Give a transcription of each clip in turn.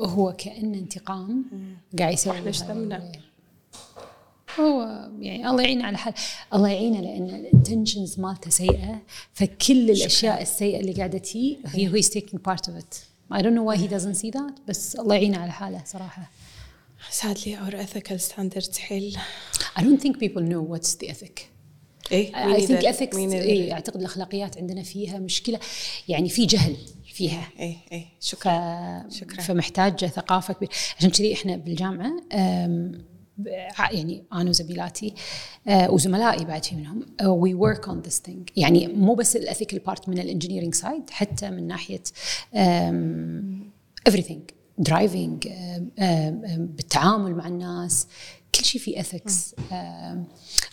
هو كأن انتقام قاعد يسوي. احنا اشتمنا. هو يعني الله يعين على حال، الله يعينه، لأن الانتنشنز مالته سيئة، فكل الأشياء السيئة اللي قاعدة تي هي هو is taking part of it. I don't know why he doesn't see that، بس الله يعينه على حاله صراحة. Sadly our ethical standards حل. I don't think people know what's the ethic. I think ethics أعتقد الأخلاقيات عندنا فيها مشكلة، يعني في جهل فيها. إيه شكرا. فمحتاج ثقافة كبيرة، عشان كذي إحنا بالجامعة يعني أنا وزميلاتي وزملائي بعد في منهم we work on this thing، يعني مو بس الأثيكال بارت من الانجينيرينج سايد، حتى من ناحية everything driving بالتعامل مع الناس، كل شيء في ethics.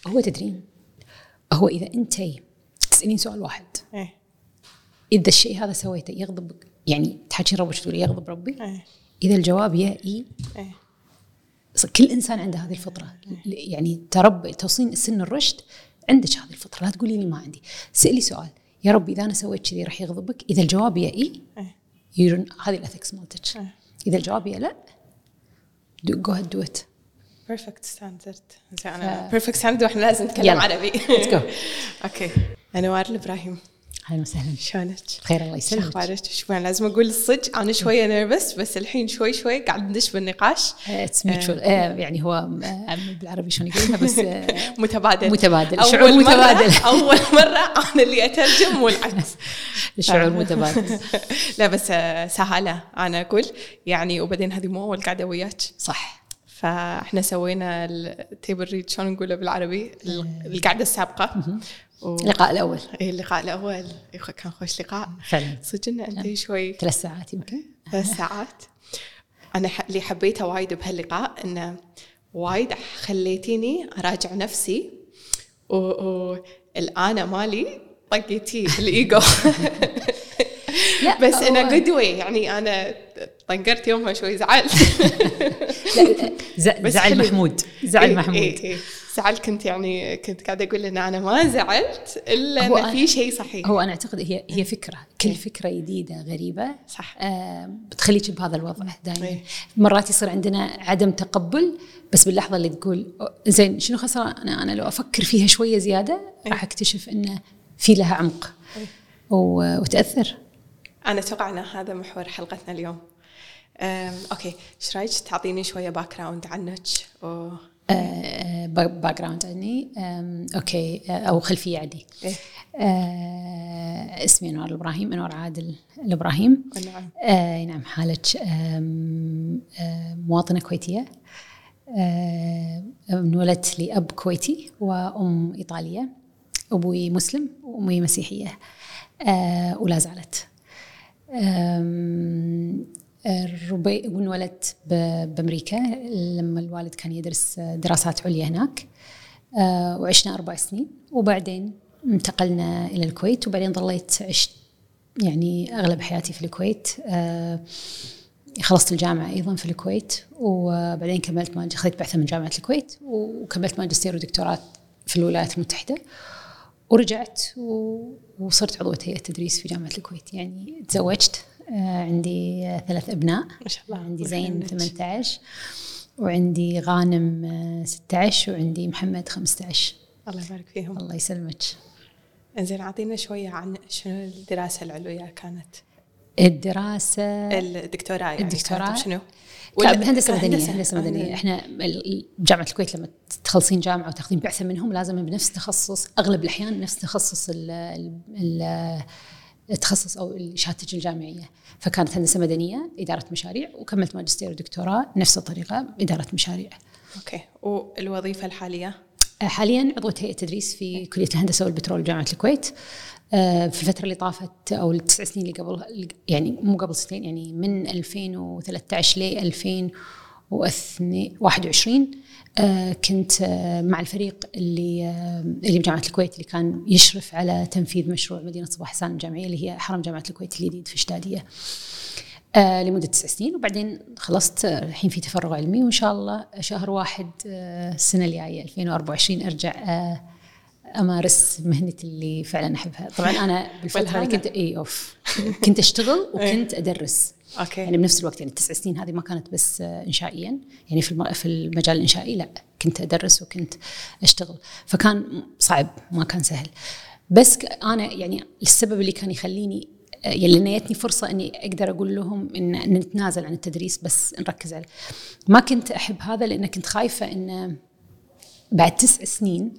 هو تدرين، هو إذا أنتي تسألين سؤال واحد، إذا الشيء هذا سويته يغضب، يعني تحكين ربك تقولي يغضب ربي، إذا الجواب يا إي، كل إنسان عنده هذه الفطرة، يعني تربي توصين سن الرشد عندك هذه الفطرة، لا تقولي لي ما عندي. سألي سؤال يا ربي إذا أنا سويت كذي راح يغضبك، إذا الجواب يا إي يرن، هذه الأثكس مالتك. إذا الجواب يا لا go ahead do it. perfect standard. أنا perfect standard، وإحنا لازم نتكلم عربي. let's go. أوكي أنوار الإبراهيم، أهلا وسهلا. شلونك؟ بخير الله يسلمك. أخبارك؟ شكراً. لازم أقول الصدق، أنا شوية نيرفس، بس الحين شوي قاعد ندش بالنقاش. يعني هو بالعربي شلون يقولها، بس متبادل. شعور متبادل. أول مرة أنا اللي أترجم والعكس. الشعور متبادل. لا بس سهلة أنا أقول، يعني وبعدين هذه مو أول قاعدة وياك. صح. فاحنا سوينا التيبل ريد، شلون نقوله بالعربي، القعده السابقه، اللقاء الاول. اي اللقاء الاول كان خوش لقاء فعلا. سجلنا انت شوي 3 ساعات يمكن 3 ساعات. انا اللي حبيته وايد بهاللقاء انه وايد خليتيني اراجع نفسي، والان مالي طقيتي الايجو. بس انا جود واي، يعني انا طنقرت يومها شوي، زعل. زعل محمود، زعل محمود. إيه زعل، كنت يعني كنت قاعدة أقول إن أنا ما زعلت إلا إن في شيء صحيح. هو أنا أعتقد هي فكرة، كل فكرة جديدة غريبة صح بتخليك بهذا الوضع دائما. مرات يصير عندنا عدم تقبل، بس باللحظة اللي تقول زين شنو خسارة أنا لو أفكر فيها شوية زيادة راح أكتشف إن في لها عمق وتأثر. أنا أتوقع أن هذا محور حلقتنا اليوم. أوكي، إيش رأيك تعطيني شوية باكراوند عنك؟ باكراوند عني، أوكي، أو خلفية عندي. اسمي أنوار الإبراهيم، أنوار عادل الإبراهيم. نعم، حالك مواطنة كويتية، انولدت لأب كويتي وأم إيطالية، أبوي مسلم وأمي مسيحية ولا زالت. ربي انولدت بأمريكا لما الوالد كان يدرس دراسات عليا هناك، وعشنا 4 سنين، وبعدين انتقلنا إلى الكويت، وبعدين ظليت عشت يعني أغلب حياتي في الكويت. خلصت الجامعة أيضا في الكويت، وبعدين كملت ماجستير، خذت بعثة من جامعة الكويت وكملت ماجستير ودكتوراه في الولايات المتحدة، ورجعت وصرت عضوة هيئة تدريس في جامعة الكويت. يعني تزوجت، عندي 3 أبناء ما شاء الله، عندي زين 18 وعندي غانم 16 وعندي محمد 15. الله يبارك فيهم. الله يسلمك. انزين اعطينا شوية عن شنو الدراسة العلوية كانت؟ الدكتوراه يعني الدكتوراه شنو؟ هندسة مدنية. هندسة مدنية. احنا جامعة الكويت لما تخلصين جامعة وتاخذين بعثة منهم لازم بنفس تخصص، اغلب الاحيان نفس تخصص التخصص أو شهادتك الجامعية. فكانت هندسة مدنية إدارة مشاريع، وكملت ماجستير ودكتوراه نفس الطريقة إدارة مشاريع. أوكي، والوظيفة الحالية؟ حالياً عضوة هيئة تدريس في كلية الهندسة والبترول جامعة الكويت. في الفترة اللي طافت أو 9 سنين اللي قبل، يعني مو قبل 2 سنين، يعني من 2013 ل 2021 كنت مع الفريق اللي بجامعة الكويت اللي كان يشرف على تنفيذ مشروع مدينة صباح السالم الجامعية، اللي هي حرم جامعة الكويت الجديد في شدادية، لمدة 9 سنين. وبعدين خلصت، الحين في تفرغ علمي، وإن شاء الله شهر 1 السنة الجاية 2024 أرجع أمارس مهنتي اللي فعلا أحبها. طبعا أنا بالفترة كنت أي أوف، كنت أشتغل وكنت أدرس. أوكي. يعني بنفس الوقت يعني 9 سنين هذه ما كانت بس إنشائيا، يعني في المجال الإنشائي لا، كنت أدرس وكنت أشتغل، فكان صعب ما كان سهل. بس أنا يعني السبب اللي كان يخليني يلي نيتني فرصة إني أقدر أقول لهم إن نتنازل عن التدريس بس نركز عليه، ما كنت أحب هذا، لأن كنت خايفة إن بعد 9 سنين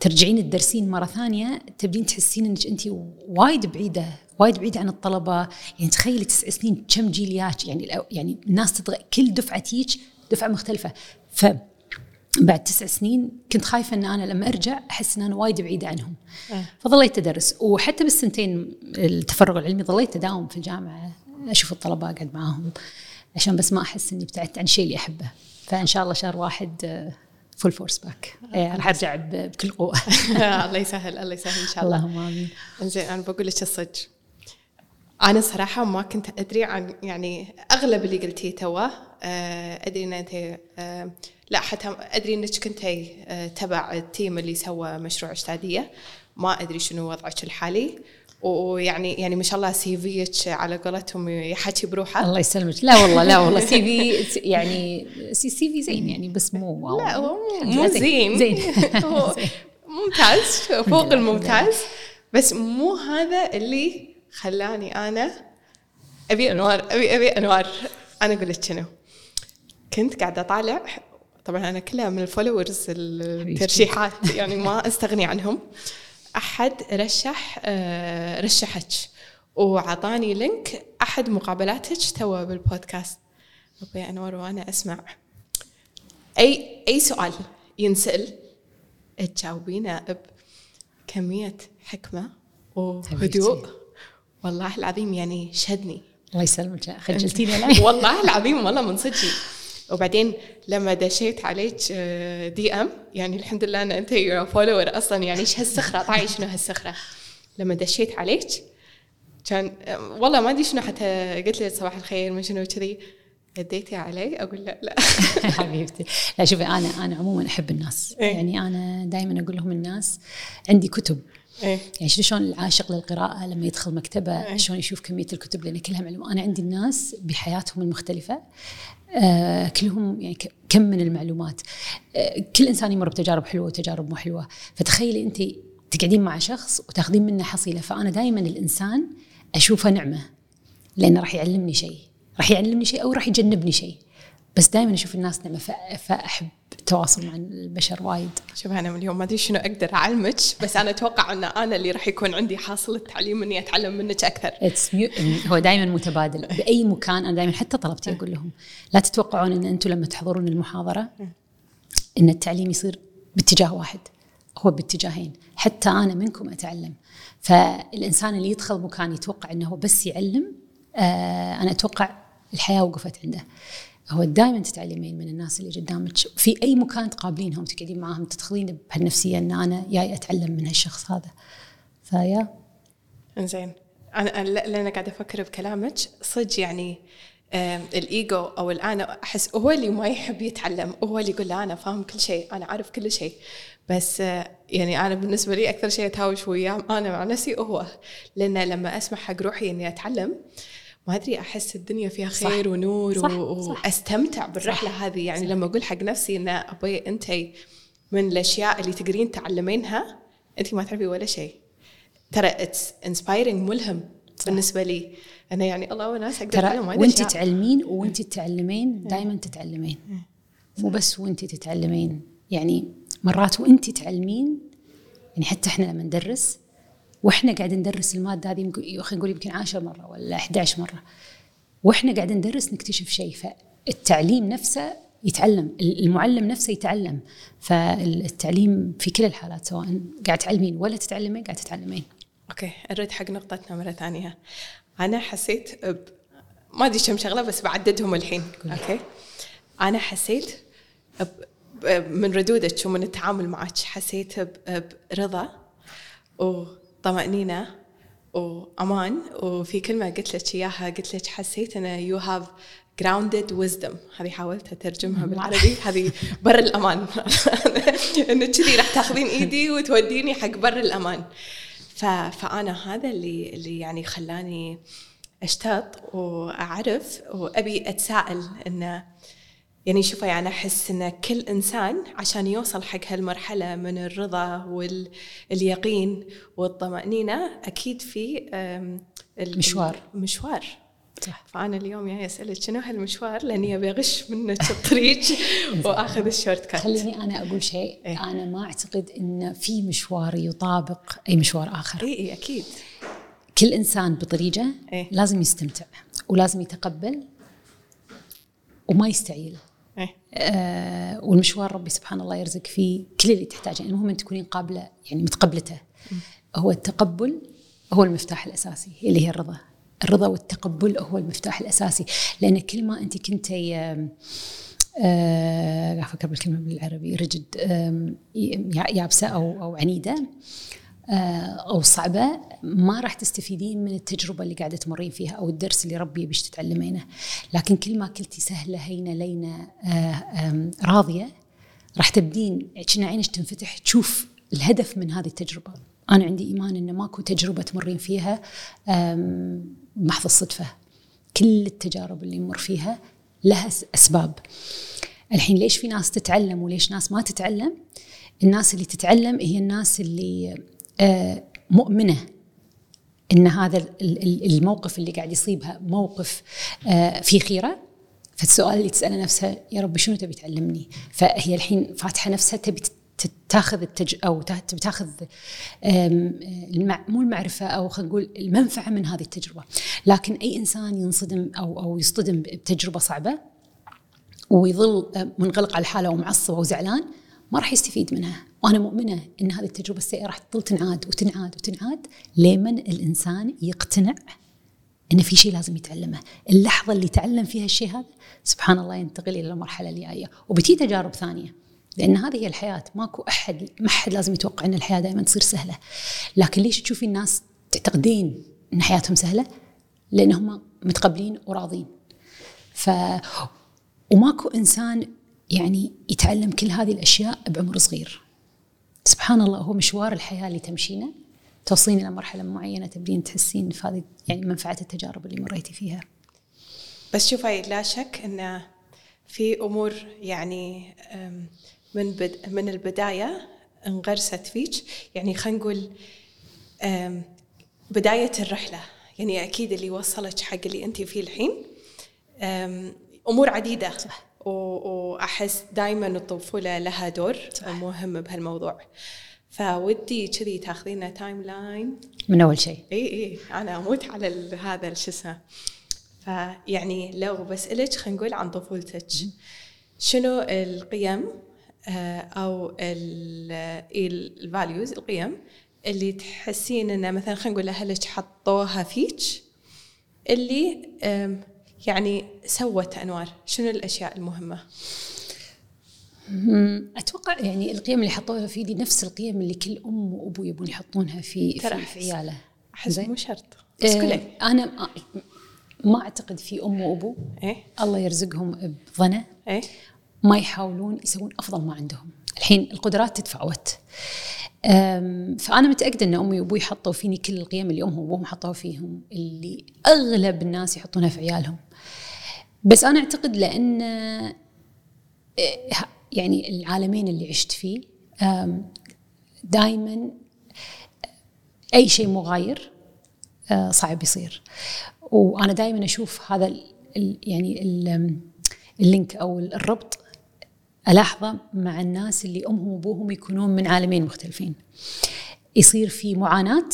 ترجعين تدرسين مرة ثانية تبدين تحسين إنك أنت وايد بعيدة، وايد بعيدة عن الطلبة. يعني تخيلي 9 سنين كم جيل ياك، يعني الناس كل دفعتيك دفعة مختلفة. ف بعد 9 سنين كنت خايفة إن أنا لما أرجع أحس إن أنا وايد بعيدة عنهم. فظليت أدرس، وحتى بالسنتين التفرغ العلمي ظليت أداوم في الجامعة، أشوف الطلبة أقعد معهم، عشان بس ما أحس إني ابتعدت عن شيء اللي أحبه. فإن شاء الله شهر 1 فول فورس باك، راح أرجع بكل قوة. الله يسهل، الله يسهل إن شاء الله. اللهم آمين. إنزين، أنا بقول لك الصدق، أنا صراحة ما كنت أدري عن يعني أغلب اللي قلتيه توه. أدري إن أنت لا، حتى أدري إنك كنتي تبع التيم اللي سوى مشروع أجتادية، ما أدري شنو وضعك الحالي، ويعني ما شاء الله سي فيك على قولتهم يحكي بروحه. الله يسلمك. لا والله سي في يعني سي في زين يعني، بس مو لا مو زين ممتاز، فوق الممتاز، بس مو هذا اللي خلاني أنا أبي أنوار. أنا قلت شنو، كنت قاعدة أطالع، طبعا أنا كلها من الفولورز الترشيحات يعني ما أستغني عنهم. أحد رشحك وعطاني لينك أحد مقابلاتك توا بالبودكاست. أبي أنوار وأنا أسمع أي سؤال ينسأل تجاوبينه بكمية حكمة وهدوء، والله العظيم يعني شدني. الله يسلمك، خجلتيني لا. والله العظيم، والله من صدقي. وبعدين لما دشيت عليك DM، يعني الحمد لله أنا أنت فولور أصلاً، يعني إيش هالسخرة طاعي، شنو هالسخرة. لما دشيت عليك كان والله ما أدري شنو، حتى قلت لي صباح الخير ما شنو كذي، رديتي علي أقول لا حبيبتي. لا شوفي، أنا عموماً أحب الناس، يعني أنا دائماً أقول لهم الناس عندي كتب. يعني شلون العاشق للقراءة لما يدخل مكتبة شلون يشوف كمية الكتب، لأن كلها معلومة. أنا عندي الناس بحياتهم المختلفة كلهم يعني كم من المعلومات. كل إنسان يمر بتجارب حلوة وتجارب مو حلوة، فتخيلي أنت تقعدين مع شخص وتاخذين منه حصيلة. فأنا دائما الإنسان أشوفه نعمة، لأنه راح يعلمني شيء، أو راح يجنبني شيء، بس دائما أشوف الناس نعمة. فأحب التواصل مع البشر وايد. شوف أنا من اليوم ما أدري شنو أقدر أعلمك، بس أنا أتوقع أن أنا اللي راح يكون عندي حاصل التعليم إني أتعلم منك أكثر. هو دائما متبادل بأي مكان. أنا دائما حتى طلبتي أقول لهم لا تتوقعون إن أنتم لما تحضرون المحاضرة إن التعليم يصير باتجاه واحد، هو باتجاهين، حتى أنا منكم أتعلم. فالإنسان اللي يدخل مكان يتوقع إنه بس يعلم، أنا أتوقع الحياة وقفت عنده. هو دائما تتعلمين من الناس اللي قدامك في اي مكان تقابلينهم، تقعدين معاهم، تدخلين بهالنفسيه ان انا جاي اتعلم من هالشخص هذا. فيا انزين، انا قاعده افكر بكلامك صدق، يعني الايجو او الانا احس هو اللي ما يحب يتعلم، هو اللي يقول انا فاهم كل شيء، انا عارف كل شيء. بس يعني أنا بالنسبة لي أكثر شيء أتهاوش وياه أنا مع نفسي هو، لأن لما أسمح حق روحي إني أتعلم ما أدري، أحس الدنيا فيها خير صح. ونور صح. وأستمتع بالرحلة صح. هذه يعني صح. لما أقول حق نفسي إن أبي أنت من الأشياء اللي تقدرين تعلمينها أنت ما تعرفي ولا شيء، ترى it's inspiring، ملهم صح. بالنسبة لي أنا يعني الله وناس أقدر أتعلم هذه الأشياء. وأنت تعلمين وأنت تتعلمين، دائما تتعلمين، مو بس وأنت تتعلمين، يعني مرات وأنت تعلمين. يعني حتى إحنا لما ندرس وإحنا قاعدين ندرس المادة هذه، خلينا نقول يمكن 10 مرة ولا 11 مرة وإحنا قاعدين ندرس، نكتشف شيء. فالتعليم نفسه يتعلم، المعلم نفسه يتعلم. فالتعليم في كل الحالات، سواء قاعد تعلمين ولا تتعلمين، قاعد تتعلمين. أوكي، أرد حق نقطتنا مرة ثانية. أنا حسيت ما أدري كم شغلة، بس بعددهم الحين. أوكي، أنا حسيت من ردودك ومن التعامل معك، حسيت برضا وطمأنينة وأمان. وفي كلمة قلت لك إياها، قلت لك حسيت أنا you have grounded wisdom. هذه حاولت أترجمها بالعربي، هذه بر الأمان. إنه كذي راح تأخذين إيدي وتوديني حق بر الأمان. فأنا هذا اللي يعني خلاني أشتاط وأعرف وأبي أتساءل إنه يعني شوفي أنا أحس إن كل إنسان عشان يوصل حق هالمرحلة من الرضا واليقين والطمأنينة أكيد في مشوار. صح. فأنا اليوم يا أسألك شنو هالمشوار لأني بغش منك الطريق وأخذ الشورت كات. خليني أنا أقول شيء. أنا ما أعتقد إن في مشوار يطابق أي مشوار آخر. إيه أكيد. كل إنسان بطريقه لازم يستمتع ولازم يتقبل وما يستعيل. والمشوار ربي سبحان الله يرزق فيه كل اللي تحتاجه. المهم أن تكونين قابلة يعني متقبلته. هو التقبل هو المفتاح الأساسي اللي هي الرضا. الرضا والتقبل هو المفتاح الأساسي لأن كل ما أنت كنتي أفكر بالكلمة بالعربي رجد يابسة أو عنيدة أو صعبة ما راح تستفيدين من التجربة اللي قاعدة تمرين فيها أو الدرس اللي ربي بيش تتعلمينه. لكن كل ما كلتي سهلة هينة لينة راضية راح تبدين كنا عينك تنفتح تشوف الهدف من هذه التجربة. أنا عندي إيمان إن ماكو تجربة تمرين فيها محض الصدفة. كل التجارب اللي نمر فيها لها أسباب. الحين ليش في ناس تتعلم وليش ناس ما تتعلم؟ الناس اللي تتعلم هي الناس اللي مؤمنة إن هذا الموقف اللي قاعد يصيبها موقف فيه خيرة. فالسؤال اللي تسأله نفسها يا رب شنو تبي تعلمني؟ فهي الحين فاتحة نفسها تبي تاخذ أو تاخذ مو المعرفة أو خلينا نقول المنفعة من هذه التجربة. لكن أي إنسان ينصدم أو يصطدم بتجربة صعبة ويظل منغلق على حاله ومعصب وزعلان ما راح يستفيد منها. وأنا مؤمنة إن هذه التجربة السيئة راح تظل تنعاد وتنعاد وتنعاد لمن الإنسان يقتنع إن في شيء لازم يتعلمه. اللحظة اللي تعلم فيها الشيء هذا سبحان الله ينتقل إلى المرحلة اللي جاية وبتي تجارب ثانية لأن هذه هي الحياة. ماكو أحد ما أحد لازم يتوقع إن الحياة دائما تصير سهلة. لكن ليش تشوفي الناس تعتقدين إن حياتهم سهلة؟ لأنهم متقبلين وراضين. وماكو إنسان يعني يتعلم كل هذه الأشياء بعمر صغير. سبحان الله هو مشوار الحياة اللي تمشينا توصلين إلى مرحلة معينة تبدين تحسين في هذه يعني منفعة التجارب اللي مريتي فيها. بس شوفي لا شك إن في أمور يعني من البداية انغرست فيك. يعني خلينا نقول بداية الرحلة يعني أكيد اللي وصلت حق اللي أنت فيه الحين أمور عديدة. صح. وأحس دايماً الطفولة لها دور مهم بهالموضوع. فودي كذي تاخذينا تايم لاين من أول شيء. إيه أنا أموت على هذا الشسمة. فيعني لو بسألك خلينا نقول عن طفولتك شنو القيم أو الفاليوز القيم اللي تحسين إن مثلاً خلينا نقول أهلك حطوها فيك اللي يعني سوت أنوار؟ شنو الأشياء المهمة؟ أتوقع يعني القيم اللي حطوها في دي نفس القيم اللي كل أم وأبو يبون يحطونها في عياله. أحس مو شرط. أنا ما أعتقد في أم وأبو الله يرزقهم بظنة ما يحاولون يسوون أفضل ما عندهم. الحين القدرات تتفاوت. فأنا متأكدة أن أمي وأبوي حطوا فيني كل القيم اللي أمهم وأبوهم حطوا فيهم اللي أغلب الناس يحطونها في عيالهم. بس أنا أعتقد لأن يعني العالمين اللي عشت فيه دايما أي شيء مغاير صعب يصير. وأنا دايما أشوف هذا يعني اللينك أو الربط ألاحظه مع الناس اللي أمهم وأبوهم يكونون من عالمين مختلفين. يصير في معاناة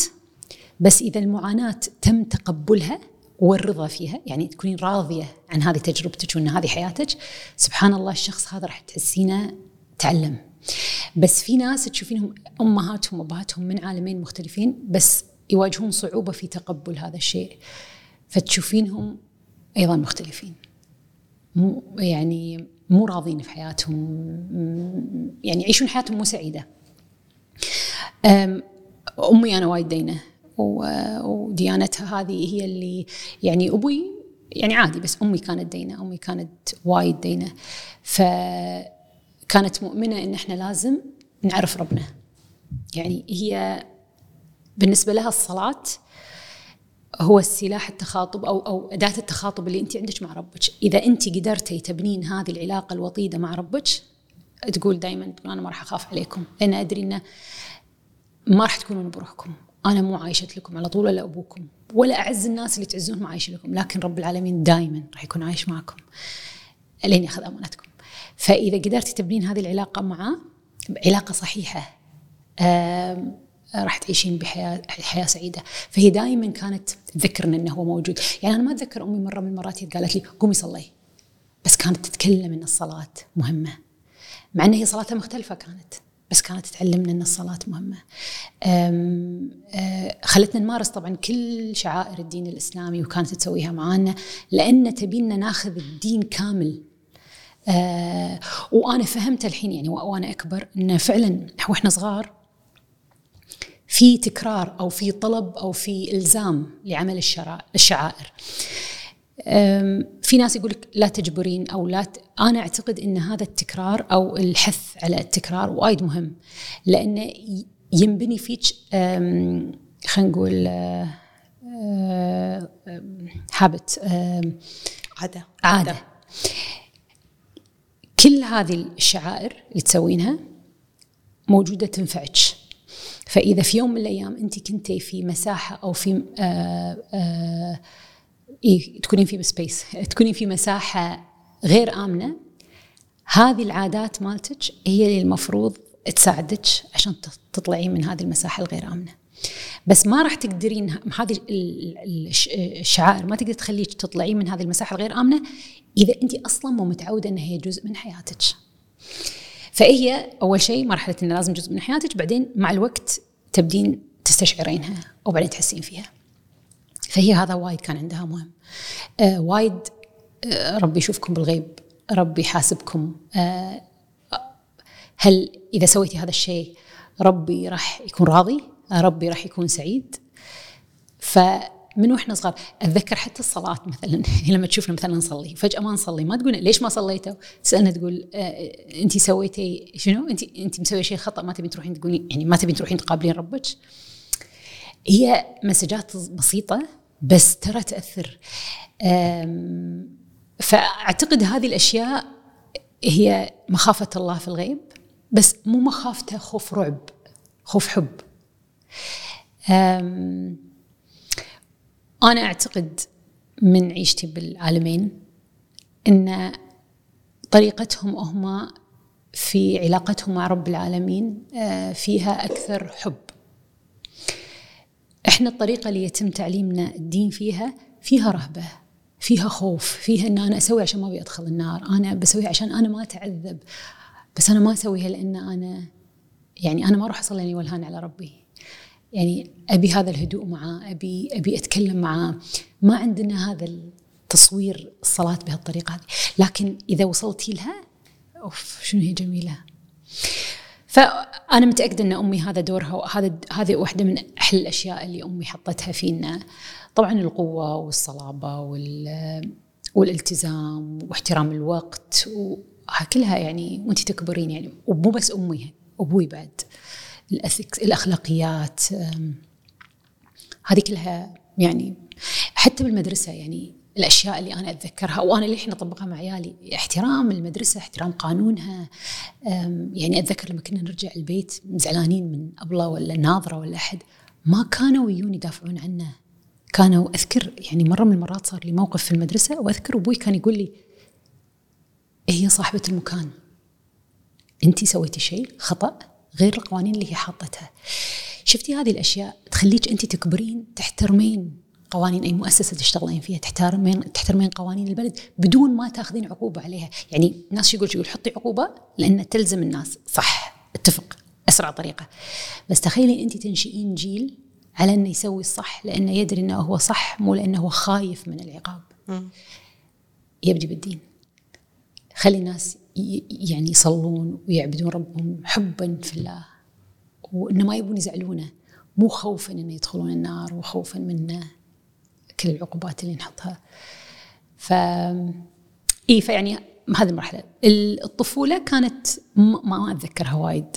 بس إذا المعاناة تم تقبلها والرضا فيها يعني تكونين راضية عن هذه تجربتك وأن هذه حياتك سبحان الله الشخص هذا راح تحسينه تعلم. بس في ناس تشوفينهم أمهاتهم وأبهاتهم من عالمين مختلفين بس يواجهون صعوبة في تقبل هذا الشيء فتشوفينهم أيضا مختلفين يعني مو راضين في حياتهم يعني يعيشون حياتهم مو سعيدة. أمي أنا وايد دينة وديانتها هذه هي اللي يعني أبوي يعني عادي بس أمي كانت وايد دينة. فكانت مؤمنة إن إحنا لازم نعرف ربنا. يعني هي بالنسبة لها الصلاة هو السلاح التخاطب أو أداة التخاطب اللي أنت عندك مع ربك. إذا أنت قدرتي تبنين هذه العلاقة الوطيدة مع ربك، تقول دائما أنا ما راح أخاف عليكم، لأن أدري أنه ما راح تكونون بروحكم، أنا مو عايشة لكم على طول، ولا أبوكم ولا أعز الناس اللي تعزونهم عايشة لكم، لكن رب العالمين دائما راح يكون عايش معكم لين يأخذ أمانتكم. فإذا قدرتي تبنين هذه العلاقة معه علاقة صحيحة، راح تعيشين بحياة سعيدة. فهي دائما كانت تذكرنا أنه هو موجود. يعني أنا ما أتذكر أمي مرة من المرات قالت لي قومي صلي، بس كانت تتكلم أن الصلاة مهمة، مع أن هي صلاتها مختلفة كانت، بس كانت تعلمنا أن الصلاة مهمة. خلتنا نمارس طبعا كل شعائر الدين الإسلامي، وكانت تسويها معانا لأن تبينا ناخذ الدين كامل. وأنا فهمت الحين يعني وأنا أكبر أن فعلا وإحنا صغار في تكرار أو في طلب أو في إلزام لعمل الشعائر. في ناس يقولك لا تجبرين أو لا أنا أعتقد أن هذا التكرار أو الحث على التكرار وايد مهم، لأنه ينبني فيك خلينا نقول هابت عادة. كل هذه الشعائر اللي تسوينها موجودة تنفعك، فإذا في يوم من الأيام أنت كنتي في مساحة أو في تكونين في سبيس، تكونين في مساحة غير آمنة، هذه العادات مالتك هي اللي المفروض تساعدك عشان تطلعين من هذه المساحة الغير آمنة. بس ما راح تقدرين هذه الشعائر ما تقدر تخليك تطلعين من هذه المساحة الغير آمنة إذا أنت أصلاً مو متعودة أنها هي جزء من حياتك. فهي أول شيء مرحلة إنه لازم جزء من حياتك، بعدين مع الوقت تبدين تستشعرينها وبعدين تحسين فيها. فهي هذا وايد كان عندها مهم. وايد ربي يشوفكم بالغيب، ربي يحاسبكم، هل إذا سويتي هذا الشيء ربي راح يكون راضي، ربي راح يكون سعيد. فمن وإحنا صغار أتذكر حتى الصلاة مثلا لما تشوفنا مثلا نصلي فجأة ما نصلي، ما تقول ليش ما صليته، تسألنا تقول أنت سويتي شنو، أنت مسوي شيء خطأ، ما تبين تروحين تقولين يعني ما تبين تروحين تقابلين ربك. هي مسجات بسيطة بس ترى تأثر. فأعتقد هذه الأشياء هي مخافة الله في الغيب، بس مو مخافته خوف رعب، خوف حب. أنا أعتقد من عيشتي بالعالمين أن طريقتهم هم في علاقتهم مع رب العالمين فيها أكثر حب. إحنا الطريقة اللي يتم تعليمنا الدين فيها رهبة، فيها خوف، فيها أن أنا أسوي عشان ما أبي أدخل النار، أنا بسويها عشان أنا ما أتعذب، بس أنا ما أسويها لأن أنا يعني أنا ما أروح أصلي لأني والهان على ربي، يعني أبي هذا الهدوء معه، أبي أتكلم معه. ما عندنا هذا التصوير الصلاة بهالطريقة هذه، لكن إذا وصلتي لها أوف شنو هي جميلة. فأنا متأكدة أن أمي هذا دورها، وهذه واحدة من أحلى الأشياء اللي أمي حطتها فينا، طبعا القوة والصلابة والالتزام واحترام الوقت وكلها يعني وأنت تكبرين يعني. ومو بس أمي، أبوي بعد، الأخلاقيات هذه كلها يعني. حتى بالمدرسة يعني الأشياء اللي أنا أتذكرها وأنا للحين أطبقها مع عيالي، احترام المدرسة، احترام قانونها. يعني أتذكر لما كنا نرجع البيت زعلانين من أبلة ولا ناظرة ولا أحد، ما كانوا يجون يدافعون عنا. كانوا أذكر يعني مرة من المرات صار لي موقف في المدرسة، وأذكر أبوي كان يقول لي هي صاحبة المكان، أنتي سويتي شيء خطأ غير القوانين اللي هي حاطتها. شفتي هذه الأشياء تخليك أنتي تكبرين تحترمين قوانين أي مؤسسة تشتغلين فيها، تحترمين قوانين البلد بدون ما تاخذين عقوبة عليها. يعني الناس يقول حطي عقوبة لأن تلزم الناس، صح اتفق أسرع طريقة، بس تخيلي أنت تنشئين جيل على أنه يسوي الصح لأنه يدري أنه هو صح، مو لأنه هو خايف من العقاب. يبدي بالدين، خلي الناس يعني يصلون ويعبدون ربهم حبا في الله، وإنه ما يبون يزعلونه، مو خوفا أنه يدخلون النار وخوفا منه كل العقوبات اللي نحطها. فيعني هذه المرحلة. الطفولة كانت ما أتذكرها وايد،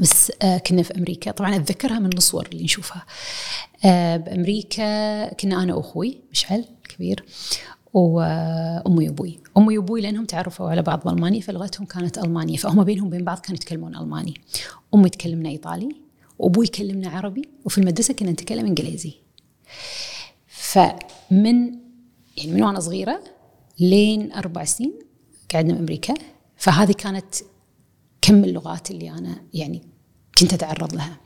بس كنا في أمريكا. طبعا أتذكرها من الصور اللي نشوفها بأمريكا. كنا أنا وأخوي مشعل كبير وأمي وأبوي. أمي وأبوي لأنهم تعرفوا على بعض بالمانيا فلغتهم كانت ألمانية، فهم بينهم بين بعض كانوا يتكلمون ألماني. أمي تكلمنا إيطالي وأبوي يكلمنا عربي، وفي المدرسة كنا نتكلم إنجليزي. من وأنا صغيرة لين 4 سنين قعدنا بأمريكا، فهذه كانت كم اللغات اللي أنا كنت أتعرض لها.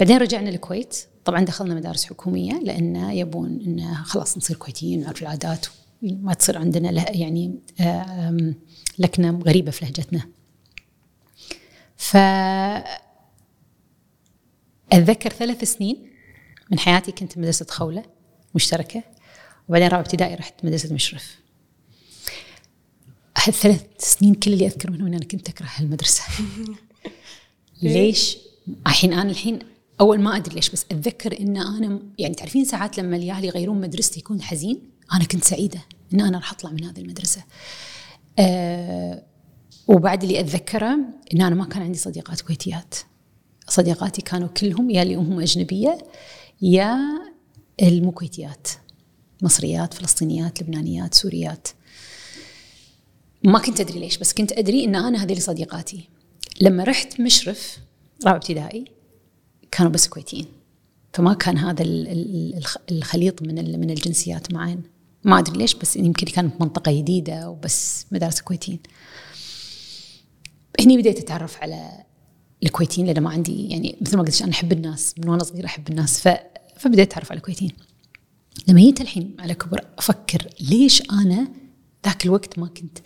بعدين رجعنا الكويت، طبعا دخلنا مدارس حكومية لأن يبون إن خلاص نصير كويتيين ونعرف العادات وما تصير عندنا لكنة غريبة في لهجتنا. فأتذكر 3 سنين من حياتي كنت مدرسة خولة مشتركة، وبعدين 4 ابتدائي رحت مدرسة مشرف. أحد 3 سنين كل اللي أذكر منهم إن أنا كنت أكره هالمدرسة. ليش؟ الحين أول ما أدري ليش، بس أتذكر إن أنا تعرفين ساعات لما الأهل يغيرون مدرستي يكون حزين، أنا كنت سعيدة إن أنا راح أطلع من هذه المدرسة. وبعد اللي أتذكره إن أنا ما كان عندي صديقات كويتيات، صديقاتي كانوا كلهم يا اللي هم أجنبية يا المو كويتيات، مصريات، فلسطينيات، لبنانيات، سوريات. ما كنت أدري ليش، بس كنت أدري إن أنا هذه صديقاتي. لما رحت مشرف 4 ابتدائي كانوا بس كويتيين، فما كان هذا الخليط من الجنسيات معين، ما أدري ليش، بس يمكن كانت منطقة جديدة وبس مدارس كويتيين. هني بديت أتعرف على الكويتيين لأن ما عندي مثل ما قلت أنا أحب الناس من وأنا صغيرة، أحب الناس، فبديت أتعرف على الكويتيين. لما جيت الحين على كبر أفكر ليش أنا ذاك الوقت ما كنت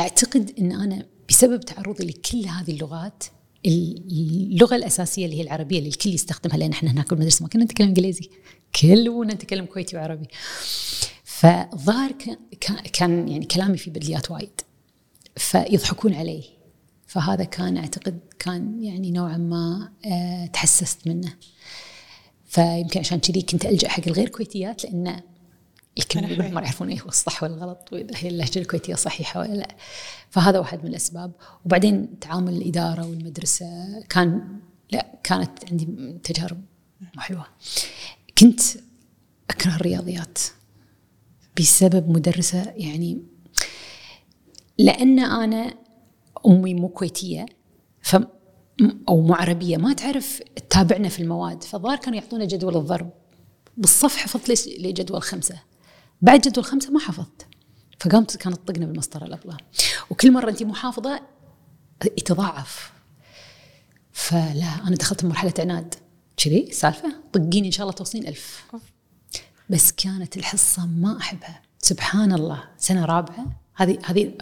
أعتقد إن أنا بسبب تعرضي لكل هذه اللغات، اللغة الأساسية اللي هي العربية اللي الكل يستخدمها لأن إحنا هناك بالمدرسة ما كنا نتكلم إنجليزي، كلنا نتكلم كويتي وعربي. فظهر كان كلامي في بدليات وايد فيضحكون علي، فهذا كان أعتقد كان نوعا ما تحسست منه. فيمكن عشان كذي كنت ألجأ حق الغير كويتيات لأن الكل ما يعرفون إيه هو الصح والغلط وإذا هي اللهجة الكويتية صحيحة ولا لا، فهذا واحد من الأسباب. وبعدين تعامل الإدارة والمدرسة كانت عندي تجارب حلوة. كنت أكره الرياضيات بسبب مدرسة لأن أنا أمي مو كويتية أو مو عربية ما تعرف تتابعنا في المواد، فالظاهر كانوا يعطونا جدول الضرب بالصف. حفظت لي جدول 5، بعد جدول 5 ما حفظت، فقامت كانت تطقنا بالمسطره الابله، وكل مره انت محافظه يتضاعف. فلا انا دخلت مرحله عناد كذي سالفه، طقيني ان شاء الله توصلين 1000. بس كانت الحصه ما احبها، سبحان الله. سنة 4 هذه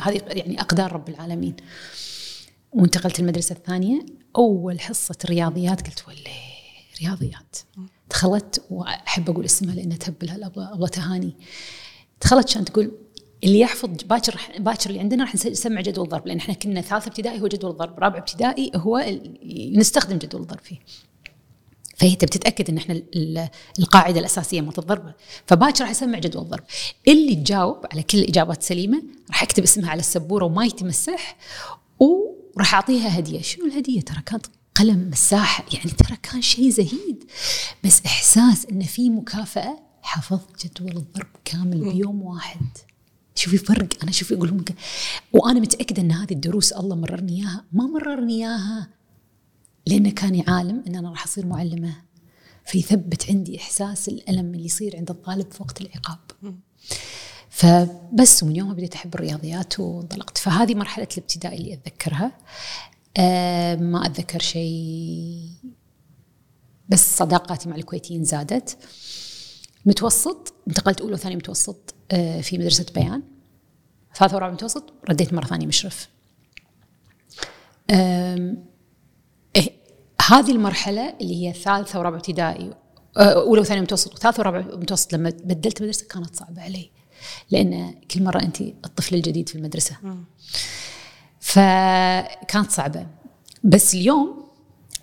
اقدار رب العالمين. وانتقلت المدرسه الثانيه، اول حصه رياضيات قلت ولي رياضيات. دخلت وأحب أقول اسمها لأنها تهبلها الأبلة تهاني. دخلت شان تقول اللي يحفظ باكر اللي عندنا راح نسمع جدول ضرب، لأن إحنا كنا 3 ابتدائي هو جدول الضرب، 4 ابتدائي هو نستخدم جدول الضرب فيه. فهي تبي تتأكد إن إحنا القاعدة الأساسية ما تتضرب، فباكر راح يسمع جدول الضرب. اللي تجاوب على كل الإجابات سليمة راح أكتب اسمها على السبورة وما يتمسح، وراح أعطيها هدية. شنو الهدية؟ ترى كانت قلم مساحة، ترى كان شيء زهيد، بس إحساس إن في مكافأة. حفظت جدول الضرب كامل بيوم واحد. شوفي فرق، أنا شوفي أقولهم وأنا متأكدة إن هذه الدروس الله مررني إياها، ما مررني إياها لأنه كان يعالم إن أنا راح أصير معلمة، فيثبت عندي إحساس الألم اللي يصير عند الطالب في وقت العقاب. فبس من يومها بديت أحب الرياضيات وانطلقت. فهذه مرحلة الابتدائي اللي أتذكرها. ما أتذكر شيء، بس صداقاتي مع الكويتيين زادت. متوسط انتقلت أولى وثاني متوسط في مدرسة بيان، 3 ورابع متوسط رديت مرة ثانية مشرف. هذه المرحلة اللي هي 3 ورابع ابتدائي، أولى وثاني متوسط و3 ورابع متوسط، لما بدلت مدرسة كانت صعبة علي لأن كل مرة أنت الطفل الجديد في المدرسة، فكانت صعبة. بس اليوم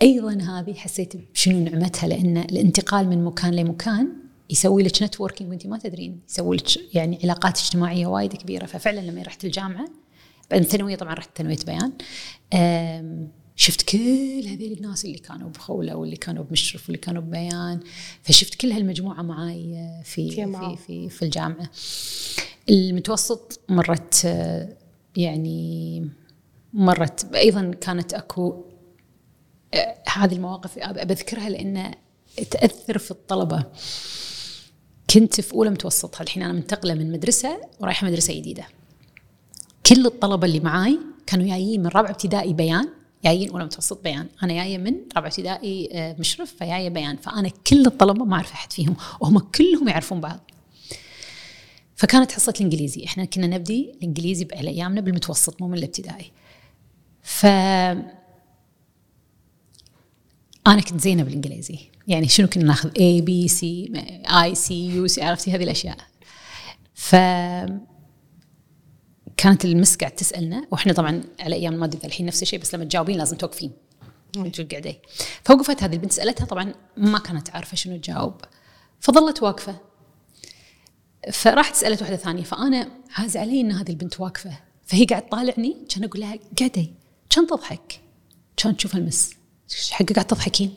أيضا هذه حسيت بشنو نعمتها، لأن الانتقال من مكان لمكان يسوي لك نتوركينج وانت ما تدرين، يسوي لك علاقات اجتماعية وايد كبيرة. ففعلا لما رحت الجامعة بعد الثانوية، طبعا رحت ثانوية بيان، شفت كل هذول الناس اللي كانوا بخولة واللي كانوا بمشرف واللي كانوا ببيان، فشفت كل هالمجموعة معاي في الجامعة. المتوسط مرت، يعني مرت أيضا كانت أكو هذه المواقف أذكرها لأن تأثر في الطلبة. كنت في أولى متوسط، الحين أنا منتقلة من مدرسة ورايحة مدرسة جديدة. كل الطلبة اللي معاي كانوا جايين من رابع ابتدائي بيان، جايين أولى متوسط بيان، أنا جاية من رابع ابتدائي مشرف فجاية بيان، فأنا كل الطلبة ما أعرف أحد فيهم وهم كلهم يعرفون بعض. فكانت حصة الإنجليزي، إحنا كنا نبدي الإنجليزي بأيامنا بالمتوسط مو من الابتدائي. أنا كنت زينة بالإنجليزي، يعني شنو كنا ناخذ A B C I C U C، عرفتي هذه الأشياء. فكانت المس قاعد تسألنا، وإحنا طبعا على أيام المادة الحين نفس الشيء، بس لما تجاوبين لازم توقفين وانتوا قاعدين. فوقفت هذه البنت سألتها، طبعا ما كانت عارفة شنو تجاوب، فظلت واقفة. فراحت سألت واحدة ثانية، فأنا هاز علي إن هذه البنت واقفة، فهي قاعد طالعني. كان أقول لها قعدي، كان تضحك، كان تشوف المس حقك قاعد تضحكين،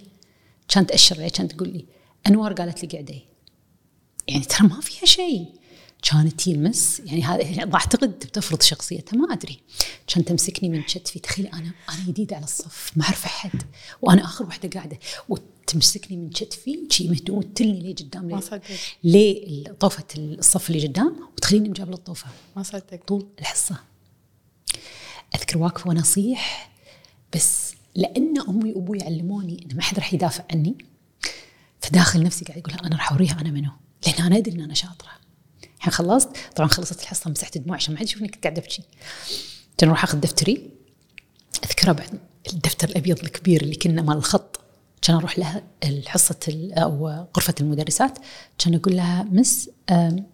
كانت تأشر لي، كانت تقول لي أنوار قالت لي قعدي، يعني ترى ما فيها شيء. كانت تلمس، يعني هذا يعني أعتقد بتفرض شخصيتها، ما أدري. كانت تمسكني من كتفي، تخيلي أنا جديدة على الصف ما أعرف أحد وأنا آخر واحدة قاعدة، وتمسكني من كتفي شيء مهدوم وتلني لي قدام، لي طوفة الصف اللي قدام، وتخليني مجابلة الطوفة. ما صدق طول الحصة أذكر واقفة ونصيح، بس لأن أمي وأبوي علموني أن ما حد رح يدافع عني، فداخل نفسي قاعد أقولها أنا رح أوريها أنا منو، لأن أنا أدري أن أنا شاطرة. الحين خلصت، طبعا خلصت الحصة، مسحت دموع عشان ما حد يشوفني كنت قاعدة أبكي. كنت أروح أخذ دفتري، أذكره بعد الدفتر الأبيض الكبير اللي كنا مال الخط، كان أروح لها الحصة أو غرفة المدرسات، كان أقول لها مس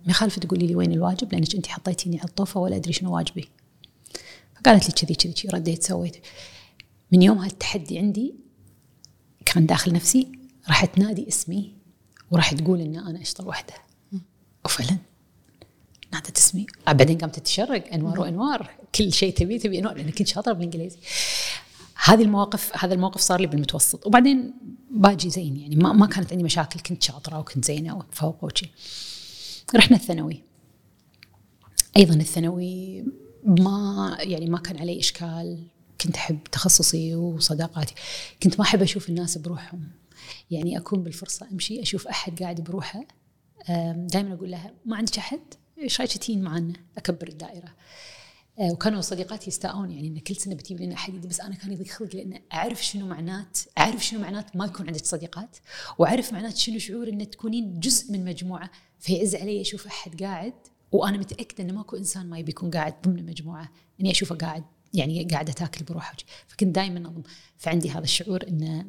مخالفة تقولي لي وين الواجب، لأنك أنت حطيتيني على الطوفة ولا أدري شنو واجبي. فقالت لي كذي كذي، رديت سويت. من يوم هالتحدي عندي كان داخل نفسي راح تنادي اسمي وراح تقول إن أنا أشطر وحدة. وفعلا نادت اسمي، بعدين قامت تتشرق أنوار وأنوار، كل شيء تبي أنوار، لأن كنت شاطرة بالإنجليزي. هذه المواقف، هذا الموقف صار لي بالمتوسط، وبعدين باجي زين، يعني ما كانت عندي مشاكل، كنت شاطرة وكنت زينة وفوق وشي. رحنا الثانوي، أيضا الثانوي ما كان علي إشكال، كنت أحب تخصصي وصداقاتي، كنت ما أحب أشوف الناس بروحهم، يعني أكون بالفرصة أمشي أشوف أحد قاعد بروحه، دائما أقول لها ما عندك أحد، إيش رأيك تجين معنا، أكبر الدائرة. وكانوا صديقاتي يستاءون، يعني إن كل سنة بتجيب لنا أحد، بس أنا كان يضيق خلقي، لأن أعرف شنو معنات ما يكون عندك صديقات، وأعرف معنات شنو شعور إن تكونين جزء من مجموعة. فيعز علي أشوف أحد قاعد، وأنا متأكدة إن ماكو إنسان ما يبي يكون قاعد ضمن مجموعة، إني أشوفه قاعد يعني قاعدة تاكل بروحه. فكنت دائما أضم، فعندي هذا الشعور إن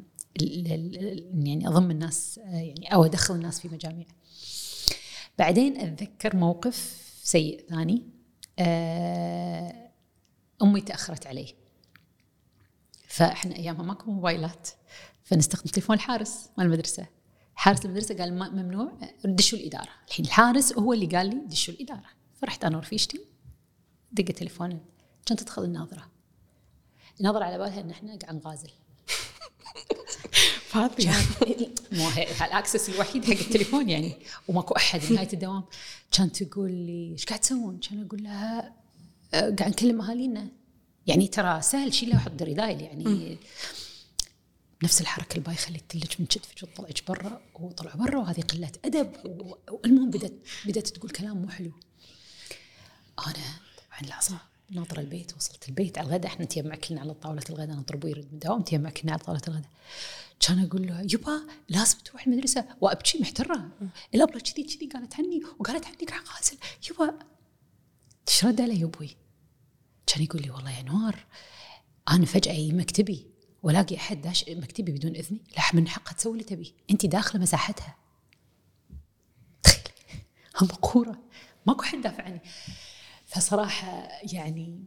يعني أضم الناس، يعني أو أدخل الناس في مجاميع. بعدين أتذكر موقف سيء ثاني، أمي تأخرت علي، فإحنا أيامها ماكو موبايلات، فنستخدم تليفون الحارس مال المدرسة. حارس المدرسة قال ممنوع، دشوا الإدارة. الحين الحارس هو اللي قال لي دشوا الإدارة، فرحت أنا ورفيجتي دق تليفون، كانت تدخل الناظرة على بالها إن إحنا قاعد نغازل. فاضي مو هالأكسس الوحيد حق التليفون يعني، وماكو أحد نهاية الدوام. كانت تقول لي إيش قاعد تسوون؟ كان أقول لها قاعد نكلم أهالينا، يعني ترى سهل شيء لو حط رذائل، يعني نفس الحركة البايخة اللي تلج من كتفك وتطلعج برا، وطلعوا برا، وهذه قلة أدب. والمهم بدأت تقول كلام مو حلو. أنا طبعا العصا ناطرة البيت، وصلت البيت على الغداء، احنا تجمع كلنا على طاولة الغداء، ناطر أبوي يرد من الدوام، تجمع كلنا على طاولة الغداء. كان أقول له يبا لازم تروح المدرسة، وأبكي محترة، الأبلة كذي قالت عني، وقالت عني قاعد غازل. يبا تشرد علي أبوي، كان يقول لي والله يا نوار أنا فجأة مكتبي ولاقي أحد داش مكتبي بدون إذني، لح من حقها تسوي اللي تبي، أنت داخلة مساحتها. تخيل هم قورة، ماكو حد دافع عني. فصراحة يعني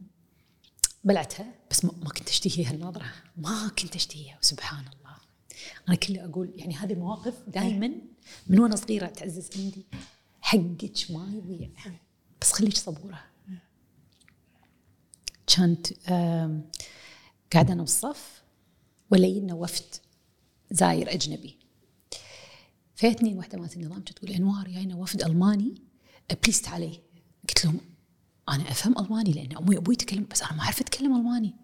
بلعتها، بس ما كنت أشتهي هالنظرة، ما كنت أشتهيها. وسبحان الله أنا كله أقول، يعني هذه المواقف دائما من وأنا صغيرة تعزز عندي، حقك ما يضيع، بس خليك صبورة. كانت قاعدة أنا بالصف، ولينا وفد زاير أجنبي. فاتني واحدة مالت النظام تقول أنوار جاينا وفد ألماني بليز تعالي. قلت لهم أنا أفهم ألماني لأن أمي وأبوي يتكلم بس أنا ما أعرف أتكلم ألماني.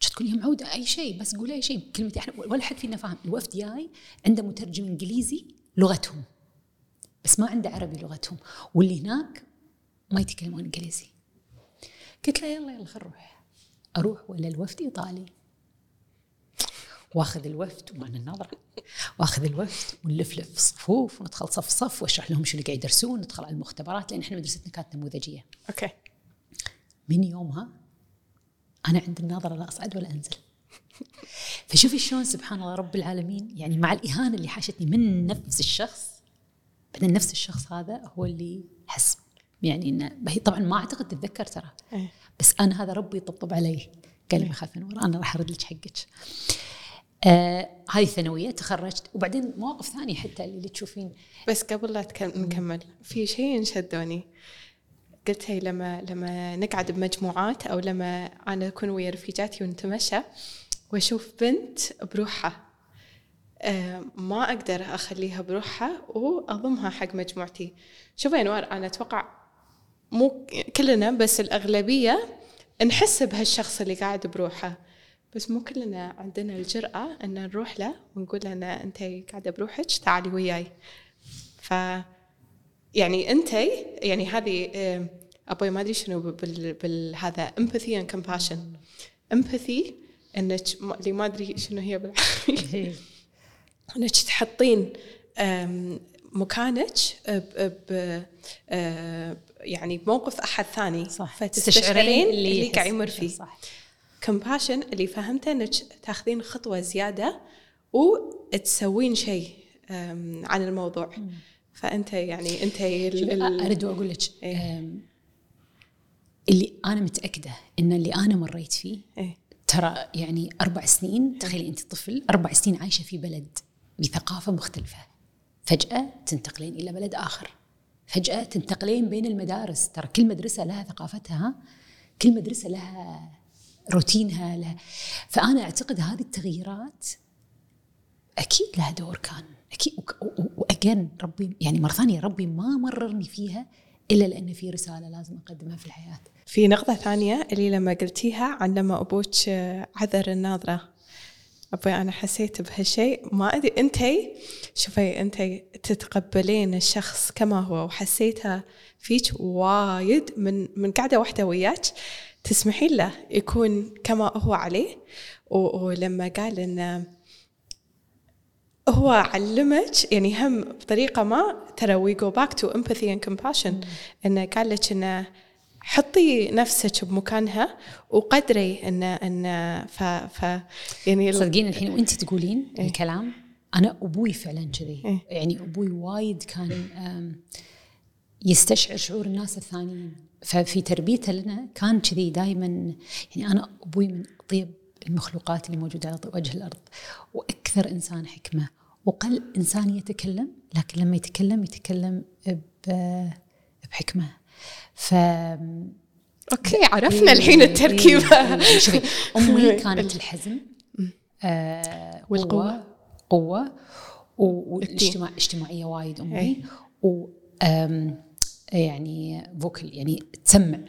تقول لهم عودة أي شيء بس قول أي شيء كلمتي إحنا ولا حد فينا فاهم. الوفد جاي عنده مترجم إنجليزي لغتهم بس ما عنده عربي لغتهم واللي هناك ما يتكلمون إنجليزي. قلت له يلا خل نروح. أروح ولا الوفد إيطالي واخذ الوفد ومعنا النظرة واخذ الوفد ونلفلف في صفوف وندخل صف صف واشرح لهم شو اللي قاعد يدرسون ندخل على المختبرات لأن إحنا مدرستنا كانت نموذجية. أوكي. من يومها أنا عند النظرة لا أصعد ولا أنزل. فشوفي شلون سبحان الله رب العالمين يعني مع الإهانة اللي حاشتني من نفس الشخص بعدين نفس الشخص هذا هو اللي حسب يعني إنه طبعا ما أعتقد تتذكر ترى بس أنا هذا ربي طبطب عليه قال لي ما خاف أنور أنا راح أرد لك حقك. هذه ثانوية تخرجت وبعدين مواقف ثانية حتى اللي تشوفين. بس قبل لا نكمل في شيء انشدوني قلت هي لما نقعد بمجموعات أو لما أنا أكون ويا رفيجاتي ونتمشى وأشوف بنت بروحها ما أقدر أخليها بروحها وأضمها حق مجموعتي. شوفي أنوار أنا أتوقع مو كلنا بس الأغلبية نحس بهالشخص اللي قاعد بروحه بس مو كلنا عندنا الجرأة أن نروح له ونقول له أنا أنتي قاعدة بروحك تعالي وياي. ف يعني أنتي يعني هذه أبوي ما أدري شنو بالهذا empathy and compassion. empathy أنك اللي ما أدري شنو هي بالعربي أنك تحطين مكانك يعني بموقف أحد ثاني فتستشعرين اللي قاعد يمر فيه. compassion اللي فهمته انك تاخذين خطوه زياده وتسوين شيء عن الموضوع. فانت يعني انت اريد اقول لك اللي انا متاكده ان اللي انا مريت فيه ترى يعني 4 سنين تخيلي انت طفل 4 سنين عايشه في بلد بثقافه مختلفه فجاه تنتقلين الى بلد اخر فجاه تنتقلين بين المدارس ترى كل مدرسه لها ثقافتها كل مدرسه لها روتينها لها. فأنا أعتقد هذه التغييرات أكيد لها دور كان أكيد وأجن ربي يعني مرة ثانية ربي ما مررني فيها إلا لأن في رسالة لازم أقدمها في الحياة. في نقطة ثانية اللي لما قلتيها عن لما أبوك عذر الناظرة أبوي أنا حسيت بهالشيء ما أدري أنتي شوفي أنتي تتقبلين الشخص كما هو وحسيتها فيك وايد من قاعدة واحدة وياك تسمحين له يكون كما هو عليه. ولما قال إن هو علمك يعني هم بطريقة ما ترى we go back to empathy and compassion إنه قال لك إنه حطي نفسك بمكانها وقدري إن ف يعني صدقين الحين وأنت تقولين الكلام أنا أبوي فعلا كذي يعني أبوي وايد كان يستشعر شعور الناس الثانيين ففي تربيته لنا كان كذي دائما يعني أنا أبوي من أطيب المخلوقات اللي موجودة على وجه الأرض وأكثر إنسان حكمة وقل إنسان يتكلم لكن لما يتكلم بحكمة. ف أوكي عرفنا الحين التركيبة. شوفي أمي كانت الحزم والقوة قوة والاجتماعية وايد أمي و يعني فوكل يعني تسمع.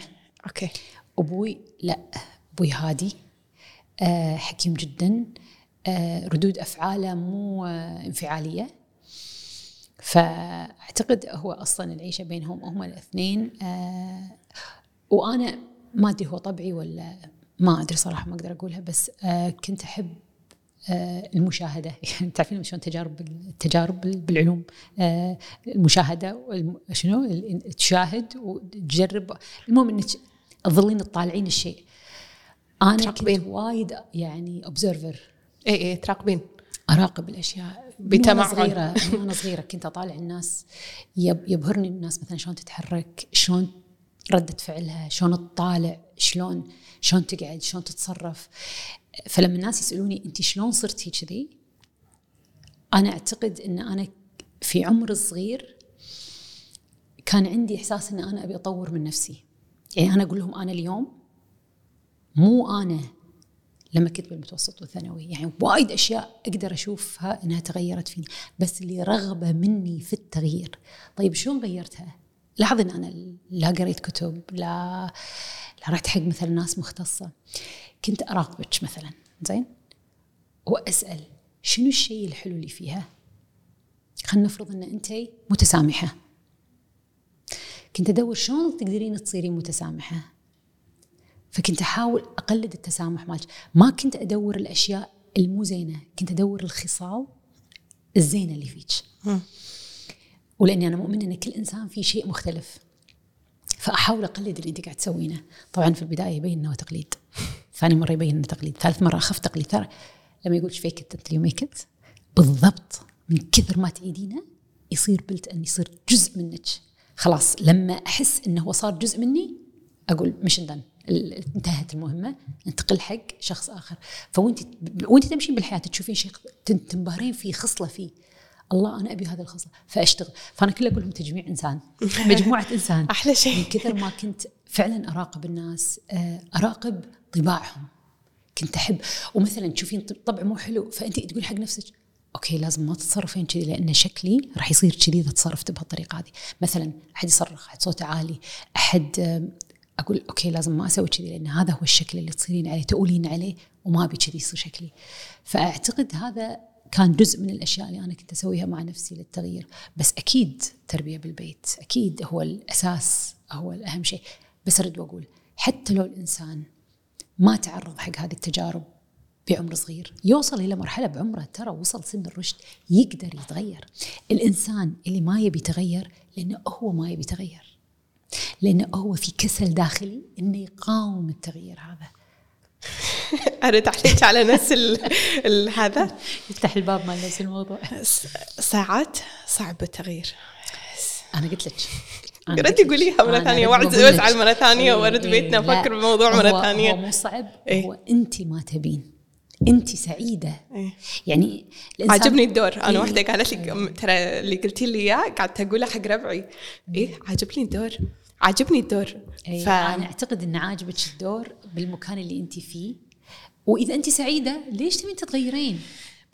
أوكي. أبوي لا أبوي هادي حكيم جدا ردود أفعاله مو انفعالية. فأعتقد هو أصلا العيشة بينهم هم الاثنين وأنا ما أدري هو طبعي ولا ما أدري صراحة ما أقدر أقولها بس كنت أحب المشاهدة يعني تعرفين شلون التجارب بالعلوم المشاهدة شنو تشاهد وتجرب المهم إنك تظلين تطالعين الشيء. أنا تراقبين. كنت وايد يعني observer إيه تراقبين أراقب الأشياء بتمعن. أنا صغيرة كنت أطالع الناس يبهرني الناس مثلا شلون تتحرك شلون ردة فعلها شلون تطالع شلون تقعد شلون تتصرف. فلما الناس يسألوني أنت شلون صرتي كذي أنا أعتقد أن أنا في عمر صغير كان عندي إحساس أن أنا أبي أطور من نفسي يعني أنا أقول لهم أنا اليوم مو أنا لما كنت بالمتوسط والثانوي. يعني وايد أشياء أقدر أشوفها إنها تغيرت فيني، بس اللي رغبة مني في التغيير. طيب شلون غيرتها؟ لاحظ إن أنا لا قريت كتب، لا رحت حق مثلا ناس مختصة. كنت أراقبك مثلا زين وأسأل شنو الشيء الحلو اللي فيها. خلنا نفرض إن أنتي متسامحة، كنت أدور شلون تقدرين تصيرين متسامحة، فكنت أحاول أقلد التسامح مالك. ما كنت أدور الأشياء المو زينة، كنت أدور الخصال الزينة اللي فيك. ولأني أنا مؤمنة أن كل إنسان فيه شيء مختلف، فأحاول أقلد اللي أنت قاعد تسوينه. طبعاً في البداية يبين أنه تقليد، ثاني مرة يبين أنه تقليد، ثالث مرة أخاف تقليد، لما يقولش fake it until you make it بالضبط، من كثر ما تعيدينه يصير بلت أن يصير جزء منك. خلاص لما أحس أنه هو صار جزء مني أقول مش اندن، انتهت المهمة، انتقل حق شخص آخر. وانت تمشين بالحياة تشوفين شيء تنبهرين فيه، خصلة فيه، الله أنا أبي هذا الخصلة فأشتغل. فأنا كله أقول لهم تجميع إنسان، مجموعة إنسان. أحلى شيء. من كثر ما كنت فعلا أراقب الناس، أراقب طباعهم، كنت أحب. ومثلا تشوفين طبع مو حلو فأنت تقول حق نفسك أوكي لازم ما تتصرفين كذي، لأن شكلي راح يصير كذي إذا تصرفت بهالطريقة هذه. مثلا أحد يصرخ، أحد صوته عالي، أحد، أقول أوكي لازم ما أسوي كذي لأن هذا هو الشكل اللي تصيرين عليه، تقولين عليه، وما أبي كذي يصير شكلي. فأعتقد هذا كان جزء من الأشياء اللي أنا كنت أسويها مع نفسي للتغيير. بس أكيد تربية بالبيت أكيد هو الأساس، هو الأهم شيء. بس أرد وأقول حتى لو الإنسان ما تعرض حق هذه التجارب بعمر صغير، يوصل إلى مرحلة بعمره ترى وصل سن الرشد يقدر يتغير. الإنسان اللي ما يبي يتغير لأنه هو ما يبي يتغير، لأنه هو في كسل داخلي إنه يقاوم التغيير هذا. أرد عليك على نفس هذا، يفتح الباب مع نفس الموضوع. ساعات صعب التغيير. أنا قلت لك ردي قوليها مرة ثانية، وازعل مرة ثانية، وارد بيتنا فكر بالموضوع مرة ثانية. هو مو صعب، هو أنت ما تبين، أنت سعيدة. يعني عجبني الدور. أنا واحدة قالت لي ترى اللي قلتي لي إياه قعدت أقوله حق ربعي، عجبني الدور. أنا أعتقد أن عاجبك الدور بالمكان اللي أنت فيه، وإذا أنت سعيدة ليش تبين تتغيرين؟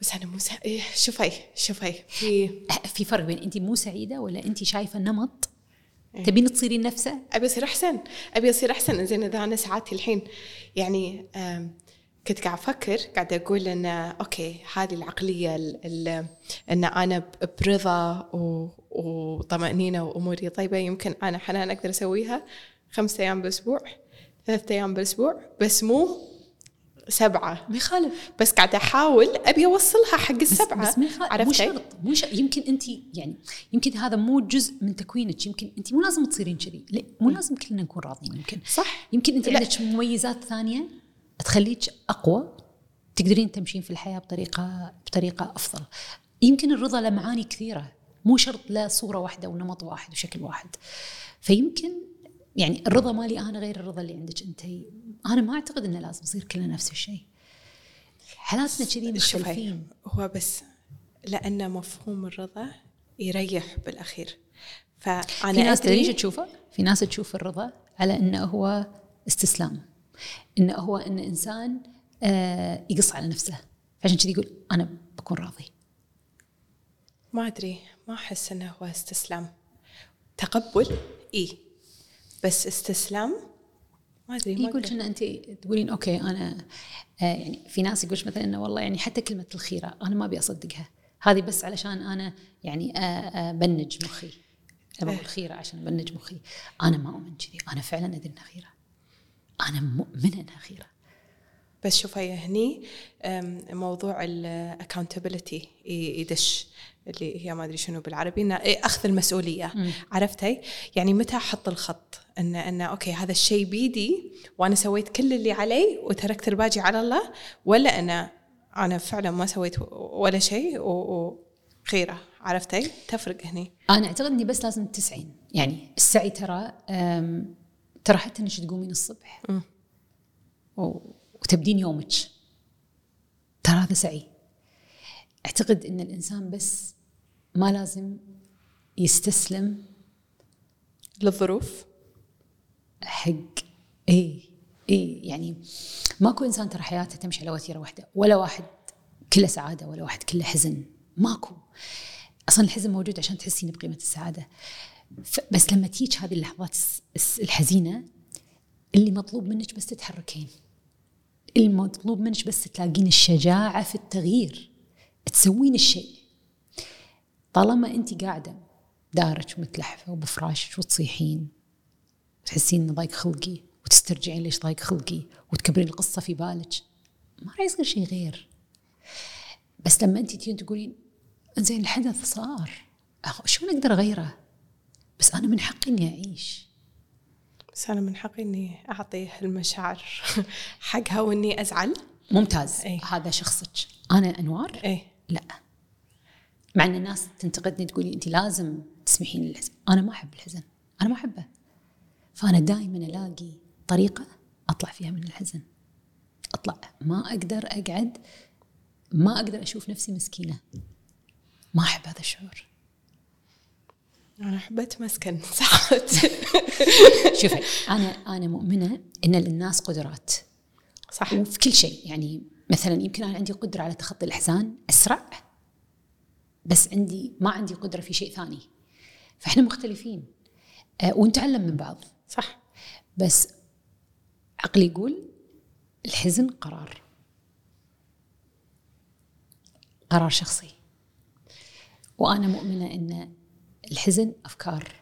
بس أنا مو سعيدة. شوفي في فرق بين أنت مو سعيدة ولا أنت شايفة نمط تبين تصيرين نفسه. أبي أصير أحسن. إنزين إذا أنا ساعاتي الحين يعني كنت قاعد أفكر، قاعد أقول إن أوكي هذه العقلية إن أنا برضا وطمأنينة وأموري طيبة، يمكن أنا حنان أقدر أسويها 5 أيام بالأسبوع، 3 أيام بالأسبوع، بس مو 7. ما يخالف، بس قاعد أحاول أبي أوصلها حق 7. بس مو شرط، يمكن أنت يعني يمكن هذا مو جزء من تكوينك، يمكن أنت مو لازم تصيرين كذي، مو لازم كلنا نكون راضيين. يمكن صح، يمكن أنت عندك مميزات ثانية تخليك أقوى، تقدرين تمشين في الحياة بطريقة أفضل. يمكن الرضا له معاني كثيرة، مو شرط لا صورة واحدة ونمط واحد وشكل واحد. فيمكن يعني الرضا مالي أنا غير الرضا اللي عندك أنتي. أنا ما أعتقد إنه لازم يصير كلنا نفس الشيء، حالاتنا كذي مختلفين. هو بس لأن مفهوم الرضا يريح بالأخير، في ناس تشوفه، في ناس تشوف الرضا على إنه هو استسلام، إنه هو إن إنسان يقص على نفسه، عشان كذي يقول أنا بكون راضي. ما أدري، ما أحس إنه هو استسلام، تقبل بس استسلام ما أدري. ما يقولش إن أنت تقولين أوكي أنا يعني في ناس يقولش مثلا إنه والله يعني حتى كلمة الخيرة أنا ما أبي أصدقها هذه، بس علشان أنا يعني بنج مخي، أبغى الخيرة عشان بنج مخي. أنا ما أؤمن كذي، أنا فعلا أدري إنها خيرة، أنا مؤمنة إنها خيرة. بس شوفي هني موضوع الأكاونتابيلتي يدش، اللي هي ما أدري شنو بالعربي، إنه أخذ المسؤولية. عرفتي يعني متى أحط الخط إن أوكي هذا الشيء بيدي وأنا سويت كل اللي علي وتركت الباقي على الله، ولا أنا فعلا ما سويت ولا شيء وخيرة. عرفتي تفرق هني. أنا أعتقد إني بس لازم تسعين، يعني السعي ترى حتى إنك تقومين الصبح وتبدين يومك، ترى هذا سعي. أعتقد إن الإنسان بس ما لازم يستسلم للظروف حق إيه يعني ماكو إنسان ترى حياته تمشي على وتيرة واحدة، ولا واحد كله سعادة ولا واحد كله حزن، ماكو. أصلا الحزن موجود عشان تحسين بقيمة السعادة، بس لما تيجي هذه اللحظات الحزينة اللي مطلوب منك بس تتحركين، المطلوب منك بس تلاقين الشجاعة في التغيير، تسوين الشيء. طالما أنت قاعدة دارك ومتلحفة وبفراشك وتصيحين وتحسين إن ضايق خلقي وتسترجعين ليش ضايق خلقي وتكبرين القصة في بالك، ما راح يصير شيء غير. بس لما أنت تجين تقولين إنزين الحدث صار، شو نقدر أغيره؟ بس أنا من حقي إني أعيش، بس أنا من حقي إني أعطيه المشاعر حقها وإني أزعل. ممتاز، أي. هذا شخصك. أنا أنوار أي. لا، مع أن الناس تنتقدني تقولي أنت لازم تسمحين للحزن، أنا ما أحب الحزن، أنا ما أحبه، فأنا دائما ألاقي طريقة أطلع فيها من الحزن، أطلع. ما أقدر أقعد، ما أقدر أشوف نفسي مسكينة، ما أحب هذا الشعور. أنا حبيت مسكن ساعات. شوفي، أنا مؤمنة إن للناس قدرات، صح، وفي كل شيء. يعني مثلا يمكن أنا عندي قدرة على تخطي الأحزان أسرع، بس ما عندي قدرة في شيء ثاني، فإحنا مختلفين ونتعلم من بعض، صح. بس عقلي يقول الحزن قرار شخصي، وأنا مؤمنة إن الحزن أفكار.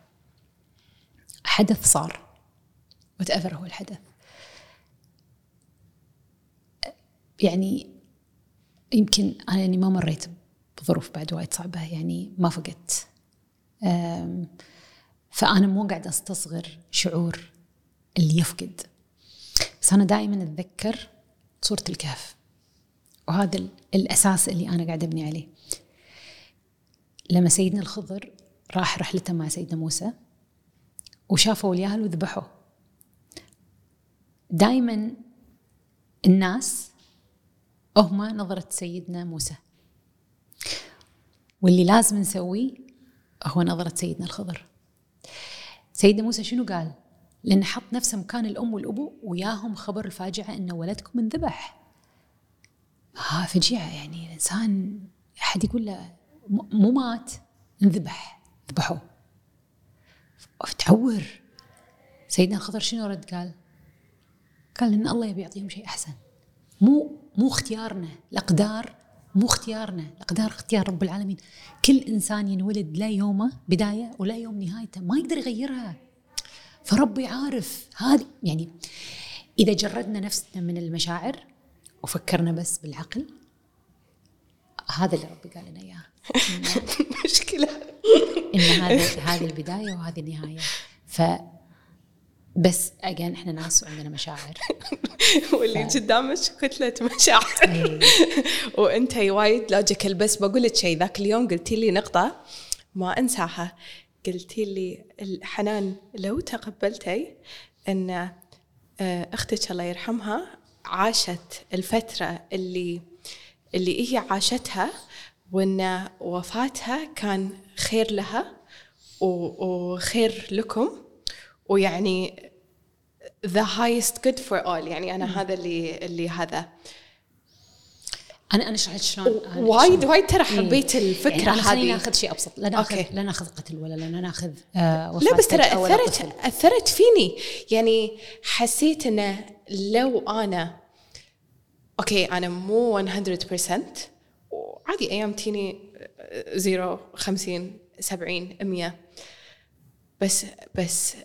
حدث صار، whatever هو الحدث، يعني يمكن أنا يعني ما مريت بظروف بعد وايد صعبة، يعني ما فقدت، فأنا مو قاعدة أستصغر شعور اللي يفقد. بس أنا دائما أتذكر صورة الكهف، وهذا الأساس اللي أنا قاعدة أبني عليه. لما سيدنا الخضر راح رحلته مع سيدنا موسى وشافوا الياهل وذبحوه، دائما الناس هما نظرة سيدنا موسى، واللي لازم نسويه هو نظرة سيدنا الخضر. سيدنا موسى شنو قال؟ لأنه حط نفسه مكان الأم والأبو وياهم خبر الفاجعة أن ولدكم انذبح. فجيعة، يعني الإنسان أحد يقول له مو مات، انذبح، ذبحوه، فتعور. سيدنا الخضر شنو رد؟ قال إن الله يبي يعطيهم شيء أحسن. مو اختيارنا الأقدار، مو اختيارنا الأقدار، اختيار رب العالمين. كل إنسان ينولد لا يومه بداية ولا يوم نهايته، ما يقدر يغيرها، فربي عارف. هذه يعني إذا جردنا نفسنا من المشاعر وفكرنا بس بالعقل، هذا اللي ربي قال لنا إياه. مشكلة إن هذه البداية وهذه النهاية. بس أجان إحنا ناس وعندنا مشاعر، واللي قدامك كتلة مشاعر، وأنت وايد لوجيكال. بس بقولك شيء، ذاك اليوم قلتي لي نقطة ما أنساها، قلتي لي الحنان لو تقبلتي أن أختك الله يرحمها عاشت الفترة اللي هي عاشتها، وأن وفاتها كان خير لها وخير لكم، ويعني the highest good for all. يعني أنا هذا اللي هذا أنا شرحت شلون وايد ترى حبيت الفكرة يعني هذه. خلينا ناخذ شيء أبسط، لا ناخذ قتل ولا ناخذ لا، بس ترى أثرت فيني. يعني حسيت أن لو أنا أوكي أنا مو 100%، وعادي أيام تيني 0 50 70 100، بس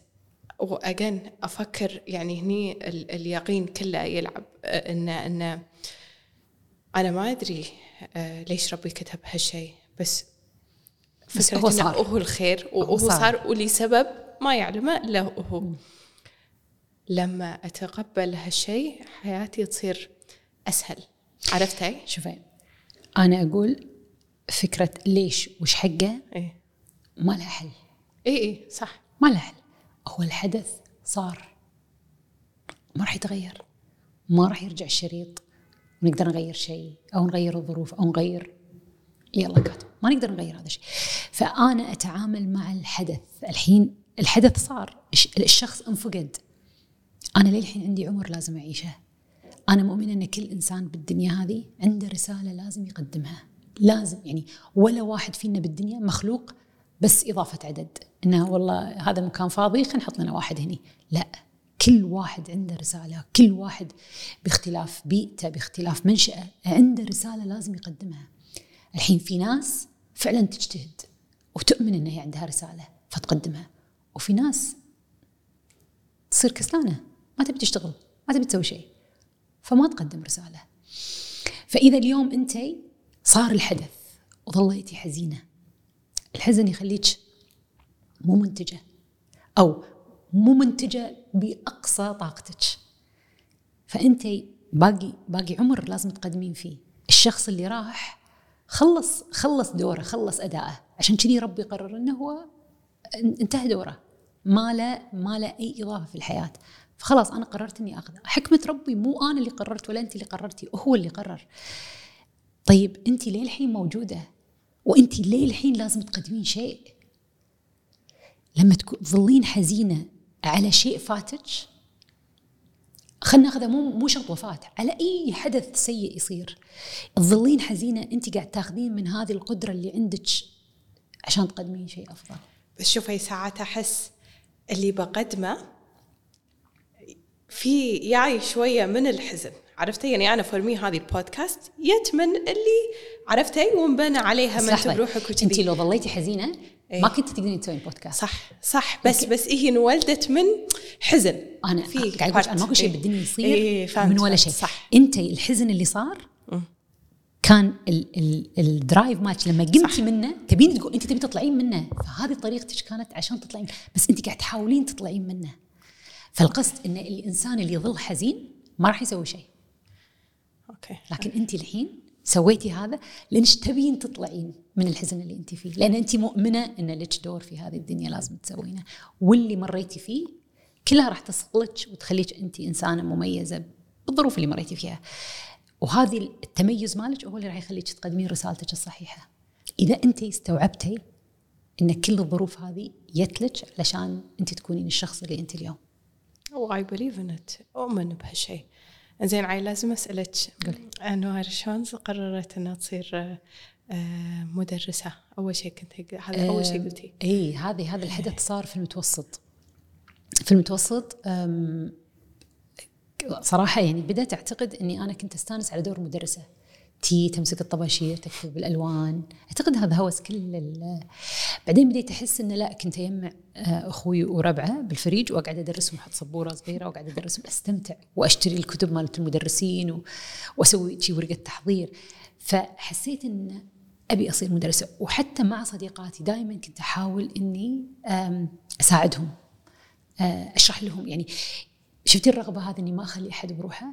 وأجن أفكر. يعني هني اليقين كله يلعب، إن أنا ما أدري ليش ربي كتب هالشيء، بس فكرة إنه هو الخير وهو صار ولسبب ما يعلمه إلا هو. لما أتقبل هالشيء حياتي تصير أسهل. عرفتي؟ شوفي، أنا أقول فكرة ليش وش حقه إيه؟ ما لها حل. إيه صح، ما لها حل. هو الحدث صار، ما راح يتغير، ما راح يرجع الشريط ونقدر نغير شيء أو نغير الظروف أو نغير يلا كاتب، ما نقدر نغير هذا الشيء. فأنا أتعامل مع الحدث الحين، الحدث صار، الشخص انفقد، أنا للحين عندي عمر لازم أعيشه. أنا مؤمنة أن كل إنسان بالدنيا هذه عنده رسالة لازم يقدمها، لازم يعني ولا واحد فينا بالدنيا مخلوق بس إضافة عدد، إنه والله هذا مكان فاضي خلينا نحط لنا واحد هني. لا، كل واحد عنده رسالة، كل واحد باختلاف بيئته باختلاف منشأه عنده رسالة لازم يقدمها. الحين في ناس فعلا تجتهد وتؤمن إن هي عندها رسالة فتقدمها، وفي ناس تصير كسلانة ما تبي تشتغل ما تبي تسوي شيء فما تقدم رسالة. فإذا اليوم أنتي صار الحدث وظليتي حزينة، الحزن يخليك مو منتجة أو مو منتجة بأقصى طاقتك، فأنتي باقي عمر لازم تقدمين فيه. الشخص اللي راح خلص دوره، خلص أداءه، عشان كذي ربي قرر أنه هو انتهى دوره، ما له أي إضافة في الحياة، فخلاص أنا قررت أني أخذ حكمة ربي. مو أنا اللي قررت ولا أنت اللي قررتي، هو اللي قرر. طيب أنت ليه الحين موجودة؟ وأنت ليه الحين لازم تقدمين شيء؟ لما تظلين حزينة على شيء فاتك، خلنا ناخذه مو شرط وفاة، على أي حدث سيء يصير تظلين حزينة، أنت قاعد تاخذين من هذه القدرة اللي عندك عشان تقدمين شيء أفضل. بس شوفي ساعات أحس اللي بقدمه في يعي شوية من الحزن، عرفتي يعني أنا فرمي هذه البودكاست جت من اللي عرفتي ومبنى عليها من تروحك وكذي. أنت لو ظليتي حزينة ما كنت تقدرين تسوين بودكاست. صح بس هي انولدت من حزن. أنا قاعد أقول أنا ماكو شيء بالدنيا يصير من ولا شيء. أنت الحزن اللي صار كان الدرايف ماتش لما قمتي منه تبين تقول أنت تبي تطلعين منه، فهذه طريقتك كانت عشان تطلعين، بس أنت قاعد تحاولين تطلعين منه. فالقصد إن الإنسان اللي يظل حزين ما راح يسوي شيء. أوكي. لكن أنت الحين سويتي هذا لأنش تبين تطلعين من الحزن اللي أنت فيه، لأن أنت مؤمنة إن لك دور في هذه الدنيا لازم تسوينه، واللي مريتي فيه كلها راح تصقلك وتخليك أنت إنسانة مميزة بالظروف اللي مريتي فيها، وهذه التميز مالك هو اللي راح يخليك تقدمين رسالتك الصحيحة. إذا أنت استوعبتي إن كل الظروف هذه يتلج علشان أنت تكونين الشخص اللي أنت اليوم. I believe in it. أؤمن بهالشيء. إنزين عاي لازم أسألك، أنوار شلون قررت أنها تصير مدرسة؟ أول شيء كنت هذا أول شيء قلتي. إي هذا الحدث صار في المتوسط. صراحة يعني بدأت أعتقد إني أنا كنت أستانس على دور مدرسة، تمسك الطباشير تكتب بالألوان، أعتقد هذا هوس بعدين بديت أحس إنه لا، كنت أجمع أخوي وربعه بالفريج وأقعد أدرسهم، أحط سبورة صغيرة وأقعد أدرسهم، أستمتع وأشتري الكتب مالت المدرسين وأسوي شي ورقة تحضير. فحسيت إن أبي أصير مدرسة، وحتى مع صديقاتي دائما كنت أحاول إني أساعدهم أشرح لهم. يعني شفتي الرغبة هذه إني ما أخلي أحد بروحه،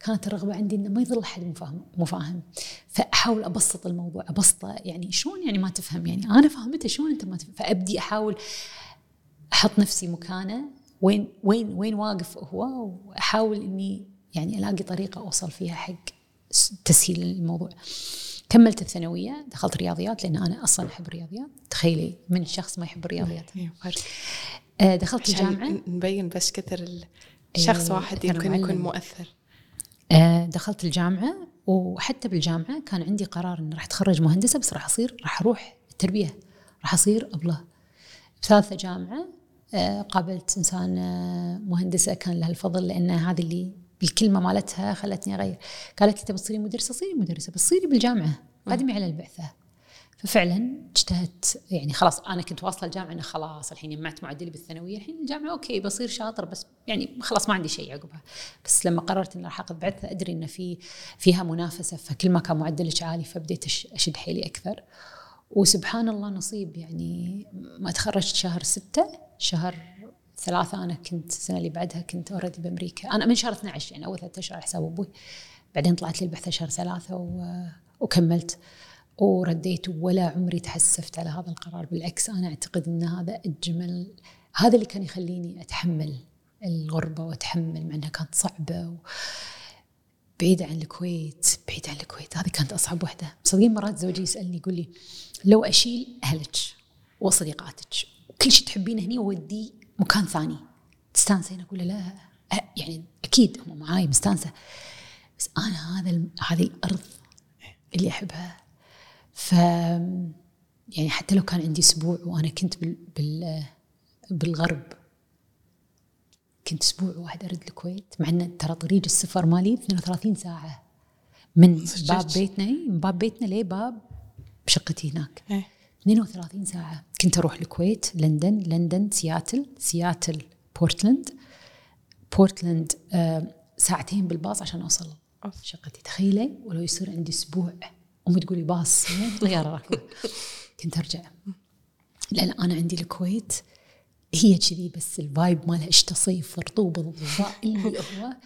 كانت الرغبة عندي إنه ما يظل أحد مفاهم، فأحاول أبسط الموضوع أبسطه. يعني شون يعني ما تفهم، يعني أنا فهمتها شون أنت ما تفهم، فأبدي أحاول أحط نفسي مكانه وين واقف هو، وأحاول إني يعني ألاقي طريقة أوصل فيها حق تسهيل الموضوع. كملت الثانوية، دخلت رياضيات لأن أنا أصلاً أحب الرياضيات، تخيلي من شخص ما يحب الرياضيات. دخلت الجامعة، نبين بس كثر الشخص واحد يمكن يكون مؤثر. دخلت الجامعة، وحتى بالجامعة كان عندي قرار إن راح أتخرج مهندسة، بس راح أروح التربية، راح أصير أبلة. بثالثة جامعة قابلت إنسان مهندسة كان لها الفضل، لأن هذه اللي بالكلمة مالتها خلتني أغير. قالت لي تبي تصيري مدرسة، صيري مدرسة، بس صيري بالجامعة، قدمي على البعثة. ففعلا اجتهدت، يعني خلاص أنا كنت واصلة الجامعة إنه خلاص الحين جمعت معدلي بالثانوية، الحين الجامعة أوكي بصير شاطر، بس يعني خلاص ما عندي شيء عقبها. بس لما قررت إن راح أخذ بعثة أدري إن فيها منافسة، فكل ما كان معدلك عالي فبديت أشد حيلي أكثر. وسبحان الله نصيب، يعني ما تخرجت شهر 6، شهر 3 أنا كنت السنة اللي بعدها كنت أوردي بأمريكا. أنا من شهر 12 يعني أول 3 أشهر حساب أبوي، بعدين طلعت لي البعثة شهر 3 وكملت ورديت، ولا عمري تحسفت على هذا القرار. بالعكس أنا أعتقد أن هذا أجمل، هذا اللي كان يخليني أتحمل الغربة وأتحمل مع أنها كانت صعبة بعيدة عن الكويت. هذه كانت أصعب وحدة صدقين. مرات زوجي يسألني يقول لي لو أشيل أهلك وصديقاتك وكل شيء تحبينه هني وودي مكان ثاني تستانسين، أقول لا يعني أكيد هم معاي مستانسة، بس أنا هذه الأرض اللي أحبها. ف يعني حتى لو كان عندي أسبوع وأنا كنت بالغرب، كنت أسبوع واحد أرد الكويت، مع أن ترى طريق السفر مالي 32 ساعة من باب بيتنا، من باب بيتنا لباب شقتي هناك 32 ساعة. كنت أروح الكويت، لندن، سياتل، بورتلاند ساعتين بالباص عشان أوصل شقتي. تخيلي ولو يصير عندي أسبوع أمي تقولي باص طيارة راكبة كنت أرجع، لأن أنا عندي الكويت هي كذي، بس الفايب مالها صيف ورطوبة وضباء اللي هو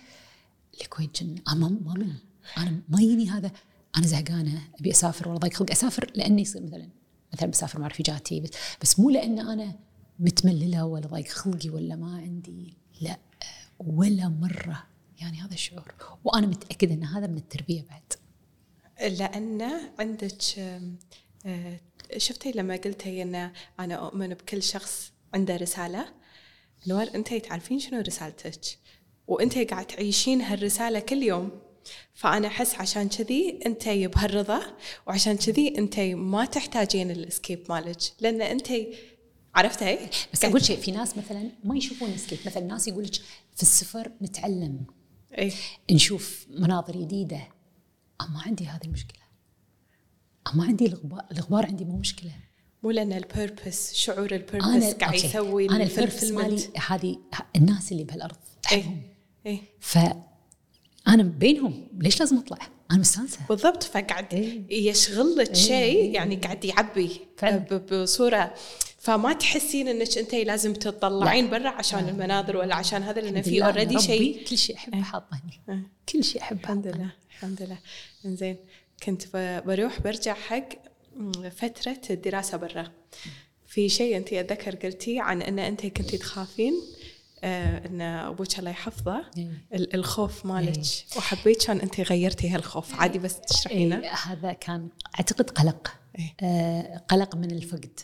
الكويت جنة. أنا ما يني هذا، أنا زهقانة أبي أسافر والله ضايق خلق أسافر، لأني يصير مثلا بسافر مع رفيجاتي، بس مو لأن أنا متمللة ولا ضايق خلقي ولا ما عندي، لا ولا مرة يعني هذا الشعور. وأنا متأكدة أن هذا من التربية بعد، لأنه عندك شفتي لما قلتي أن أنا أؤمن بكل شخص عنده رسالة. أنوار أنت تعرفين شنو رسالتك، وأنت قاعد تعيشين هالرسالة كل يوم، فأنا أحس عشان كذي أنت بهالرضا، وعشان كذي أنت ما تحتاجين الاسكيب مالك، لأن أنت عرفتي. بس أقول شيء، في ناس مثلا ما يشوفون اسكيب، مثلا ناس يقولك في السفر نتعلم نشوف مناظر جديدة. أما عندي هذه المشكلة، أما عندي الغبار عندي مو مشكلة، مو لأن البيربس، شعور البيربس قاعد يسوي أنا البيربس مالي. هذه الناس اللي بهالأرض أحبهم، ف أنا بينهم ليش لازم أطلع؟ أنا مستانسة بالضبط. فقعد يشغلك شيء يعني قاعد يعبي بصورة، فما تحسين إنك أنتي لازم تطلعين برا عشان المناظر ولا عشان هذا، لأن في أوريدي شيء. كل شيء أحب حاطه هنا، كل شيء أحب. الحمد لله. إنزين، كنت بروح برجع حق فترة الدراسة برا. في شيء أنتي أتذكر قلتي عن إن أنتي كنتي تخافين إن أبوك الله يحفظه الخوف مالك، وحبيت شان أنت غيرتي هالخوف. عادي بس تشرحي لنا. هذا كان أعتقد قلق، قلق من الفقد.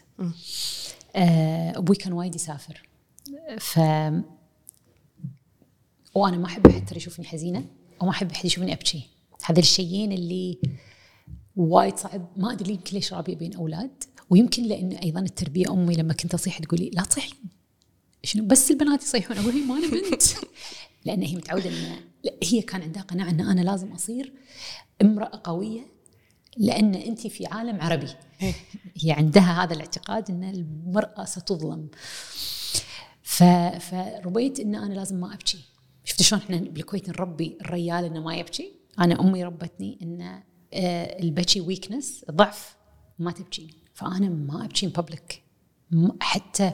أبوي كان وايد يسافر، وأنا ما أحب حتى يشوفني حزينة، وما أحب حد يشوفني أبكي. هذا الشيئين اللي وايد صعب. ما أدري ليش رابي بين أولاد، ويمكن لأن أيضا التربية أمي لما كنت أصيح تقولي لا تصيحين، شنو بس البنات يصيحون؟ أقول هي ما أنا بنت، لأن هي متعودة إن هي كان عندها قناعة إن أنا لازم أصير امرأة قوية، لأن أنت في عالم عربي. هي عندها هذا الاعتقاد إن المرأة ستظلم. فربيت إن أنا لازم ما أبكي. شفت شلون إحنا بالكويت نربي الرجال إنه ما يبكي؟ أنا أمي ربتني إن البكي ويكنس، ضعف، ما تبكي. فأنا ما أبكي ببليك، حتى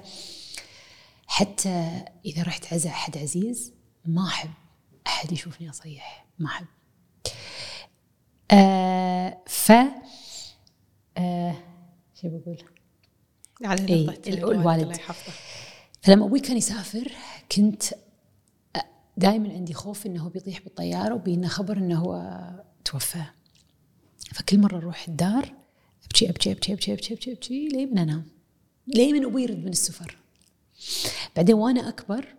إذا رحت عزاء أحد عزيز ما أحب أحد يشوفني أصيح، ما أحب. شو بقول على الوالد؟ فلما أبوي كان يسافر كنت دائما عندي خوف إنه بيطيح بالطيارة، وبينا خبر إنه هو توفى. فكل مرة أروح الدار أبكي أبكي أبكي أبكي أبكي أبكي أبكي ليه من أنام، ليه من أبوي يرد من السفر. بعدين وأنا أكبر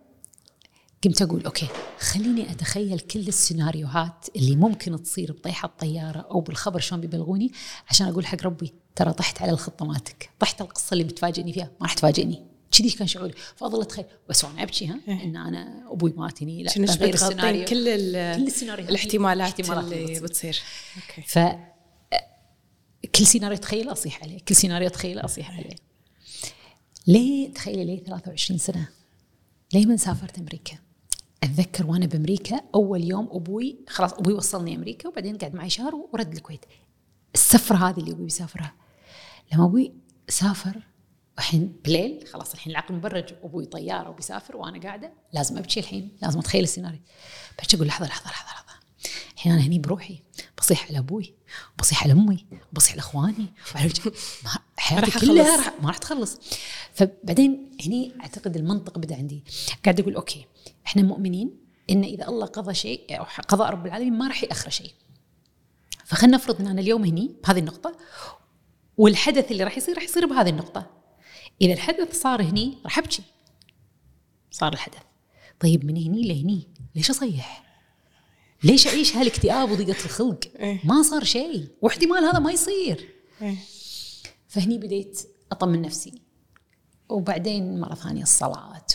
قمت أقول أوكي، خليني أتخيل كل السيناريوهات اللي ممكن تصير بطيحة الطيارة أو بالخبر شلون بيبلغوني، عشان أقول حق ربي ترى طحت على الخطة مالتك، طحت القصة اللي بتفاجئني فيها، ما راح تفاجئني. كذي كان شعوري، فأظل أتخيل بس وأنا أبكي إن أنا أبوي ماتني، لا غير السيناريو، كل السيناريو الاحتمالات اللي بتصير. فكل سيناريو تخيل أصيح عليه، كل سيناريو تخيل أصيح عليه. ليه تخيلي ليه 23 سنة؟ ليه من سافرت أمريكا؟ أتذكر وأنا بأمريكا أول يوم أبوي، خلاص أبوي وصلني أمريكا، وبعدين قعد معي شهر ورد الكويت. السفرة هذه اللي أبوي بيسافرها، لما أبوي سافر الحين بليل، خلاص الحين العقل مبرج، أبوي طيارة وبيسافر وأنا قاعدة، لازم أبكي الحين، لازم أتخيل السيناريو. بس أقول لحظة، الحين أنا هني بروحي بصيح على أبوي، بصيح على أمي، بصيح على إخواني، حياتي كلها ما راح تخلص. فبعدين هني أعتقد المنطق بدأ عندي، قاعد أقول أوكي، إحنا مؤمنين إن إذا الله قضى شيء أو قضاء رب العالمين ما راح يأخر شيء. فخلنا نفرض إن أنا اليوم هني بهذه النقطة، والحدث اللي راح يصير بهذه النقطة. إذا الحدث صار هني راح أبكي، صار الحدث. طيب من هني لهني ليش أصيح؟ ليش أعيش هالاكتئاب وضيقة الخلق؟ ما صار شيء واحتمال هذا ما يصير. فهني بديت أطمن نفسي. وبعدين مرة ثانية الصلاة.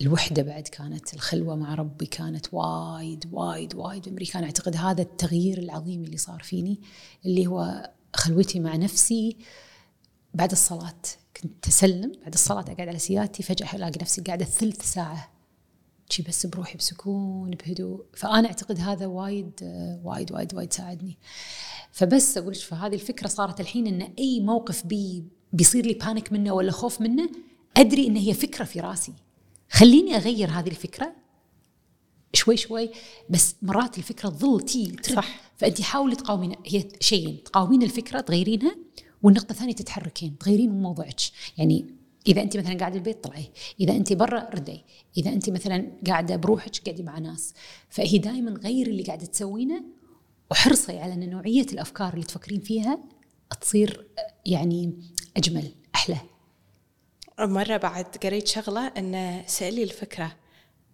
الوحدة بعد كانت الخلوة مع ربي كانت وايد وايد وايد أمريكان. أعتقد هذا التغيير العظيم اللي صار فيني اللي هو خلوتي مع نفسي بعد الصلاة. كنت أسلم بعد الصلاة أقعد على سيارتي فجأة ألاقي نفسي قاعدة ثلث ساعة شي بس بروحي بسكون بهدوء. فأنا أعتقد هذا وايد وايد وايد وايد ساعدني. فبس أقولك فهذه الفكرة صارت الحين إن أي موقف بيصير لي بانيك منه ولا خوف منه أدري إن هي فكرة في راسي خليني أغير هذه الفكرة شوي شوي. بس مرات الفكرة تظل صح فأنتي حاولي تقاومين. هي شيئين تقاومين الفكرة تغيرينها والنقطة الثانية تتحركين تغيرين موضوعك. يعني إذا أنت مثلا قاعدة البيت طلعي إذا أنت برا ردي إذا أنت مثلا قاعدة بروحك قاعدة مع ناس. فهي دائما غير اللي قاعدة تسوينه وحرصي على أن نوعية الأفكار اللي تفكرين فيها تصير يعني أجمل أحلى. مرة بعد قريت شغلة أن سألي الفكرة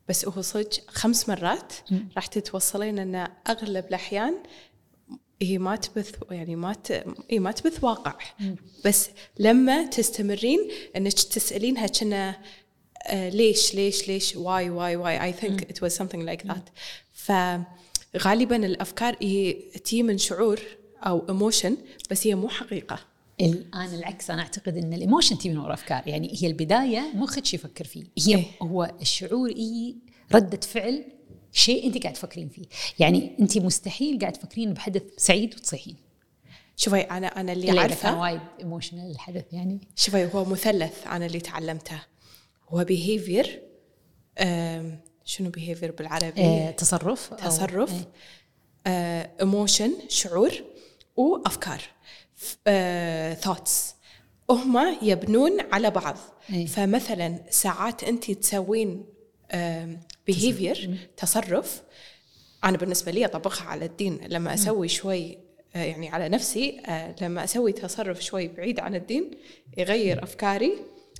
بس هو صدق 5 مرات راح تتوصلين أن أغلب الأحيان هي ما تبث يعني ما تبث واقع بس لما تستمرين أنك تسألينها كنا ليش why I think it was something like that. فغالبا الأفكار هي تي من شعور أو emotion بس هي مو حقيقة. الآن العكس أنا أعتقد أن الإيموشن تي من وراء أفكار. يعني هي البداية مخك يفكر فيه هي هو الشعور ردة فعل شيء أنت قاعد تفكرين فيه. يعني أنت مستحيل قاعد تفكرين بحدث سعيد وتصيحين. شوفي أنا اللي عارفة وايد إيموشنال الحدث. يعني شوفي هو مثلث أنا اللي تعلمته هو behavior شنو behavior بالعربي تصرف emotion شعور وأفكار thoughts هما يبنون على بعض. فمثلا ساعات أنت تسوين behavior تصرف. أنا بالنسبة لي أطبقها على الدين لما أسوي شوي يعني على نفسي لما أسوي تصرف شوي بعيد عن الدين يغير أفكاري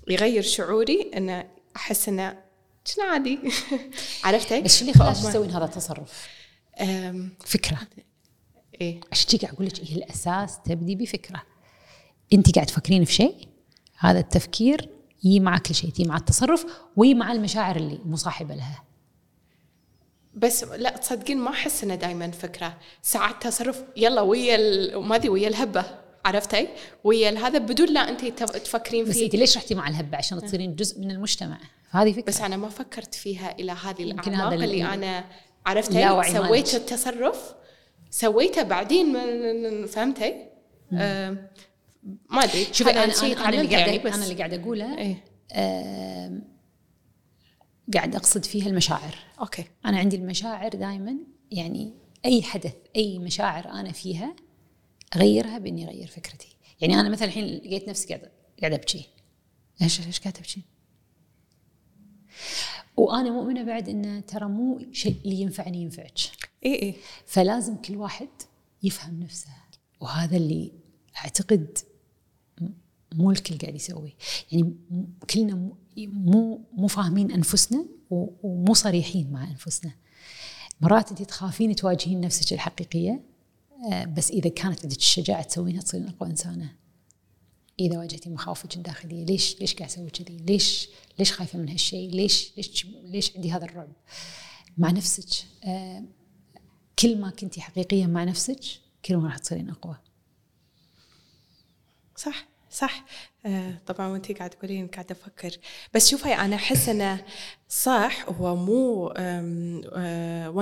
يغير شعوري أنا أحس أنه شنو عادي. عرفتي إيش اللي خلاش تسوين هذا التصرف؟ فكرة. عشان قاعد أقول لك إيه الأساس تبدي بفكرة. أنت قاعد تفكرين في شيء هذا التفكير يجي مع كل شيء يجي مع التصرف ويجي مع المشاعر اللي مصاحبة لها. بس لا تصدقين ما أحس إنه دائما فكرة. ساعات تصرف يلا ويا ماذي ويا الهبة. عرفتي ويا هذا بدون لا أنت تفكرين فيه. بس أنت ليش رحتي مع الهبة؟ عشان تصيرين جزء من المجتمع. هذه فكرة. بس أنا ما فكرت فيها إلى هذه الأعماق اللي أنا عرفتي سويت التصرف سويته بعدين من فهمتي ما أدري. شوفي أنا اللي قاعد أقوله قاعد أقصد فيها المشاعر. أوكي أنا عندي المشاعر دائما يعني أي حدث أي مشاعر أنا فيها أغيرها بإني أغير فكرتي. يعني أنا مثلا الحين لقيت نفسي قاعد أبكي إيش قاعد أبكي. وأنا مؤمنة بعد إن ترى مو شيء اللي ينفعني ينفعك. فلازم كل واحد يفهم نفسه وهذا اللي أعتقد مو الكل قاعد يسوي. يعني كلنا مو فاهمين أنفسنا ومو صريحين مع أنفسنا. مرات أنت تخافين تواجهين نفسك الحقيقية بس إذا كانت عندك الشجاعة تسوينها تصيرين أقوى إنسانة. إذا واجهتي مخاوفك الداخلية ليش قاعد أسوي كذي ليش خايفة من هالشيء ليش عندي هذا الرعب مع نفسك. كل ما كنتي حقيقية مع نفسك كل ما راح تصيرين أقوى. صح طبعاً وانتي قاعد تقولين قاعد أفكر بس شوفي أنا أحس أنه صح هو مو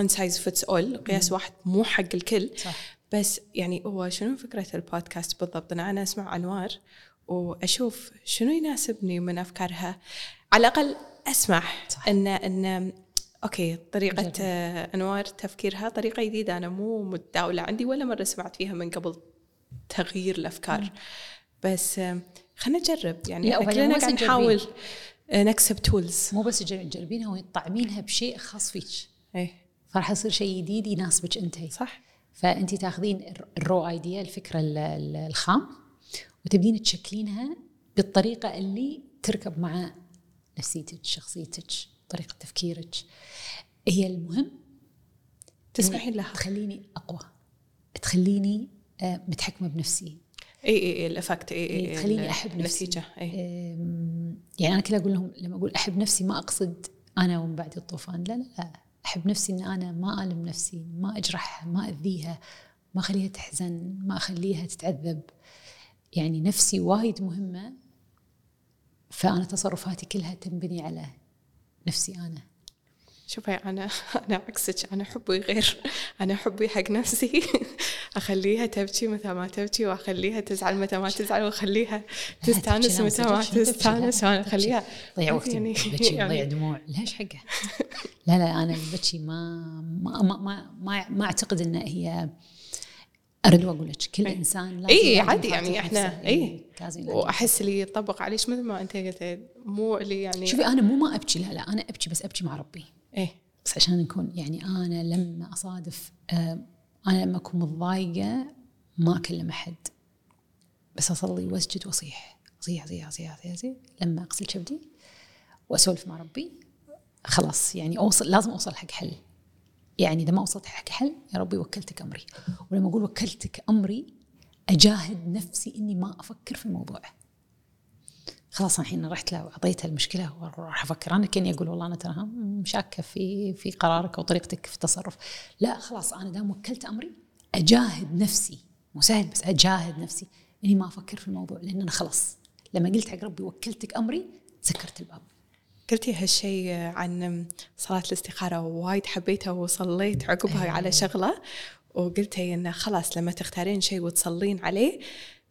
one size fits all قياس واحد مو حق الكل صح. بس يعني هو شنو فكرة البودكاست بالضبط؟ أنا أسمع أنوار وأشوف شنو يناسبني من أفكارها على الأقل أسمع صح. إن أوكي طريقة أنوار تفكيرها طريقة جديدة أنا مو متداولة عندي ولا مرة سمعت فيها من قبل تغيير الأفكار بس خلنا نجرب. يعني كلنا قاعد نحاول نكسب تولز مو بس تجربينها وتطعمينها بشيء خاص فيك فراح يصير شيء جديد يناسبك أنتي صح. فأنتي تاخذين الرو ايديا الفكرة الخام وتبدين تشكلينها بالطريقة اللي تركب مع نفسيتك شخصيتك طريقة تفكيرك. هي المهم تسمحين لها تخليني أقوى، تخليني متحكمة بنفسي. إيه الأفكت، إيه تخليني أحب النتيجة. يعني أنا كلا أقول لهم لما أقول أحب نفسي ما أقصد أنا ومن بعد الطوفان، لا لا لا، أحب نفسي إن أنا ما ألم نفسي، ما أجرحها، ما أذيها، ما أخليها تحزن، ما أخليها تتعذب. يعني نفسي وايد مهمة، فأنا تصرفاتي كلها تنبني على نفسي أنا. شوفي أنا عكسك، أنا حبي غير، أنا حبي حق نفسي أخليها تبكي متى ما تبكي، وأخليها تزعل متى ما تزعل، وأخليها تستانس متى ما تستانس، وأنا أخليها ضيع وقتي يعني بكي ضيع دموع ليش حقها. لا لا، أنا البكي ما أعتقد أن هي، أرد وأقول لك كل إنسان لازم عادي يعني إحنا وأحس لي يطبق عليش مثل ما أنت قلت، مو اللي يعني شوفي أنا مو ما أبكي، لا لا، أنا أبكي بس أبكي مع ربي. بس عشان نكون يعني أنا لما أصادف، أنا لما أكون متضايقة ما أكلم أحد، بس أصلي وأسجد وأصيح أصيح أصيح أصيح أصيح لما أغسل كبدي وأسولف مع ربي. خلاص يعني أوصل، لازم أوصل حق حل. يعني إذا ما وصلت حق حل، يا ربي وكلتك أمري. ولما أقول وكلتك أمري أجاهد نفسي إني ما أفكر في الموضوع. خلاص الحين رحت له وعطيتها المشكلة وراح أفكر. أنا كأني أقول والله أنا ترى مشاكة في قرارك أو طريقتك في التصرف. لا خلاص، أنا دام وكلت أمري أجاهد نفسي، مو سهل بس أجاهد نفسي إني ما أفكر في الموضوع، لأن أنا خلاص لما قلت حق ربي وكلتك أمري سكرت الباب. قلتي هالشيء عن صلاة الاستخارة وايد حبيتها وصليت عقبها على شغلة، وقلتي إن خلاص لما تختارين شيء وتصلين عليه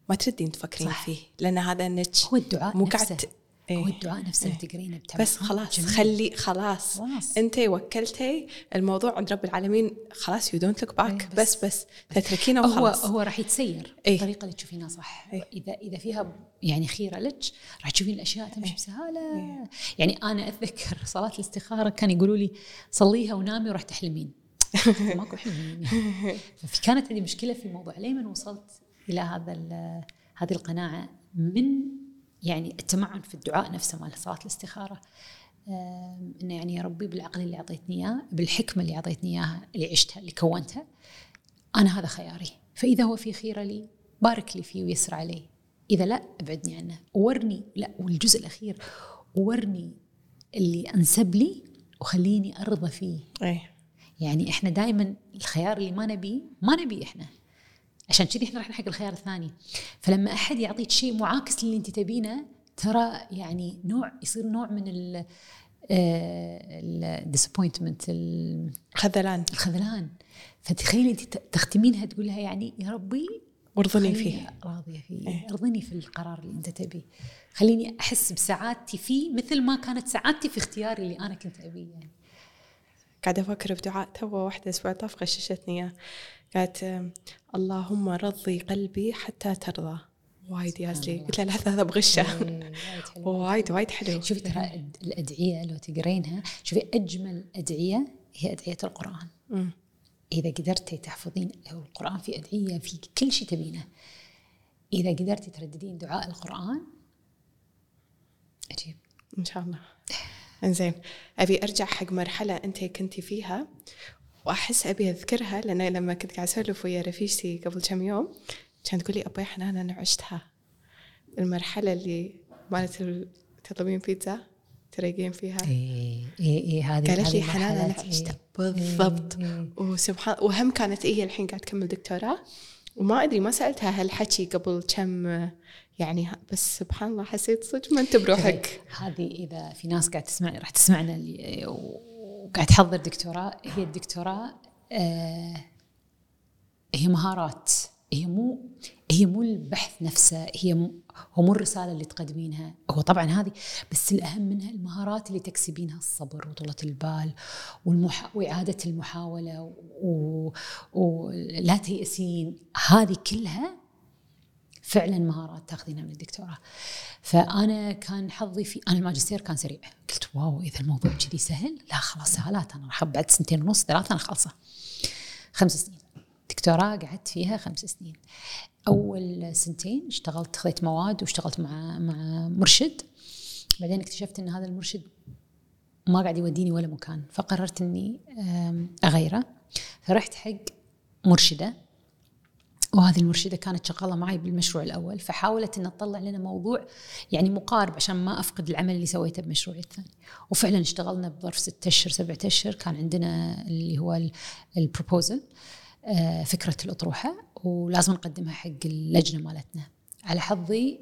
ما تردين تفكرين فيه، لأن هذا إنك هو الدعاء نفسه. هو الدعاء نفسه تقرينه بس خلاص جميل. خلي خلاص أنت وكلتي الموضوع عند رب العالمين، خلاص you don't look back. بس تتركينه وخلاص، هو راح يتسير الطريقة اللي تشوفينها صح. إذا فيها يعني خيرة لك راح تشوفين الأشياء تمشي بسهالة. يعني أنا أتذكر صلاة الاستخارة كان يقولوا لي صليها ونامي وراح تحلمين. ماكو حلمين. فكانت هذه مشكلة في الموضوع، ليه من وصلت إلى هذه القناعة من يعني التمعن في الدعاء نفسه مال صلاة الاستخارة، إنه يعني يا ربي بالعقل اللي أعطيتني إياه، بالحكمة اللي أعطيتني إياها، اللي عشتها، اللي كونتها، أنا هذا خياري. فإذا هو في خير لي بارك لي فيه ويسر عليه، إذا لا أبعدني عنه وورني لا. والجزء الأخير وورني اللي أنسب لي وخليني أرضى فيه. يعني إحنا دائما الخيار اللي ما نبي إحنا، عشان كذي إحنا راح نحق الخيار الثاني. فلما أحد يعطيك شيء معاكس للي أنت تبينه، ترى يعني يصير نوع من الديسابوينتمنت، الخذلان. فتخيلي أنت تختمينها تقول لها يعني يا ربي ارضني فيه، راضية فيه، ارضني في القرار اللي أنت تبيه، خليني أحس بسعادتي فيه مثل ما كانت سعادتي في اختياري اللي أنا كنت أبيه. يعني قاعدة أفكر بدعاء توه واحدة أسبوع طاف غششتني إياه، قالت اللهم رضي قلبي حتى ترضى. وايد ياسلي قلت لها لحظة، هذا بغشة وايد حلو. شوفي ترى الأدعية لو تقرينها، شوفي أجمل أدعية هي أدعية القرآن. إذا قدرتي تحفظين القرآن، في أدعية في كل شيء تبينه، إذا قدرتي ترددين دعاء القرآن أجيب إن شاء الله. إنزين، أبي أرجع حق مرحلة أنت كنتي فيها وأحس أبي أذكرها، لأن لما كنت قاعد أسولف ويا رفيجتي قبل كم يوم كانت تقول لي أبا حنان أنا عشتها، المرحلة اللي مالت تطلبين بيتزا تريقين فيها. هذه قالت لي حنان أنا عشتها بالضبط. وسبحان، وهم كانت الحين قاعد تكمل دكتوراه، وما أدري ما سألتها هالحكي قبل كم يعني، بس سبحان الله حسيت صدق ما أنت بروحك. هذه إذا في ناس قاعد تسمعني راح تسمعنا اللي وقاعد تحضر دكتوراه، هي الدكتوراه هي مهارات، هي مو البحث نفسه، هو مو الرسالة اللي تقدمينها، هو طبعا هذه، بس الأهم منها المهارات اللي تكسبينها، الصبر وطولة البال وإعادة المحاولة ولا تيأسين، هذه كلها فعلا مهارات تاخذينها من الدكتوراه. فأنا كان حظي في الماجستير كان سريع، قلت واو إذا الموضوع كذي سهل لا خلاص سهلات، أنا راح بعد 2.5 3 أنا خالصة. 5 سنين دكتوراه قعدت فيها، 5 سنين. أول 2 سنين اشتغلت، خذيت مواد واشتغلت مع مرشد، بعدين اكتشفت أن هذا المرشد وما قاعد يوديني ولا مكان، فقررت أني أغيره. فرحت حق مرشدة، وهذه المرشدة كانت شغالة معي بالمشروع الأول، فحاولت أن أطلع لنا موضوع يعني مقارب عشان ما أفقد العمل اللي سويته بمشروعي الثاني. وفعلا اشتغلنا بظرف 6 أشهر 7 أشهر، كان عندنا اللي هو البروبوزل، فكرة الأطروحة، ولازم نقدمها حق اللجنة مالتنا. على حظي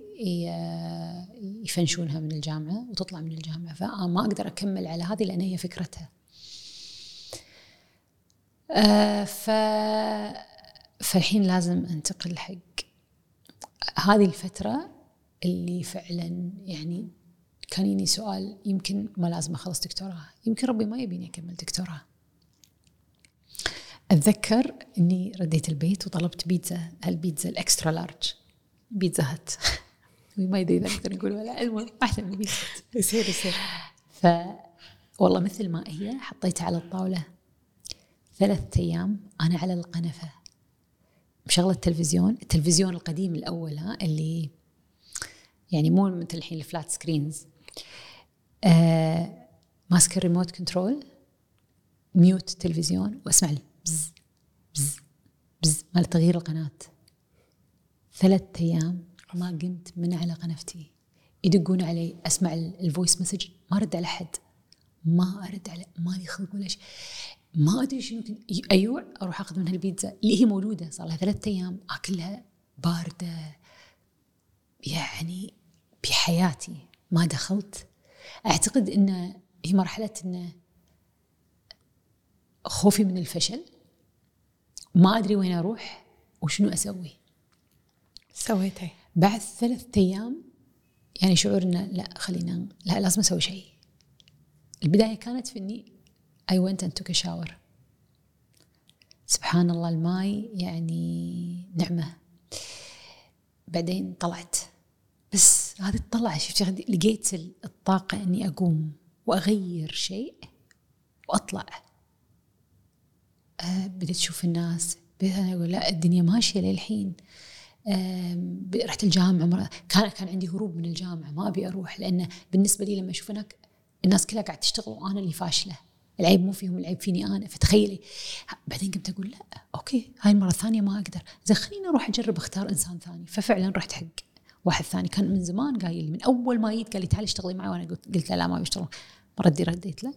يفنشونها من الجامعة وتطلع من الجامعة، فما أقدر أكمل على هذه لأن هي فكرتها. فالحين لازم أنتقل حق هذه الفترة اللي فعلا يعني كان يني سؤال، يمكن ما لازم أخلص دكتوراه، يمكن ربي ما يبيني أكمل دكتوراه. أتذكر أني رديت البيت وطلبت بيتزا، البيتزا الأكسترا لارج، بيتزا هات ما يدري إذا نقدر نقول ولا، المهم أحلى من بيتزا يصير. والله مثل ما هي حطيتها على الطاولة. 3 أيام أنا على القنفة مشغلة التلفزيون القديم الأول، اللي يعني مو مثل الحين الفلات سكرينز. ماسك الريموت كنترول، ميوت التلفزيون، وأسمع لي بز بز بز مال تغيير القناة. 3 أيام ما قمت من على قنفتي، يدقون علي، أسمع الفويس مسج، ما أرد على حد، ما أرد على، ما لي خلق ولا شيء، ما أدري شنو كنت أيوع. أروح أخذ منها البيتزا اللي هي موجودة صار لها 3 أيام، أكلها باردة يعني بحياتي ما دخلت. أعتقد إنه هي مرحلة إنه خوفي من الفشل، ما أدري وين أروح وشنو أسوي. سويتها بعد 3 أيام، يعني شعورنا لا خلينا، لا لازم أسوي شيء. البداية كانت في إني I went and took a shower. سبحان الله الماي يعني نعمة. بعدين طلعت، بس هذه الطلعة شفت لقيت الطاقة إني أقوم وأغير شيء وأطلع. بدأت أشوف الناس، بدأت أنا أقول لا الدنيا ماشية للحين. رحت الجامعة مرة، كان عندي هروب من الجامعة، ما أبي أروح لأن بالنسبة لي لما أشوف هناك الناس كلها قاعد تشتغل وأنا اللي فاشلة، العيب مو فيهم، العيب فيني أنا. فتخيلي بعدين قمت أقول لا أوكي، هاي المرة الثانية ما أقدر، زين خليني أروح أجرب أختار إنسان ثاني. ففعلا رحت حق واحد ثاني، كان من زمان قايل، من أول ما جيت قال لي تعالي اشتغلي معي، وأنا قلت لا ما بشتغل. رديت له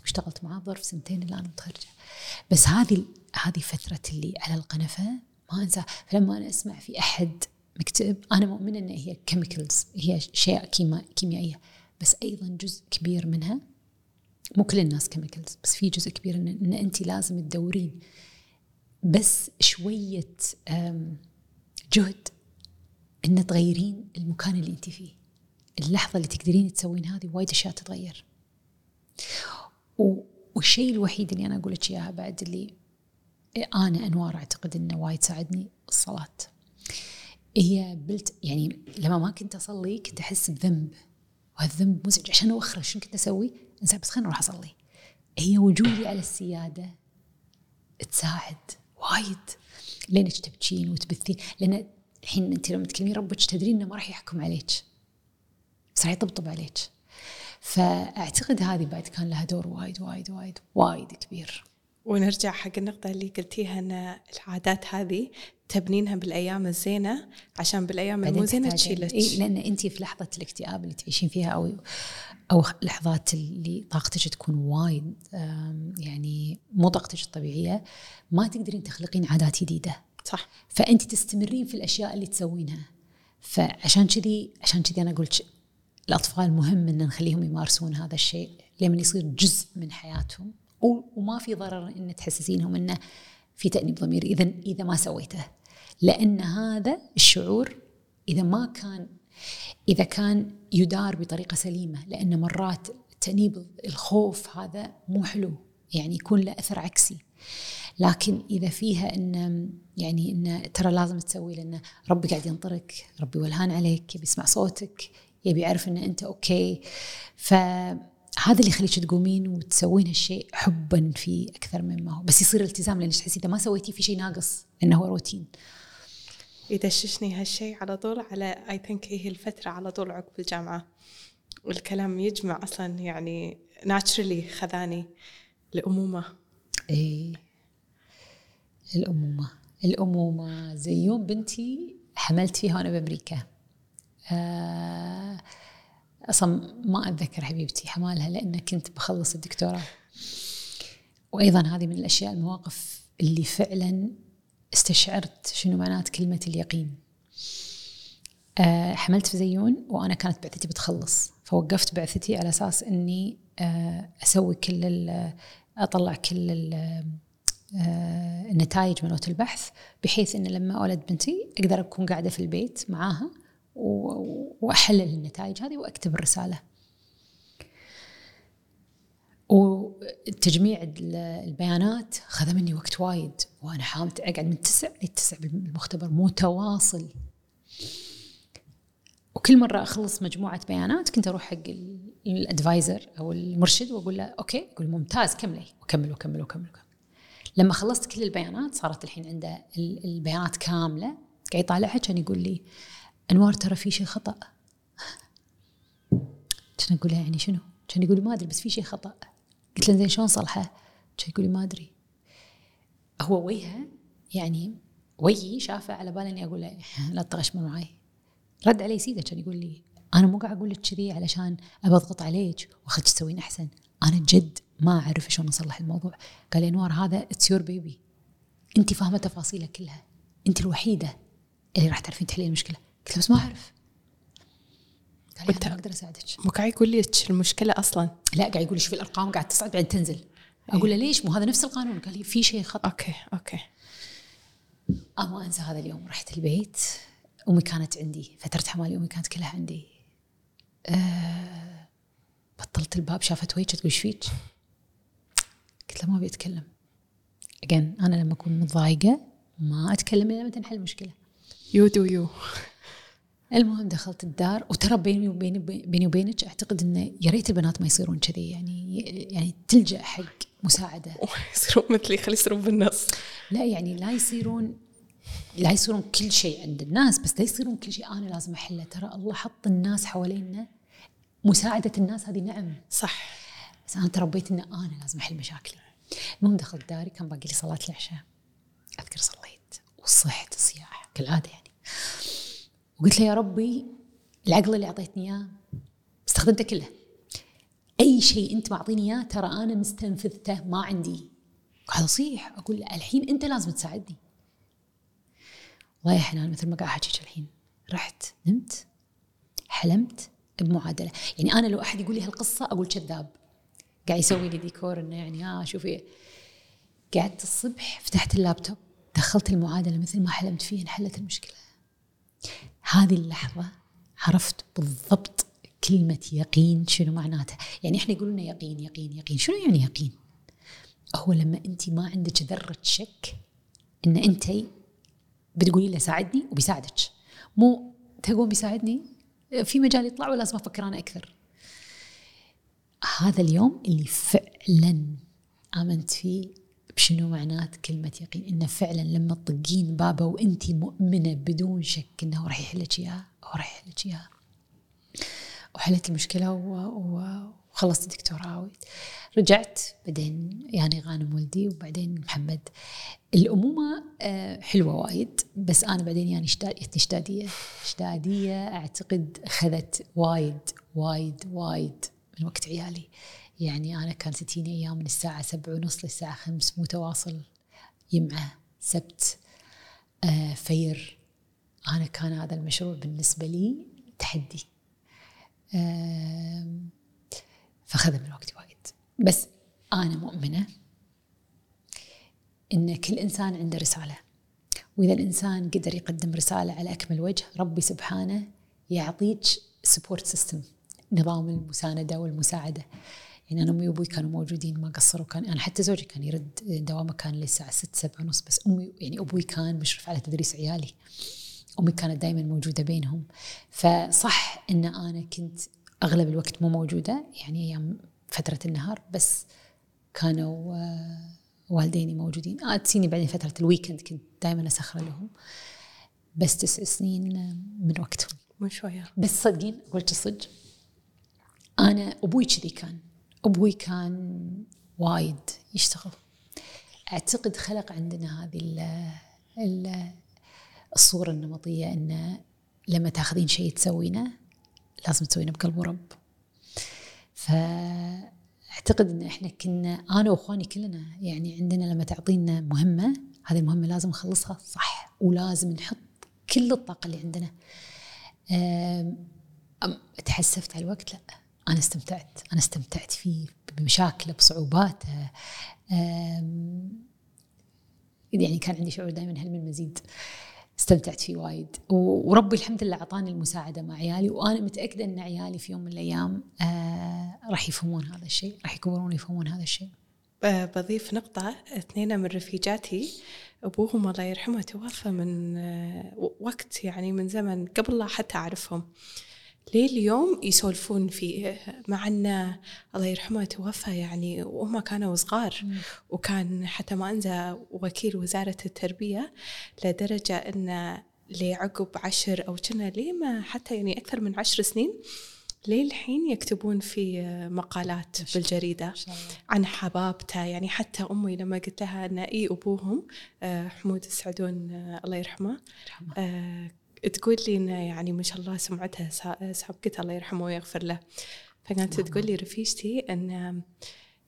واشتغلت معاه ظرف 2 سنين الآن متخرجة. بس هذه فترة اللي على القنفة ما أنسى. فلما أنا أسمع في أحد مكتئب، أنا مؤمنة أن هي كيميكلز، هي أشياء كيميائية، بس أيضا جزء كبير منها مو كل الناس كيميكلز، بس في جزء كبير إن أنت لازم تدورين بس شوية جهد إن تغيرين المكان اللي أنت فيه. اللحظة اللي تقدرين تسوين هذه وايد أشياء تتغير. والشيء الوحيد اللي أنا أقولك إياها بعد، اللي أنا أنوار أعتقد أنه وايد ساعدني، الصلاة. هي يعني لما ما كنت أصلي كنت أحس بذنب، وهالذنب مزعج عشان أخرج. شنو كنت أسوي؟ إنسان بس خليني أروح أصلي. هي وجودي على السيادة تساعد وايد، لأنك تبكين وتبثين، لأن الحين أنت لما تكلمين ربك تدرين أنه ما راح يحكم عليك، بس راح يطبطب عليك. فأعتقد هذه بعد كان لها دور وايد وايد وايد وايد كبير. ونرجع حق النقطة اللي قلتيها، أن العادات هذه تبنينها بالأيام الزينة، عشان بالأيام المو زينة تشيلك. لأن أنت في لحظة الاكتئاب اللي تعيشين فيها أو لحظات اللي طاقتك تكون وايد يعني مو طاقتك الطبيعية، ما تقدرين تخلقين عادات جديدة، صح؟ فأنت تستمرين في الأشياء اللي تسوينها. فعشان كذي أنا قلت الأطفال مهم إن نخليهم يمارسون هذا الشيء لمن يصير جزء من حياتهم، وما في ضرر إن تحسسينهم إنه في تأنيب ضمير إذا ما سويته. لأن هذا الشعور إذا كان يدار بطريقة سليمة، لأن مرات تأنيب الخوف هذا مو حلو، يعني يكون له أثر عكسي. لكن إذا فيها إن ترى لازم تسوي، لأن ربي قاعد ينطرك، ربي ولهان عليك، بيسمع صوتك، يبي يعرف إن أنت أوكي. هذا اللي يخليك تقومين وتسوين هالشيء حبا فيه أكثر مما هو، بس يصير التزام، لأنك تحسي إذا ما سويتي في شيء ناقص، إنه هو روتين. يدششني هالشيء على طول على I think هي الفترة على طول عقب الجامعة، والكلام يجمع أصلا يعني ناتشرلي خذاني الأمومة. إيه الأمومة، الأمومة زي يوم بنتي حملت فيها أنا بأمريكا، أصلا ما أتذكر حبيبتي حمالها لأن كنت بخلص الدكتوراه. وأيضا هذه من الأشياء المواقف اللي فعلا استشعرت شنو معنات كلمة اليقين. حملت في زيون وأنا كانت بعثتي بتخلص، فوقفت بعثتي على أساس أني أسوي أطلع كل النتائج من البحث، بحيث أن لما أولد بنتي أقدر أكون قاعدة في البيت معاها وأحلل النتائج هذه وأكتب الرسالة. وتجميع البيانات خذ مني وقت وايد، وأنا حاولت أقعد من 9 ل 9 بالمختبر متواصل، وكل مرة أخلص مجموعة بيانات كنت أروح حق الأدفايزر أو المرشد وأقول له أوكي، أقول ممتاز كملي، وكمل وكمل وكمل. لما خلصت كل البيانات صارت الحين عنده البيانات كاملة، قاعد يطالعها كان يقول لي أنوار ترى في شيء خطأ. كان أقول له يعني شنو؟ كان يقول لي ما أدري بس في شيء خطأ. قلت له زين شلون صلحه؟ كان يقول لي ما أدري. هو وجهه يعني وجهي شافه على بالي إني أقول له لا تغشمر معي. رد علي سيدة كان يقول لي أنا مو قاعد أقول لك كذي علشان أبى أضغط عليك وأخليك تسوين أحسن، أنا جد ما أعرف شلون أصلح الموضوع. قال لي أنوار هذا it's your baby، أنت فاهمة تفاصيله كلها، أنت الوحيدة اللي راح تعرفين تحلين المشكلة. قلت له بس ما أعرف. قال لي أنا أقدر أساعدك. مو قاعد يقول لي المشكلة أصلا، لا قاعد يقول لي شوفي الأرقام قاعد تصعد بعد تنزل. أقول له ليش؟ مو هذا نفس القانون. قال لي في شيء خطأ. أوكي. أما أنسى هذا اليوم. رحت البيت، أمي كانت عندي، فترة حمالي أمي كانت كلها عندي. بطلت الباب، شافت وجهي تقول ايش فيك؟ قلت لها ما بيتكلم. أجين أنا لما أكون متضايقة ما أتكلم إلا لما تنحل المشكلة. يو. المهم دخلت الدار، وترى بيني وبينك أعتقد إن يا ريت البنات ما يصيرون كذي، يعني تلجأ حق مساعدة. يصيرون مثلي، خلي يصيرون بالنص. لا يعني لا يصيرون كل شيء عند الناس، بس لا يصيرون كل شيء أنا لازم أحله. ترى الله حط الناس حوالينا، مساعدة الناس هذه نعم صح، بس أنا تربيت إن أنا لازم أحل مشاكلي. المهم دخلت داري، كان باقي لي صلاة العشاء، أذكر صليت وصحت الصياح كالعادة يعني، وقلت له يا ربي العقل اللي أعطيتني إياه استخدمته كله، أي شيء أنت معطيني إياه ترى أنا مستنفذته، ما عندي. قاعد أصيح أقول له الحين أنت لازم تساعدني. والله يا حنان مثل ما قاعد أحكيك الحين، رحت نمت حلمت بمعادلة. يعني أنا لو أحد يقول لي هالقصة أقول كذاب، قاعد يسوي لي ديكور إنه يعني شوفي. قعدت الصبح فتحت اللابتوب دخلت المعادلة مثل ما حلمت فيها، انحلت المشكلة. هذه اللحظة عرفت بالضبط كلمة يقين شنو معناتها. يعني إحنا يقولون يقين، شنو يعني يقين؟ هو لما أنت ما عندك ذرة شك إن أنت بتقولي له ساعدني وبيساعدك، مو تقول بيساعدني في مجال يطلع ولازم أفكر أنا أكثر. هذا اليوم اللي فعلا آمنت فيه بشنو معنات كلمة يقين، إنه فعلا لما تطقين بابا وأنتي مؤمنة بدون شك إنه راح يحلك إياها، وحلت المشكلة وخلصت الدكتوراه. رجعت بعدين يعني غانم ولدي وبعدين محمد. الأمومة حلوة وايد، بس أنا بعدين يعني اشتادية أعتقد أخذت وايد من وقت عيالي. يعني أنا كان 60 أيام من الساعة 7:30 للساعة 5 متواصل، يمعة سبت فير. أنا كان هذا المشروع بالنسبة لي تحدي، فأخذ من وقتي وايد. بس أنا مؤمنة إن كل إنسان عنده رسالة، وإذا الإنسان قدر يقدم رسالة على أكمل وجه ربي سبحانه يعطيك سبورت سيستم، نظام المساندة والمساعدة. يعني أنا أمي وأبوي كانوا موجودين ما قصروا، كان أنا حتى زوجي كان يرد دوامه كان للساعة 6-7:30، بس أمي يعني أبوي كان مشرف على تدريس عيالي، أمي كانت دائما موجودة بينهم. فصح إن أنا كنت أغلب الوقت مو موجودة يعني أيام فترة النهار، بس كانوا والديني موجودين. تسيني بعدين فترة الويكند كنت دائما أسخر لهم، بس 9 سنين من وقتهم مو شوية. بس صدقين قلت الصدق أنا أبوي كذي كان، أبوي كان وايد يشتغل. أعتقد خلق عندنا هذه الصورة النمطية أن لما تأخذين شيء تسوينه لازم تسوينه بقلب ورب. فأعتقد أن إحنا كنا أنا وأخواني كلنا يعني عندنا لما تعطينا مهمة، هذه المهمة لازم نخلصها صح، ولازم نحط كل الطاقة اللي عندنا. تحسفت على الوقت؟ لا، أنا استمتعت فيه، بمشاكله، بصعوباته. يعني كان عندي شعور دائما هل من مزيد، استمتعت فيه وايد. وربي الحمد لله أعطاني المساعدة مع عيالي، وأنا متأكدة أن عيالي في يوم من الأيام راح يفهمون هذا الشيء، راح يكبرون يفهمون هذا الشيء. بضيف نقطة، اثنين من رفيجاتي أبوهم الله يرحمه توفى من وقت، يعني من زمن قبل لا حتى أعرفهم. ليه اليوم يسولفون فيه مع أن الله يرحمه توفى يعني وهم كانوا صغار، وكان حتى ما أنزل وكيل وزارة التربية لدرجة أن لعقب 10 أو كنا ليه ما حتى يعني أكثر من 10 سنين ليه الحين يكتبون في مقالات بالجريدة عن حبابته. يعني حتى أمي لما قلت لها أن أبوهم حمود السعدون الله يرحمه تقول لي إن يعني ما شاء الله سمعتها سابقتها الله يرحمه ويغفر له. فكانت تقول لي رفيجتي أن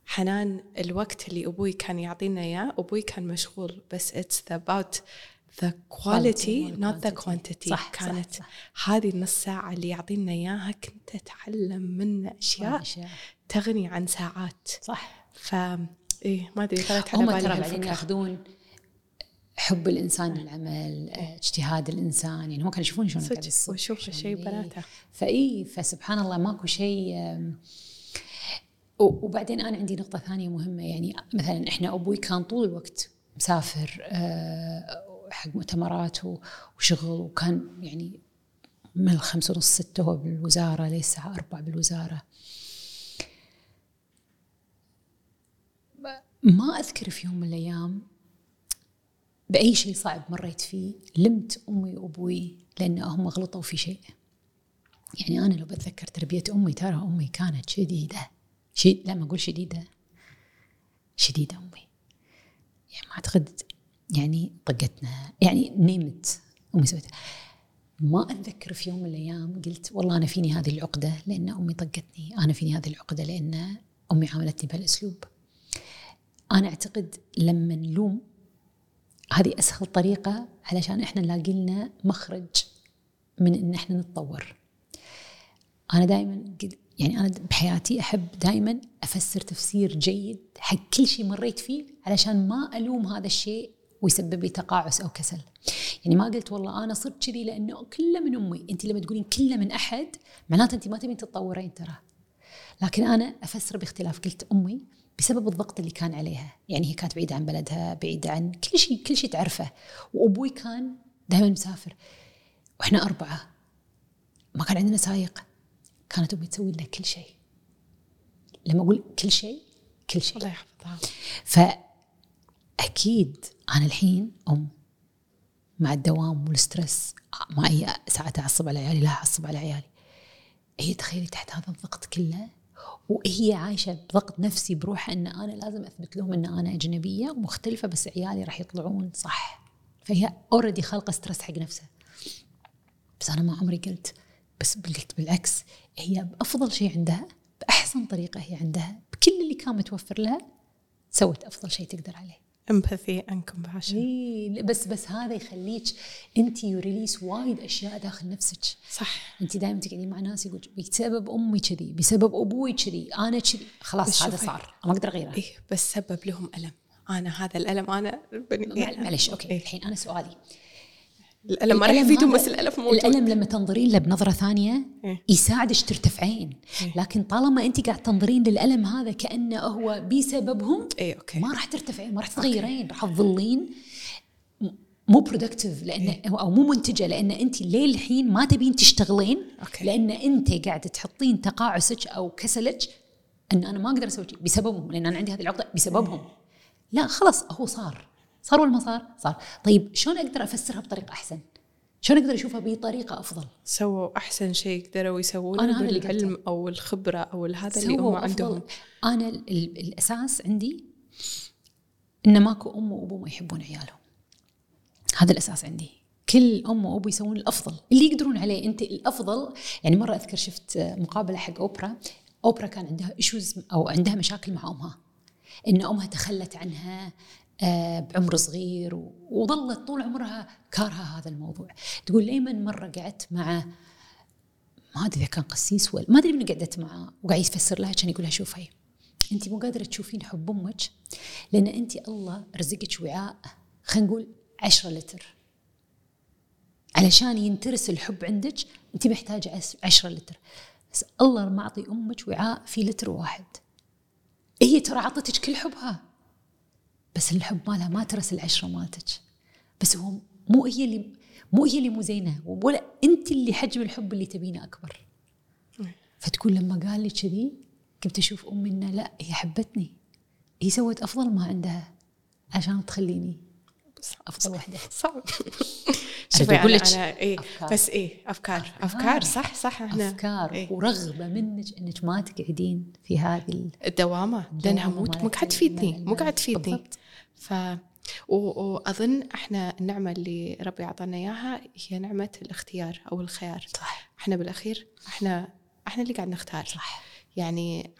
حنان الوقت اللي أبوي كان يعطينا إياه، أبوي كان مشغول، بس it's about the quality not the quantity. صح، كانت صح، صح. هذه النص ساعة اللي يعطينا إياها كنت أتعلم منه أشياء تغني عن ساعات. صح. فإيه ما أدري طلعت على بالي هالفكرة. يأخذون حب الإنسان للعمل، اجتهاد الإنسان، يعني ما كانوا يشوفون شلون قاعد يصير ويشوف شيء بناته. فإيه فسبحان الله ماكو شيء. وبعدين أنا عندي نقطة ثانية مهمة، يعني مثلا إحنا أبوي كان طول الوقت مسافر حق مؤتمرات وشغل، وكان يعني من 5:30 6 هو بالوزارة، لي الساعة 4 بالوزارة. ما أذكر في يوم من الأيام بأي شيء صعب مريت فيه لمت أمي وأبوي لأن هم غلطوا في شيء. يعني أنا لو بتذكر تربية أمي، ترى أمي كانت شديدة أمي، يعني ما أعتقد يعني طقتنا، يعني نمت أمي سويتها. ما أتذكر في يوم من الأيام قلت والله أنا فيني هذه العقدة لأن أمي طقتني، أنا فيني هذه العقدة لأن أمي عاملتني بهالأسلوب. أنا أعتقد لما نلوم هذه أسهل طريقة علشان إحنا نلاقي لنا مخرج من إن إحنا نتطور. أنا دائما يعني أنا بحياتي أحب دائما أفسر تفسير جيد حق كل شيء مريت فيه علشان ما ألوم هذا الشيء ويسبب لي تقاعس أو كسل. يعني ما قلت والله أنا صرت كذي لأنه كله من أمي. أنت لما تقولين كله من أحد معناته أنت ما تبين تتطورين ترى. لكن أنا أفسر باختلاف، قلت أمي بسبب الضغط اللي كان عليها، يعني هي كانت بعيدة عن بلدها، بعيدة عن كل شيء تعرفه، وأبوي كان دائما مسافر، وإحنا 4 ما كان عندنا سايق، كانت أمي تسوي لنا كل شيء. لما أقول كل شيء الله يحفظها. فأكيد أنا الحين أم مع الدوام والسترس، ما أي ساعة أعصب على عيالي، لا أعصب على عيالي، هي تخيلي تحت هذا الضغط كله، وهي عايشة بضغط نفسي بروحها أن أنا لازم أثبت لهم أن أنا أجنبية ومختلفة، بس عيالي راح يطلعون صح. فهي أوردي خلقة سترس حق نفسها. بس أنا ما عمري قلت، بس قلت بالعكس، هي بأفضل شيء عندها، بأحسن طريقة هي عندها، بكل اللي كان متوفر لها سوت أفضل شيء تقدر عليه. امباثي أنكم بعشان بس هذا يخليك أنت يريليس وايد أشياء داخل نفسك. صح. أنت دائما تقعدين مع ناس يقول بسبب أمي كذي، بسبب أبوي كذي، أنا كذي، خلاص هذا صار ما أقدر أغيره. إيه بس سبب لهم ألم، أنا هذا الألم أنا معلش أوكي إيه. الحين أنا سؤالي الألم ما راح يفيدهم، بس الألم لما تنظرين له بنظرة ثانية يساعدك ترتفعين. لكن طالما أنت قاعد تنظرين للألم هذا كأنه هو بسببهم، ما راح ترتفعين، ما راح تغيرين، راح تظلين مو برودكتيف لأن أو مو منتجة، لأن أنت ليه الحين ما تبين تشتغلين لأن أنت قاعدة تحطين تقاعسك أو كسلك أن أنا ما أقدر أسوي شيء بسببهم لأن أنا عندي هذه العقدة بسببهم. لا خلاص، هو صار والمسار صار. طيب شلون أقدر أفسرها بطريقة أحسن؟ عشان اقدر اشوفها بطريقه افضل. سووا احسن شيء قدروا يسوونه، انا هذا العلم او الخبره او هذا اللي هم عندهم. انا الاساس عندي ان ماكو ام وابو ما يحبون عيالهم، هذا الاساس عندي. كل ام وابو يسوون الافضل اللي يقدرون عليه. انت الافضل يعني. مره اذكر شفت مقابله حق اوبرا كان عندها ايشوز او عندها مشاكل مع امها، ان امها تخلت عنها بعمر صغير وظلت طول عمرها كارها هذا الموضوع. تقول ليمن مرة قعدت مع ما أدري إذا كان قسيس ولا ما أدري من قعدت معه، وقاعد يفسر لها كان يقولها شوفي أنت مو قادرة تشوفين حب أمك لأن أنت الله رزقك وعاء خلينا نقول 10 لتر، علشان ينترس الحب عندك أنت محتاجة 10 لتر، بس الله ما أعطي أمك وعاء في 1 لتر. هي ترى عطتك كل حبها، بس الحب مالها ما ترس 10 مالتك. بس هو مو هي اللي مو زينه، ولا انت اللي حجم الحب اللي تبينه اكبر. فتقول لما قال لي كذي كنت اشوف امي انه لا، هي حبتني، هي سوت افضل ما عندها عشان تخليني افضل وحده. صعب. شوفي انا ايه أفكار. بس ايه افكار صح احنا افكار إيه؟ ورغبه منك انك ما تقعدين في هذه الدوامه لانها مو قاعد تفيدني ف واظن احنا النعمه اللي ربي اعطانا اياها هي نعمه الاختيار او الخيار. صح. احنا بالاخير احنا اللي قاعد نختار. صح. يعني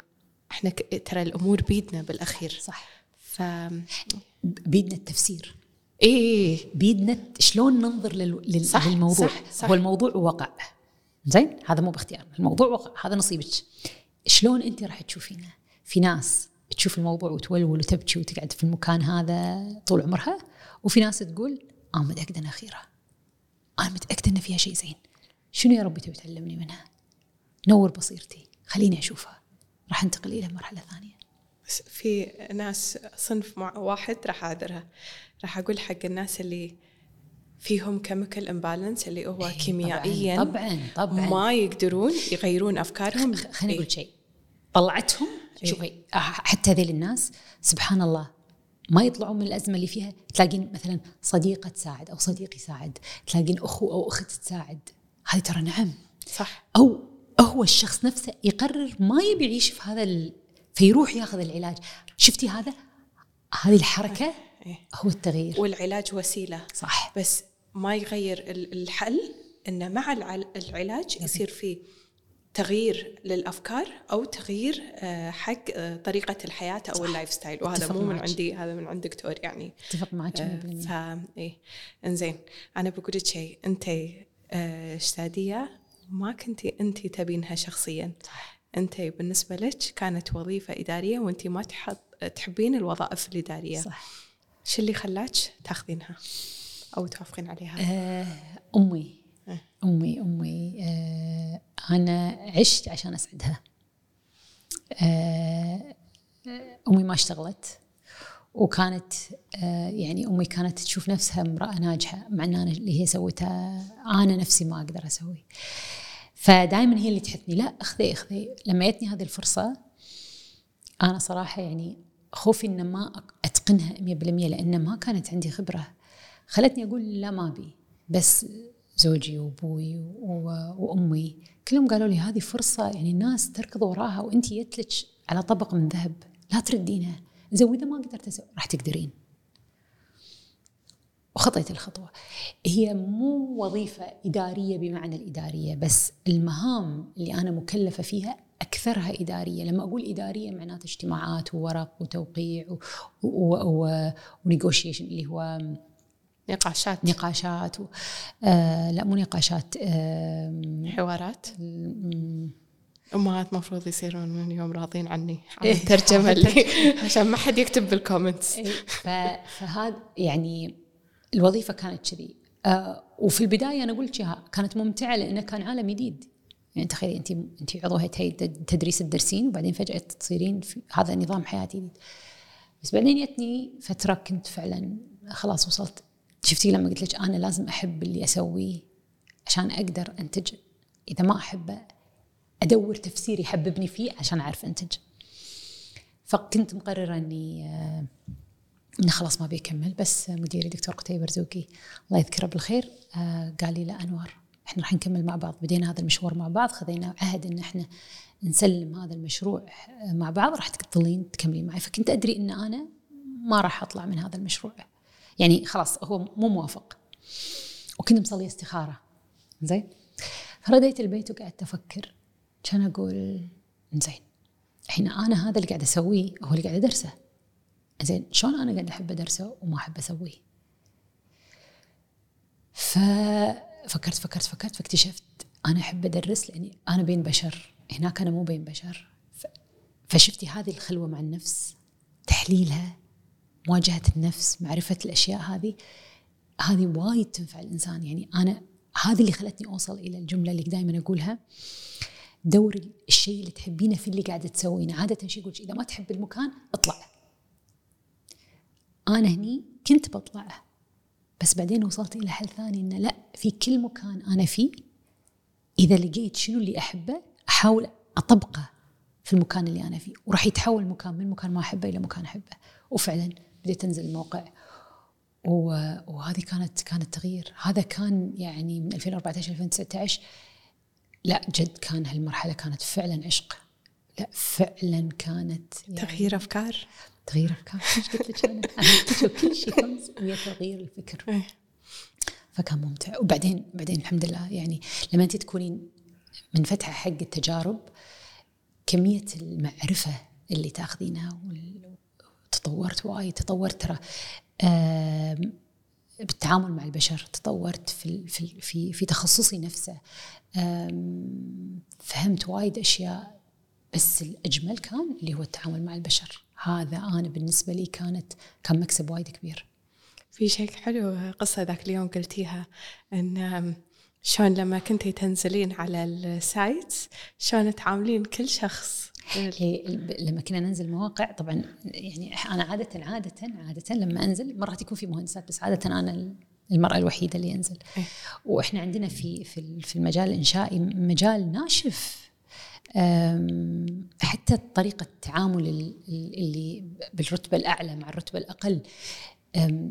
احنا ترى الامور بيدنا بالاخير. صح. ف بيدنا التفسير إيه، بيدنا شلون ننظر للموضوع. صح. هو الموضوع وقع، زين هذا مو باختيار، الموضوع وقع، هذا نصيبك. شلون أنت راح تشوفينه؟ في ناس تشوف الموضوع وتولول وتبكي وتقعد في المكان هذا طول عمرها، وفي ناس تقول أنا متأكدة أنها خيرة، أنا متأكدة أن فيها شيء زين، شنو يا ربي تبي تعلمني منها؟ نور بصيرتي، خليني أشوفها، راح أنتقل إلى مرحلة ثانية. في ناس صنف واحد راح أعذرها، راح أقول حق الناس اللي فيهم chemical imbalance اللي هو كيميائيا طبعاً ما يقدرون يغيرون أفكارهم. خليني أقول شيء طلعتهم. شوفي حتى ذيل الناس سبحان الله ما يطلعوا من الأزمة اللي فيها. تلاقين مثلا صديقة تساعد أو صديق يساعد، تلاقين أخو أو أخت تساعد، هذه ترى نعم. صح. أو هو الشخص نفسه يقرر ما يبي يعيش في هذا فيروح ياخذ العلاج. شفتي هذه الحركة هو التغيير، والعلاج وسيلة. صح. بس ما يغير الحل، إنه مع العلاج يصير فيه تغيير للأفكار أو تغيير حق طريقة الحياة أو اللايف ستايل. وهذا مو من عندي، هذا من عند دكتور يعني. اتفق معك 100%. إيه إنزين أنا بقولك شيء، أنتي شادية ما كنتي أنتي تبينها شخصياً. صح. أنت بالنسبة لك كانت وظيفة إدارية وأنت ما تحبين الوظائف الإدارية. صح. شو اللي خلاك تاخذينها أو توافقين عليها؟ أمي أنا عشت عشان أسعدها. أمي ما اشتغلت، وكانت يعني أمي كانت تشوف نفسها امرأة ناجحة، مع أن أنا اللي هي سويتها أنا نفسي ما أقدر أسوي. فدائما هي اللي تحثني لا أخذي. لما جتني هذه الفرصة أنا صراحة يعني خوفي إن ما أتقنها 100% لأن ما كانت عندي خبرة، خلتني أقول لا ما بي. بس زوجي وأبوي وأمي كلهم قالوا لي هذه فرصة، يعني الناس تركض وراها وأنتي يتلك على طبق من ذهب، لا تردينها. إذا ما قدرت راح تقدرين. وخطيت الخطوة. هي مو وظيفة إدارية بمعنى الإدارية، بس المهام اللي أنا مكلفة فيها أكثرها إدارية. لما أقول إدارية معناته اجتماعات وورق وتوقيع ونيغوشيشن اللي هو نقاشات لا مو نقاشات، حوارات. أمهات مفروض يصيرون من يوم راضين عني عن الترجمة اللي عشان ما حد يكتب بالكومنتس. فهذا يعني الوظيفة كانت كذي. وفي البداية أنا قلت لها كانت ممتعة لأنه كان عالم جديد. يعني تخيلي أنت عضو هيئة تدريس الدرسين وبعدين فجأة تصيرين في هذا نظام حياة جديد. بس بعدين يتني فترة كنت فعلا خلاص وصلت. شفتي لما قلت لك أنا لازم أحب اللي أسويه عشان أقدر أنتج، إذا ما أحبه أدور تفسير يحببني فيه عشان أعرف أنتج. فكنت مقررة أني إنه خلاص ما بيكمل. بس مديري دكتور قتيب برزوقي الله يذكره بالخير قال لي لا أنور إحنا راح نكمل مع بعض. بدينا هذا المشوار مع بعض، خذينا عهد إن إحنا نسلم هذا المشروع مع بعض، راح تقتلين تكملين معي. فكنت أدري إن أنا ما راح أطلع من هذا المشروع، يعني خلاص هو مو موافق. وكنت مصلي استخارة زين، فرديت البيت وقعدت أفكر، كان أقول زين الحين أنا هذا اللي قاعد أسويه هو اللي قاعد أدرسه، زين شلون أنا قاعد أحب أدرسه وما أحب أسويه؟ ففكرت فاكتشفت أنا أحب أدرس لأني أنا بين بشر، هناك أنا مو بين بشر. فشفتي هذه الخلوة مع النفس، تحليلها، مواجهة النفس، معرفة الأشياء هذه وايد تنفع الإنسان. يعني أنا هذه اللي خلتني أوصل إلى الجملة اللي دائما أقولها، دوري الشيء اللي تحبينه في اللي قاعدة تسوينه. عادة شيء يقولك إذا ما تحب المكان اطلع، أنا هني كنت بطلعه، بس بعدين وصلت إلى حل ثاني إنه لا، في كل مكان أنا فيه إذا لقيت شنو اللي أحبه أحاول أطبقه في المكان اللي أنا فيه، وراح يتحول مكان من مكان ما أحبه إلى مكان أحبه. وفعلا بديت تنزل الموقع، وهذه كانت تغيير. هذا كان يعني من 2014-2019. لا جد كان هالمرحلة كانت فعلا عشق، لا فعلا كانت يعني تغيير أفكار. قلت لك أنا كل شيء خمس ويا تغيير الفكر، فكان ممتع. وبعدين الحمد لله، يعني لما أنت تكونين منفتحة حق التجارب، كمية المعرفة اللي تأخذينها تطورت وايد. تطورت ترى بالتعامل مع البشر، تطورت في تخصصي نفسه، فهمت وايد أشياء. بس الأجمل كان اللي هو التعامل مع البشر. هذا أنا بالنسبة لي كان مكسب وايد كبير. في شيء حلو قصة ذاك اليوم قلتيها، أن شلون لما كنتي تنزلين على السايت شلون تعاملين كل شخص. لما كنا ننزل مواقع طبعا، يعني أنا عادة لما أنزل مرات يكون في مهندسات، بس عادة أنا المرأة الوحيدة اللي أنزل. وإحنا عندنا في المجال الإنشائي مجال ناشف، حتى طريقة التعامل اللي بالرتبة الأعلى مع الرتبة الأقل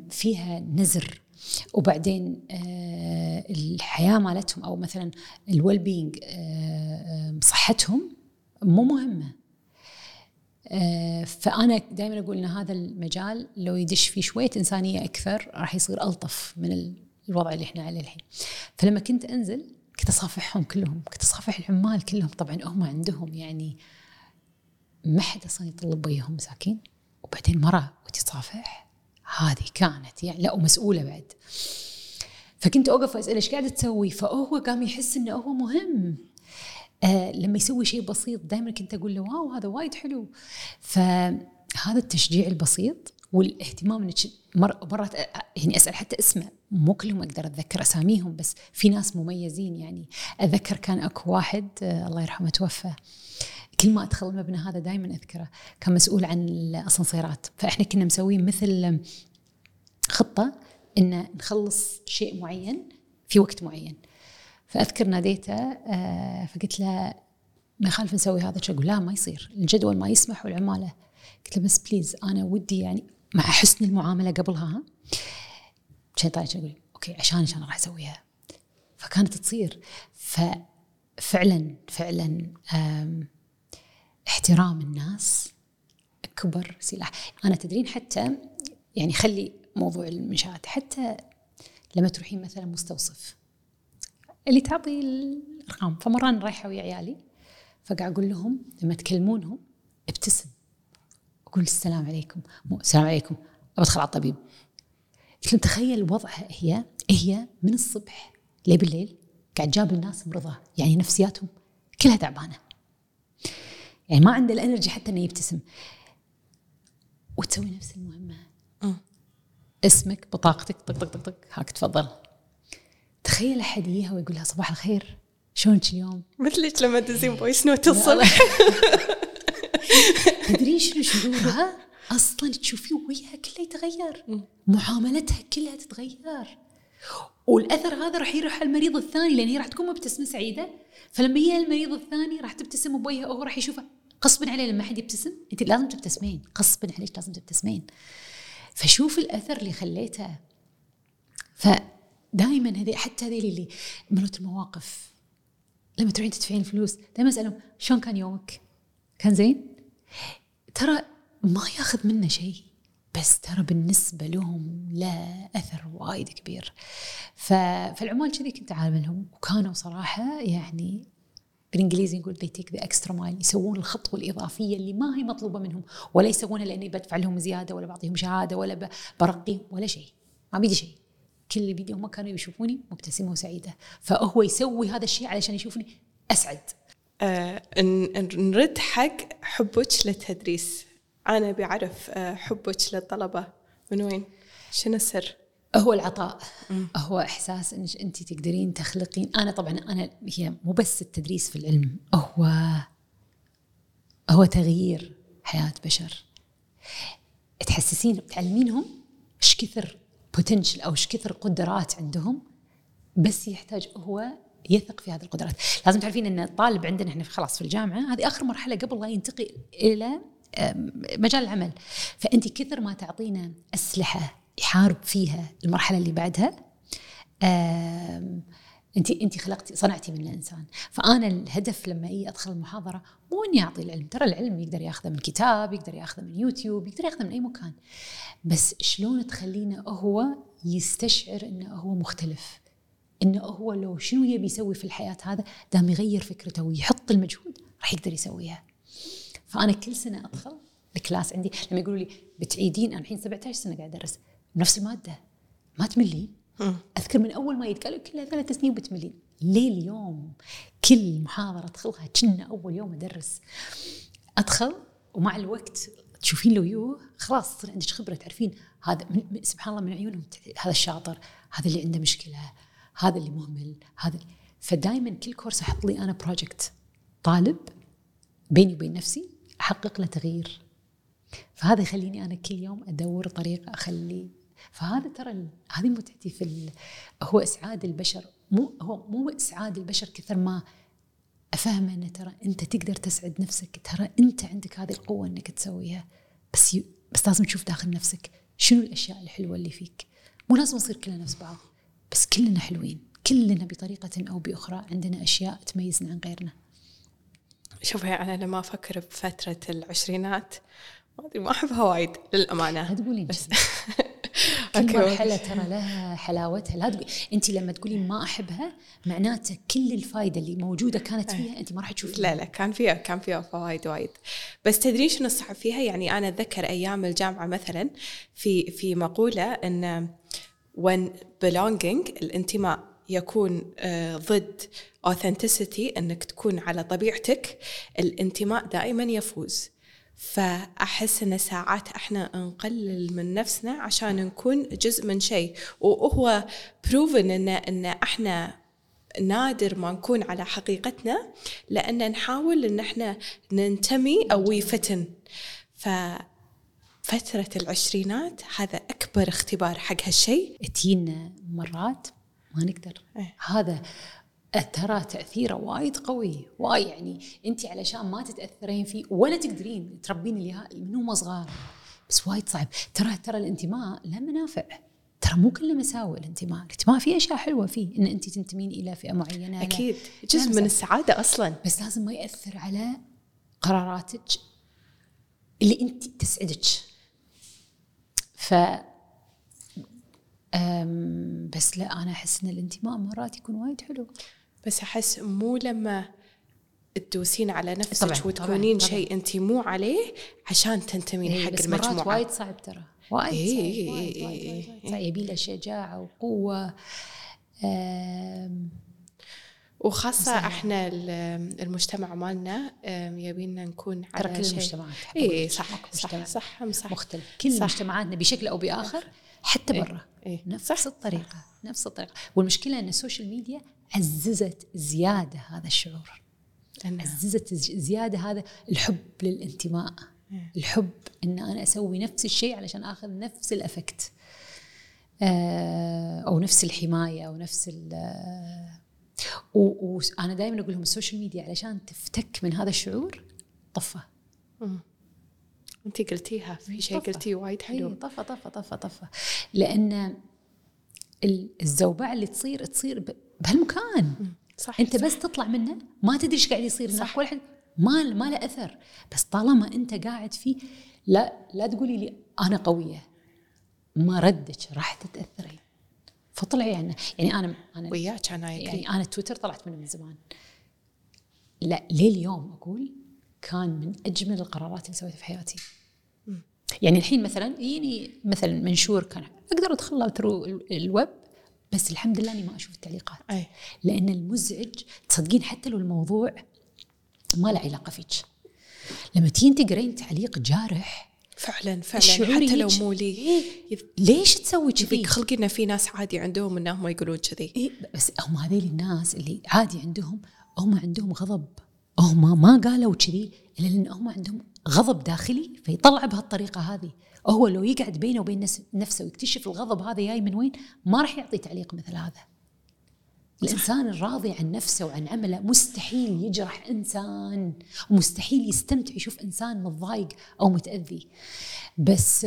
فيها نزر. وبعدين الحياة مالتهم أو مثلا الويل بينج، صحتهم مو مهمة. فأنا دائما أقول إن هذا المجال لو يدش فيه شوية إنسانية أكثر راح يصير ألطف من الوضع اللي إحنا عليه الحين. فلما كنت أنزل كنت أصافحهم كلهم، كنت أصافح العمال كلهم. طبعا هم عندهم يعني ما حد أصلا يطلب وياهم مساكين. وبعدين مرة وتصافح، هذه كانت يعني لا ومسؤولة بعد. فكنت أوقف وأسأل إيش قاعدة تسوي، فهو قام يحس إنه هو مهم. لما يسوي شيء بسيط دائما كنت أقول له واو هذا وايد حلو. فهذا التشجيع البسيط والاهتمام. مرات يعني أسأل حتى اسمه، مو كلهم أقدر أتذكر أساميهم، بس في ناس مميزين. يعني أتذكر كان أكو واحد الله يرحمه توفى، كل ما أدخل المبنى هذا دائما أذكره، كان مسؤول عن الأسانسيرات. فإحنا كنا مسويين مثل خطة إن نخلص شيء معين في وقت معين. فأذكر ناديته فقلت له ما يخالف نسوي هذا الشيء، أقول لا ما يصير الجدول ما يسمح والعمالة. قلت له بس بليز أنا ودي يعني مع حسن المعاملة قبلها شيء طالع يقول أوكي عشان راح أسويها. فكانت تصير. ففعلا احترام الناس أكبر سلاح. أنا تدرين حتى يعني خلي موضوع المنشآت، حتى لما تروحين مثلا مستوصف اللي تعطي الأرقام، فمران رايحة ويا عيالي فقاعد أقول لهم لما تكلمونهم ابتسم، أقول السلام عليكم، مو السلام عليكم أدخل على الطبيب. قلت لهم تخيل وضعها، هي من الصبح لي بالليل قاعد جاب الناس مرضى، يعني نفسياتهم كلها تعبانة، يعني ما عنده الأنرجي حتى إنه يبتسم. وتسوي نفس المهمة، اسمك، بطاقتك، طق طق طق طق، هاك تفضل. تخيل أحد يجيها ويقولها صباح الخير شلونك اليوم، مثلك لما تزين فويس نوت الصبح. تدري شنو شعورها أصلاً؟ تشوفي وجهها كله يتغير، معاملتها كلها تتغير، والأثر هذا راح يروح على المريض الثاني، لأن هي راح تكون مبتسمة سعيدة. فلما يجي المريض الثاني راح تبتسم بوجهها، وهو راح يشوفها غصباً عليه. لما حد يبتسم أنت لازم تبتسمين، غصباً عليك لازم تبتسمين. فشوف الأثر اللي خليته. فدائما هذي حتى هذي اللي مرات المواقف لما تروحين تدفعين فلوس دائما أسألهم شلون كان يومك؟ كان زين؟ ترى ما ياخذ منا شيء، بس ترى بالنسبة لهم لا أثر وايد كبير. فالعمال كذي كنت عاملهم، وكانوا صراحة يعني بالإنجليزي نقول they take the extra mile، يسوون الخطوة الإضافية اللي ما هي مطلوبة منهم، ولا يسوونها لأني بدفع لهم زيادة ولا بعطيهم شهادة ولا برقيهم ولا شيء، ما بيجي شيء. كل اللي بيجي هم كانوا يشوفوني مبتسمة وسعيدة، فهو يسوي هذا الشيء علشان يشوفني أسعد. نرد حق حبك للتدريس. أنا بعرف حبك للطلبة من وين؟ شنو السر؟ هو العطاء، هو إحساس إنك أنت تقدرين تخلقين. أنا طبعاً هي مو بس التدريس في العلم، هو تغيير حياة بشر. تحسسين تعلمينهم إيش كثر potential أو إيش كثر قدرات عندهم، بس يحتاج هو يثق في هذه القدرات. لازم تعرفين إن الطالب عندنا إحنا خلاص في الجامعة هذه آخر مرحلة قبل لا ينتقل إلى مجال العمل، فأنت كثر ما تعطينا أسلحة يحارب فيها المرحلة اللي بعدها، أنت صنعتي منه إنسان. فأنا الهدف لما أدخل المحاضرة مو إني أعطي العلم، ترى العلم يقدر يأخذه من كتاب، يقدر يأخذه من يوتيوب، يقدر يأخذه من أي مكان، بس شلون تخلينا هو يستشعر إنه هو مختلف، إنه هو لو شنو يبي يسوي في الحياة هذا دام يغير فكرته ويحط المجهود راح يقدر يسويها. فأنا كل سنة أدخل الكلاس عندي لما يقولوا لي بتعيدين، أنا الحين 17 سنة قاعد أدرس نفس المادة ما تملي. أذكر من أول ما يتقالوا كلها 3 سنين وبتملين، ليه اليوم كل محاضرة أدخلها كنا أول يوم أدرس. أدخل ومع الوقت تشوفين لو خلاص صار عندك خبرة، تعرفين هذا سبحان الله من عيونهم، هذا الشاطر، هذا اللي عنده مشكلة، هذا اللي مهمل، هذا. فدايما كل كورس أحط لي أنا بروجكت طالب بيني وبين نفسي أحقق له تغيير، فهذا يخليني أنا كل يوم أدور طريقة أخلي. فهذا ترى هذه متعتي هو إسعاد البشر، مو إسعاد البشر كثر ما أفهم أنه ترى أنت تقدر تسعد نفسك، ترى أنت عندك هذه القوة أنك تسويها، بس لازم تشوف داخل نفسك شنو الأشياء الحلوة اللي فيك. مو لازم نصير كلنا نفس بعض، بس كلنا حلوين، كلنا بطريقة أو بأخرى عندنا أشياء تميزنا عن غيرنا. شوفي أنا لما أفكر بفترة العشرينات ما أحبها وايد للأمانة. لا تقولين بس كل مرحلة ترى لها حلاوتها. لا تقولي أنت لما تقولين ما أحبها معناته كل الفائدة اللي موجودة كانت فيها أنت ما راح تشوفيها. لا كان فيها فوائد وايد، بس تدري شنو الصعب فيها؟ يعني أنا أتذكر أيام الجامعة مثلا في مقولة إن when belonging الانتماء يكون ضد authenticity، إنك تكون على طبيعتك، الانتماء دائما يفوز. فأحس أن ساعات إحنا نقلل من نفسنا عشان نكون جزء من شيء، وهو بروفن إن إحنا نادر ما نكون على حقيقتنا لأن نحاول إن إحنا ننتمي أو يفتن. ففترة العشرينات هذا أكبر اختبار حق هالشيء. تجينا مرات ما نقدر هذا ترى تأثيره وايد قوي وايد، يعني أنت علشان ما تتأثرين فيه ولا تقدرين تربين اللي من هم صغار، بس وايد صعب. ترى الانتماء له منافع، ترى مو كله مساوئ. الانتماء فيه أشياء حلوة، فيه إن أنت تنتمين إلى فئة معينة أكيد جزء من السعادة أصلاً، بس لازم ما يأثر على قراراتك اللي أنت تسعدك. بس لا، أنا أحس إن الانتماء مرات يكون وايد حلو، بس أحس مو لما تدوسين على نفسك وتكونين شيء أنت مو عليه عشان تنتمين حق المجموعة. مرات وايد صعب ترى، وايد صعب، يبي له شجاعة وقوة، وخاصة إحنا المجتمع مالنا يبينا نكون على كل المجتمعات. صح مختلف، كل مجتمعاتنا بشكل أو بآخر حتى برا نفس الطريقة. والمشكلة أن السوشيال ميديا عززت زيادة هذا الشعور، عززت زيادة هذا الحب للانتماء، الحب أن أنا أسوي نفس الشيء علشان أخذ نفس الأفكت أو نفس الحماية أو نفس وأنا دائما أقول لهم السوشيال ميديا علشان تفتك من هذا الشعور طفة. أنتي قلتيها في شيء قلتيه وايد حلو. طفى طفى طفى طفى لأن الزوبعة اللي تصير بهالمكان صح. أنت صح. بس تطلع منه ما تدري إيش قاعد يصير هناك ولا حد ما له أثر. بس طالما أنت قاعد فيه لا تقولي لي أنا قوية ما ردك راح تتأثري. فطلعي عنه يعني أنا وياك يعني أنا تويتر طلعت منه من زمان. لا لليوم أقول كان من أجمل القرارات اللي سويتها في حياتي. يعني الحين مثلاً يجيني مثلاً منشور كان أقدر أدخله ثرو الويب بس الحمد لله أني ما أشوف التعليقات أي. لأن المزعج تصدقين حتى لو الموضوع ما له علاقة فيك لما تين تقرين تعليق جارح فعلاً حتى لو مولي ليش تسوي كذي؟ خلقنا في ناس عادي عندهم أنهم يقولون كذي إيه بس هم هذيل الناس اللي عادي عندهم غضب. هم ما قالوا كذي إلا لأن هم عندهم غضب داخلي فيطلع بهالطريقة هذه. هو لو يقعد بينه وبين نفسه ويكتشف الغضب هذا جاي من وين ما راح يعطي تعليق مثل هذا. الإنسان الراضي عن نفسه وعن عمله مستحيل يجرح إنسان ومستحيل يستمتع يشوف إنسان متضايق أو متأذي. بس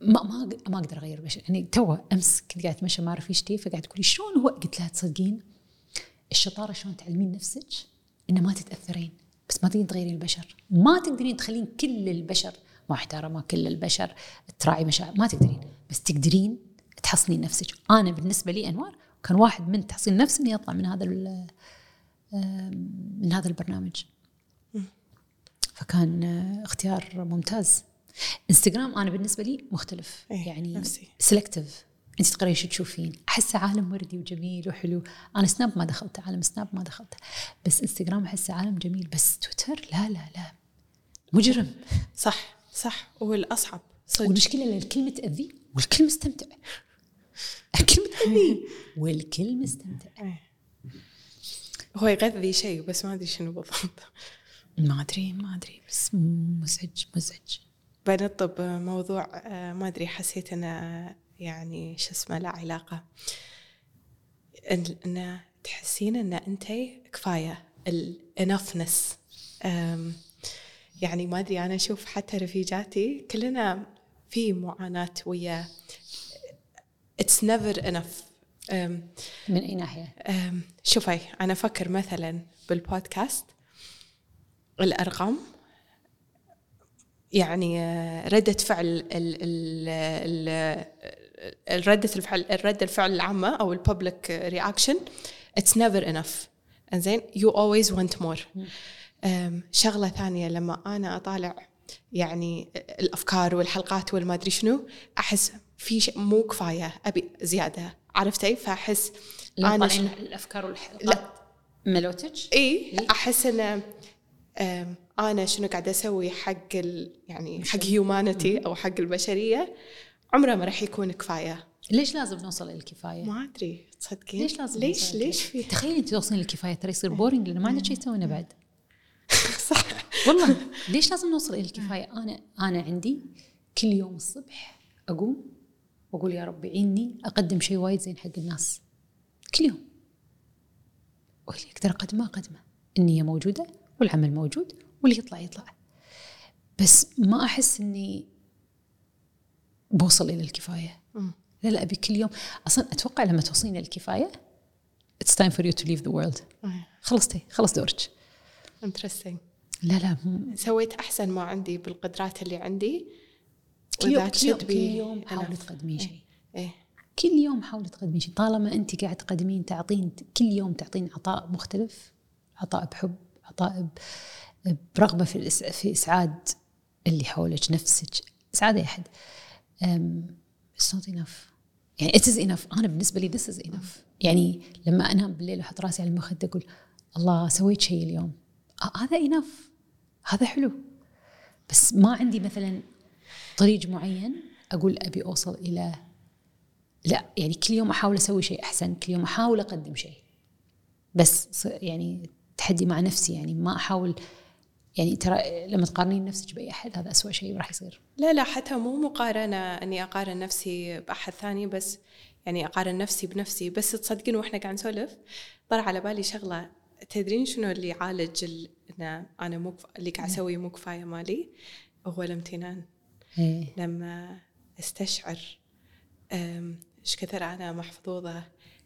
ما أقدر أغير بشيء. يعني توه أمس كنت قاعدة أتمشى ما أعرف إيش تي فقاعد تقولي شلون هو قلت لها تصدقين الشطارة شلون تعلمين نفسك إن ما تتأثرين بس ما تقدرين تغيرين البشر. ما تقدرين تخلين كل البشر محترمة ما كل البشر تراعي مشاعر ما تقدرين بس تقدرين تحصنين نفسك. أنا بالنسبة لي أنوار كان واحد من تحصين نفسي إني أطلع من هذا البرنامج. فكان اختيار ممتاز. إنستغرام أنا بالنسبة لي مختلف يعني سيلكتيف. أنت تقرأي شو تشوفين أحسه عالم وردي وجميل وحلو. أنا سناب ما دخلت عالم سناب ما دخلت بس إنستغرام أحسه عالم جميل بس تويتر لا لا لا مجرم. صح والأصعب والمشكلة إن الكل متأذي والكل مستمتع. الكل متأذي والكل مستمتع. هو يغذي شيء بس ما أدري شنو بالضبط. ما أدري بس مزعج. بنطب موضوع ما أدري حسيت أنا يعني شو اسمه لا علاقة إن تحسين إن أنتي كفاية الانفنس. يعني ما أدري أنا أشوف حتى رفيجاتي كلنا في معاناة ويا it's never enough. من أي ناحية؟ شوفي أنا أفكر مثلا بالبودكاست الأرقام يعني ردة الفعل العامة أو الببليك رياكشن it's never enough. إنزين you always want more. شغلة ثانية لما أنا أطالع يعني الأفكار والحلقات والما أدري شنو أحس في شيء مو كفاية أبي زيادة عرفتي فأحس أنا الأفكار والحلقات ملوتج إيه أحس أن أنا شنو قاعدة أسوي حق يعني حق هيومانيتي أو حق البشرية عمره ما رح يكون كفاية. ليش لازم نوصل للكفاية؟ ما أدري تصدقين ليش في تخيلي أنت توصلين للكفاية ترى يصير بورينج لأنه ما عندك شيء تسوينه بعد. صح والله ليش لازم نوصل للكفاية؟ أنا عندي كل يوم الصبح أقوم وأقول يا ربي عيني أقدم شيء وايد زين حق الناس كل يوم واللي أقدر أقدمه النية موجودة والعمل موجود واللي يطلع بس ما أحس إني بوصل إلى الكفاية. لا أبي كل يوم أصلاً أتوقع لما توصلين الكفاية it's time for you to leave the world. خلص دورك. interesting. لا سويت أحسن ما عندي بالقدرات اللي عندي. كل يوم حاولي تقدمين شيء. كل يوم حاولي تقدمين شيء طالما أنت قاعد تقدمين تعطين كل يوم تعطين عطاء مختلف عطاء بحب عطاء برغبة في إسعاد اللي حولك نفسك إسعاد أحد. it's not enough يعني it is enough. أنا بالنسبة لي this is enough. يعني لما أنام بالليل وحط رأسي على المخدة أقول الله سويت شيء اليوم هذا enough هذا حلو. بس ما عندي مثلا طريق معين أقول أبي أوصل إلى لا يعني كل يوم أحاول أسوي شيء أحسن كل يوم أحاول أقدم شيء بس يعني تحدي مع نفسي يعني ما أحاول يعني ترى لما تقارنين نفسك بأي أحد هذا أسوأ شيء راح يصير. لا حتى مو مقارنة أني أقارن نفسي بأحد ثاني بس يعني أقارن نفسي بنفسي. بس تصدقين وإحنا قاعد نسولف طلع على بالي شغلة تدرين شنو اللي عالج أنا اللي قاعد أسوي مو كفاية مالي هو الامتنان. لما استشعر إيش كثر أنا محظوظة،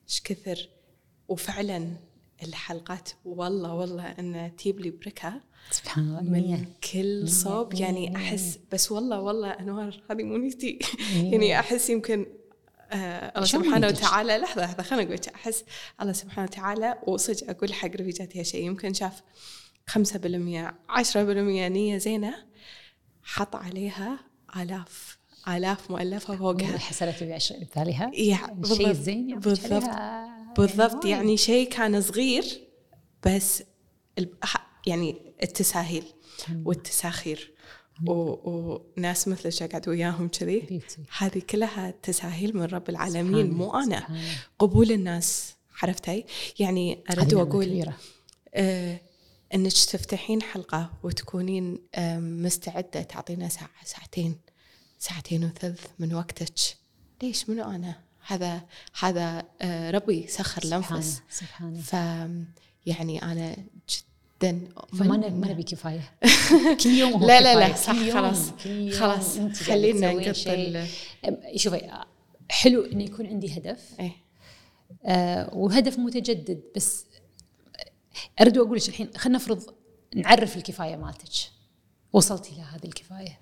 إيش كثر، وفعلا الحلقات والله أن تجيب لي بركة من كل صوب. يعني أحس بس والله أنوار هذه مونيتي. يعني أحس يمكن الله سبحانه وتعالى، لحظة خلنا نقول، أحس الله سبحانه وتعالى، وصدق أقول حق رفيجاتي هالشيء، يمكن شاف 5% 10% نية زينة حط عليها آلاف مؤلفة فوقها، حسنت بعشر أمثالها. يعني شيء زين بالضبط. يعني شيء كان صغير بس يعني التساهيل والتساخير وناس مثل شقعت وياهم كذي، هذه كلها تساهيل من رب العالمين، مو أنا، قبول الناس. عرفتي؟ يعني أريد أقول أنك تفتحين حلقة وتكونين مستعدة تعطينا ساعة ساعتين وثلث من وقتك. ليش؟ منو أنا؟ هذا ربي سخر لنفس. فيعني أنا جدا ما نبي كفاية كل يوم. لا صح، خلاص خلينا نقطع. شوفي، حلو إنه يكون عندي هدف وهدف متجدد، بس أريد أقول لك الحين، خلنا نفرض نعرف الكفاية مالتك، وصلتي لهذه الكفاية،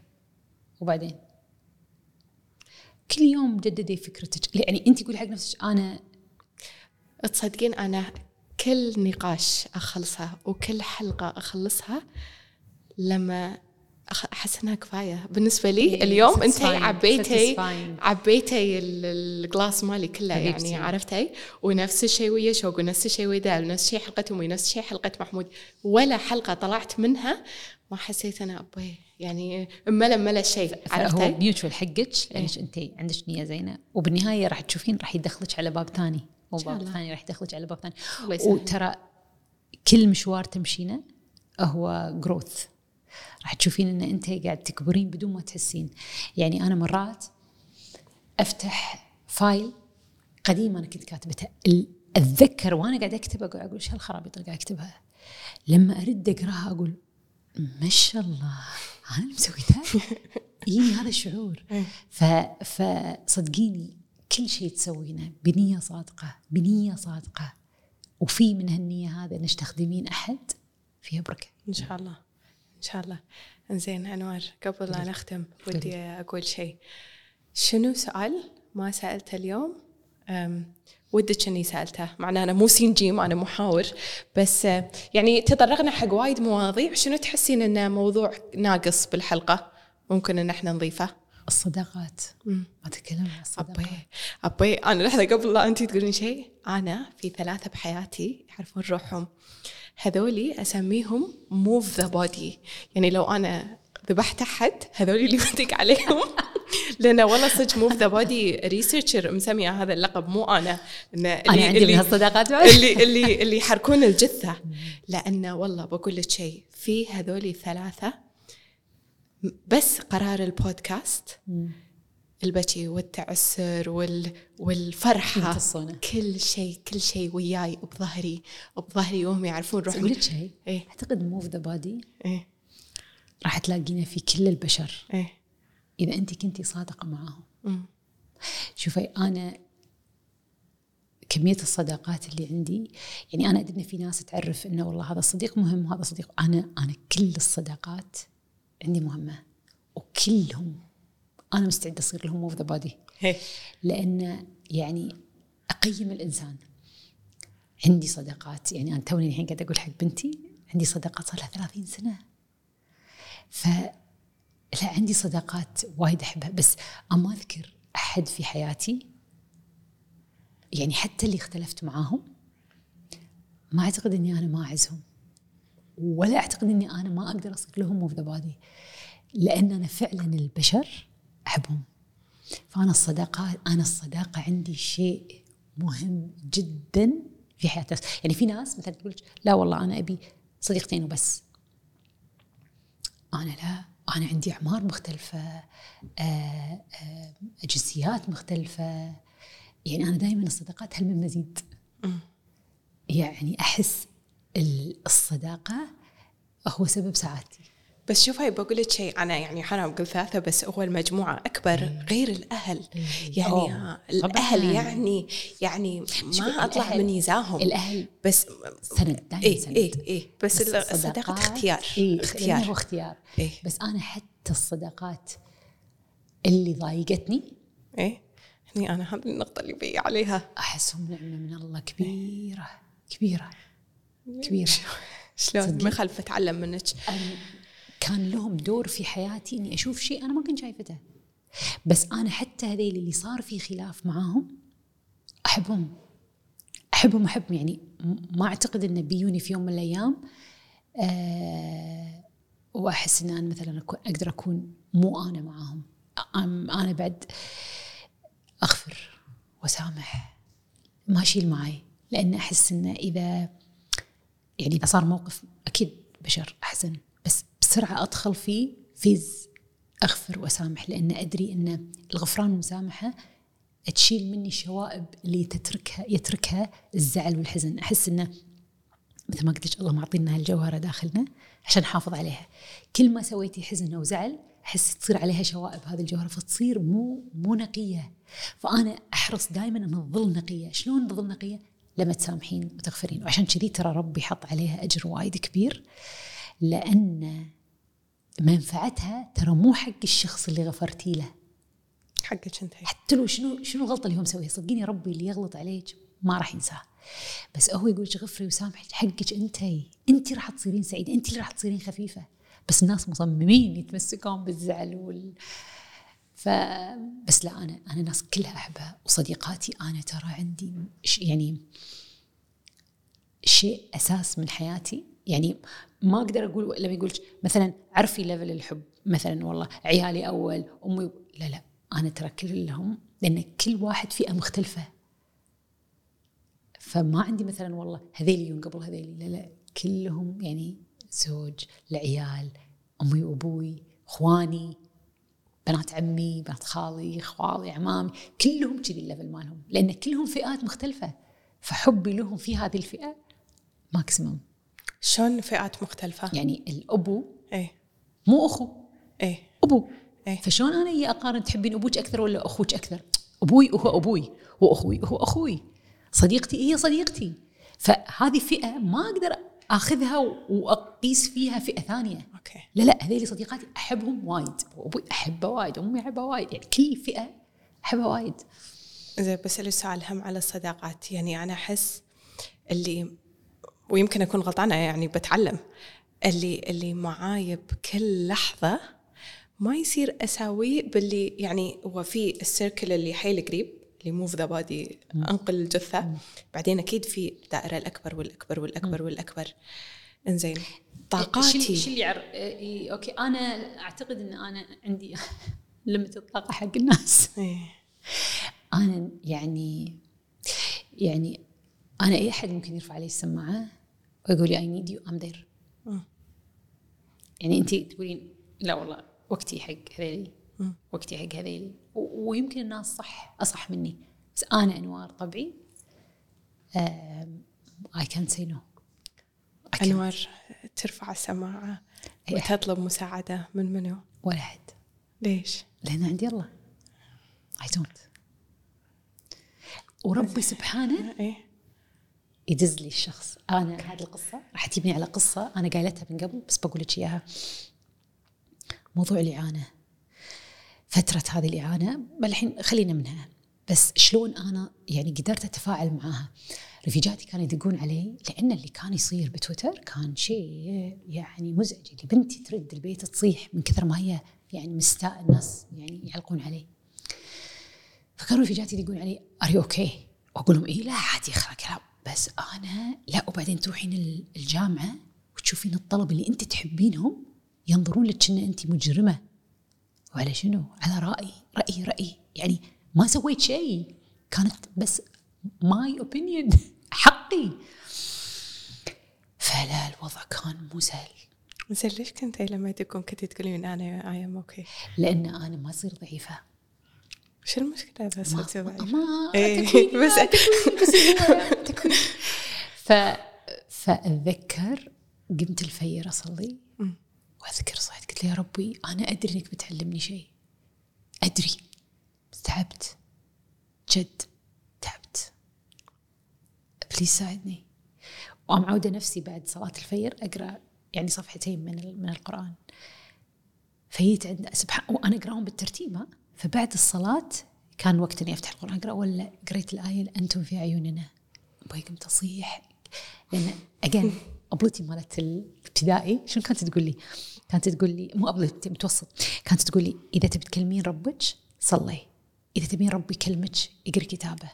وبعدين كل يوم جددي فكرتك. يعني أنت قولي حق نفسك، أنا تصدقين أنا كل نقاش أخلصها وكل حلقة أخلصها لما أحس أنها كفاية بالنسبة لي. اليوم أنت عبيتي الجلاس مالي كله. يعني عرفتي؟ ونفس الشيء ويا شوق، ونفس الشيء ويا دال، ونفس الشيء حلقة أمي، ونفس الشيء حلقة محمود. ولا حلقة طلعت منها ما حسيت أنا أبوي يعني ملا شيء. عرفتي؟ هو نيوترال حقك، لأنك أنت عندك نية زينة، وبالنهاية راح تشوفين راح يدخلك على باب ثاني، وباب ثاني. وترى كل مشوار تمشينه هو growth، راح تشوفين ان انت قاعد تكبرين بدون ما تحسين. يعني انا مرات افتح فايل قديم انا كنت كاتبته، اتذكر وانا قاعد اكتب اقول ايش هالخرابيط اللي قاعد اكتبها. لما ارد اقراها اقول ما شاء الله انا اللي مسويتها. يجيني هذا الشعور. فصدقيني كل شيء تسوينه بنية صادقة، وفي من هالنية هذا انك تخدمين احد، فيها بركة ان شاء الله. انزين انوار، قبل لا نختم ودي اقول شيء. شنو سؤال ما سالته اليوم ودك اني سالته؟ معناه انا مو سينجيم، انا محاور، بس يعني تطرقنا حق وايد مواضيع. شنو تحسين انه موضوع ناقص بالحلقه ممكن ان احنا نضيفه؟ الصداقات. ما تكلمنا عن الصداقات. أبي أنا لحظة قبل لا أنتي تقولين شيء، أنا في 3 بحياتي يعرفون روحهم، هذولي أسميهم move the body. يعني لو أنا ذبحت أحد هذولي اللي بدك عليهم. لأن والله صدق move the body ريسيرشر مسمي هذا اللقب، مو أنا. أنا عندي من هالصداقات اللي يحركون الجثة. لأن والله بقول لك شيء، في هذولي 3 بس قرار البودكاست، البكي والتعسر والفرحة، كل شيء وياي، بظهري وهم يعرفون روحي. أقول لك شيء، أعتقد موف ذا بادي راح تلاقينا في كل البشر إذا أنت كنتي صادقة معهم. شوفي، أنا كمية الصداقات اللي عندي، يعني أنا أدري في ناس تعرف إنه والله هذا صديق مهم وهذا صديق. أنا كل الصداقات عندي مهمة، وكلهم أنا مستعدة أصير لهم موف ذا بادي، لأن يعني أقيم الإنسان. عندي صداقات، يعني أنا توني الحين قاعدة أقول حق بنتي عندي صداقات صار لها 30 سنة. فلا، عندي صداقات وايد أحبها، بس أما أذكر أحد في حياتي يعني حتى اللي اختلفت معاهم ما أعتقد أني أنا ما أعزهم، ولا أعتقد أني أنا ما أقدر أصير لهم موف ذا بادي، لأن أنا فعلا البشر أحبهم. فأنا الصداقة عندي شيء مهم جدا في حياتي. يعني في ناس مثلا تقول لا والله أنا أبي صديقتين وبس. أنا عندي أعمار مختلفة، جنسيات مختلفة. يعني أنا دائما الصداقات هل من مزيد. يعني أحس الصداقة هو سبب سعادتي. بس شوف هاي بقول لك شيء، أنا يعني حرام أقول ثلاثة بس هو المجموعة أكبر غير الأهل. يعني الأهل يعني ما أطلع من نزاهم الأهل، بس سند إيه بس الصداقة اختيار اختيار إيه. بس أنا حتى الصداقات اللي ضايقتني إيه، يعني أنا هذه النقطة اللي بي عليها أحسهم نعمة من الله كبيرة كبيرة كبيرة. شلون ما خلف أتعلم منك. كان لهم دور في حياتي إني أشوف شيء أنا ما كنت شايفته، بس أنا حتى هذيل اللي صار في خلاف معاهم أحبهم يعني ما أعتقد إن بيوني في يوم من الأيام وأحس إن أنا مثلا أقدر أكون مو أنا معاهم. أنا بعد أغفر وسامح ما أشيل معي، لأن أحس إن إذا صار موقف أكيد بشر أحسن، بس بسرعة أدخل فيه فيز أغفر وأسامح، لأن أدري أن الغفران والمسامحة تشيل مني الشوائب اللي يتركها الزعل والحزن. أحس أنه مثل ما قلت الله معطينا هالجوهرة داخلنا عشان نحافظ عليها، كل ما سويتي حزن أو زعل أحس تصير عليها شوائب هذه الجوهرة، فتصير مو نقية. فأنا أحرص دائما أن أظل نقية. شلون تظل نقية؟ لما تسامحين وتغفرين. وعشان كذي ترى ربي حط عليها أجر وايد كبير، لأن منفعتها ترى مو حق الشخص اللي غفرتي له، حقك انت. حتى لو شنو غلطة اللي هو مسويها، صدقيني ربي اللي يغلط عليك ما راح ينساها، بس هو يقولك غفري وسامحي حقك انت راح تصيرين سعيدة، انت اللي راح تصيرين خفيفة. بس الناس مصممين يتمسكون بالزعل بس لا، انا ناس كلها احبها وصديقاتي. انا ترى عندي يعني شيء اساس من حياتي، يعني ما أقدر أقول لما يقولش مثلاً عرفي ليفل الحب مثلاً والله عيالي أول أمي، لا أنا ترى كلهم، لأن كل واحد فئة مختلفة، فما عندي مثلاً والله هذيلي قبل هذيلي، لا كلهم يعني زوج العيال أمي وأبوي إخواني بنات عمي بنات خالي عمامي، كلهم كذي الليفل مالهم، لأن كلهم فئات مختلفة، فحبي لهم في هذه الفئة ماكسيمم. شلون فئات مختلفة؟ يعني الأبو إيه؟ مو أخو إيه؟ أبو إيه؟ فشون أنا إيا أقارن تحبين أبوك أكثر ولا أخوك أكثر؟ أبوي هو أبوي وأخوي هو أخوي، صديقتي هي صديقتي، فهذه فئة ما أقدر أخذها وأقيس فيها فئة ثانية. أوكي. لا هذيلي صديقاتي أحبهم وايد، أبوي أحبه وايد، أمي أحبها وايد، يعني كل فئة أحبها وايد. زين بس السؤال هم على الصداقات، يعني أنا أحس اللي ويمكن أكون غلطانة يعني بتعلم اللي معاي بكل لحظة ما يصير أساوي باللي يعني هو في السيركل اللي حيل قريب اللي موف ذا بادي أنقل الجثة، بعدين أكيد في دائرة الأكبر والأكبر والأكبر والأكبر. إنزين طاقاتي شو اللي أوكي أنا أعتقد أن أنا عندي لمة الطاقة حق الناس. أنا يعني أنا أي أحد ممكن يرفع علي السماعة ويقول لي I need you I'm there. يعني أنت تقولين لا والله وقتي حق هذيلي وقتي حق هذيلي، ويمكن الناس صح أصح مني، بس أنا أنوار طبعي I can't say no. أنوار ترفع السماعة وتطلب مساعدة من منو؟ ولا أحد. ليش؟ لأن عندي الله I don't. وربي سبحانه يدز لي الشخص. أنا هذه القصة راح تبني على قصة أنا قايلتها من قبل بس بقول لك إياها. موضوع الإعانة، فترة هذه الإعانة الحين خلينا منها، بس شلون أنا يعني قدرت أتفاعل معها. رفيجاتي كانوا يدقون علي، لأن اللي كان يصير بتويتر كان شيء يعني مزعج، اللي بنتي ترد البيت تصيح من كثر ما هي يعني مستاء الناس يعني يعلقون علي. فكانوا رفيجاتي يدقون علي are you okay، وأقول لهم إيه لا عادي خلاص بس أنا لا. وبعدين تروحين الجامعة وتشوفين الطلبة اللي أنت تحبينهم ينظرون لك إن أنت مجرمة، وعلى شنو؟ على رأي يعني ما سويت شيء، كانت بس my opinion حقي. فلا الوضع كان مو سهل. ليش كنت لما تكون كنت تقولين أنا am okay؟ لأن أنا ما أصير ضعيفة. شو المشكلة بس صوتي ضعيف؟ تكوين. فأتذكر قمت الفجر أصلي وأذكر صوتي قلت له يا ربي أنا أدري إنك بتعلمني شيء، أدري، بس تعبت جد، تعبت، بليز ساعدني. وأم عودة نفسي بعد صلاة الفجر أقرأ يعني صفحتين من القرآن، فجيت عند سبحان وأنا أقرأهم بالترتيب. فبعد الصلاة كان وقت إني أفتح القرآن أقرأ، ولا قريت الآية أنتم في عيوننا، أبوي قمت أصيح، لأن أجن أبلتي مالت الابتدائي شنو كانت تقول لي؟ كانت تقول لي مو أبلتي متوسط، كانت تقول لي إذا تبي تكلمين ربك صلي، إذا تبين ربي يكلمك اقرأ كتابه.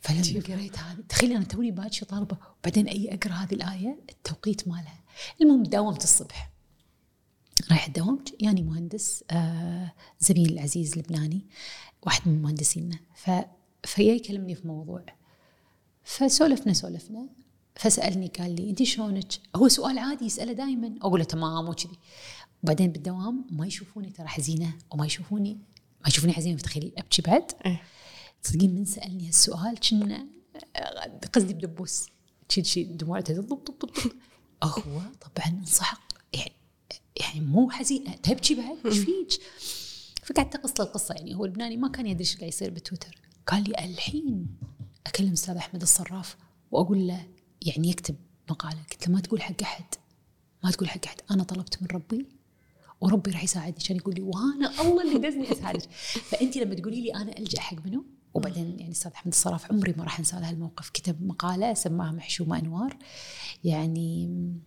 فلما قريت هذه تخيلي أنا توني باتشي طالبة وبعدين أي أقرأ هذه الآية، التوقيت مالها. المهم داومت الصبح، رايح الدوام، يعني مهندس زميل العزيز لبناني واحد من مهندسينا، فجاي يكلمني في موضوع، فسولفنا فسألني قال لي أنتي شلونك؟ هو سؤال عادي يسأله دائما، أقول له تمام وكذي. وبعدين بالدوام ما يشوفوني ترى حزينة، وما يشوفوني حزينة، فتخيلي أبكي بعد. تصدقين من سألني هالسؤال كنا قصدي بدبوس شي دموعه تضب هو طبعا انسحق، يعني مو حزينة تبكي بعد ايش فيك؟ فقعدت اقص له القصة، يعني هو لبناني ما كان يدري ايش قاعد يصير بالتويتر. قال لي الحين أكلم أستاذ أحمد الصراف وأقول له يعني يكتب مقالة. قلت له ما تقول حق أحد، أنا طلبت من ربي وربي راح يساعدني، عشان يقول لي وأنا الله اللي دزني أساعدك. فأنت لما تقولي لي أنا ألجأ حق منه. وبعدين يعني أستاذ أحمد الصراف عمري ما راح أنسى له الموقف، كتب مقالة سماها محشومة أنوار، يعني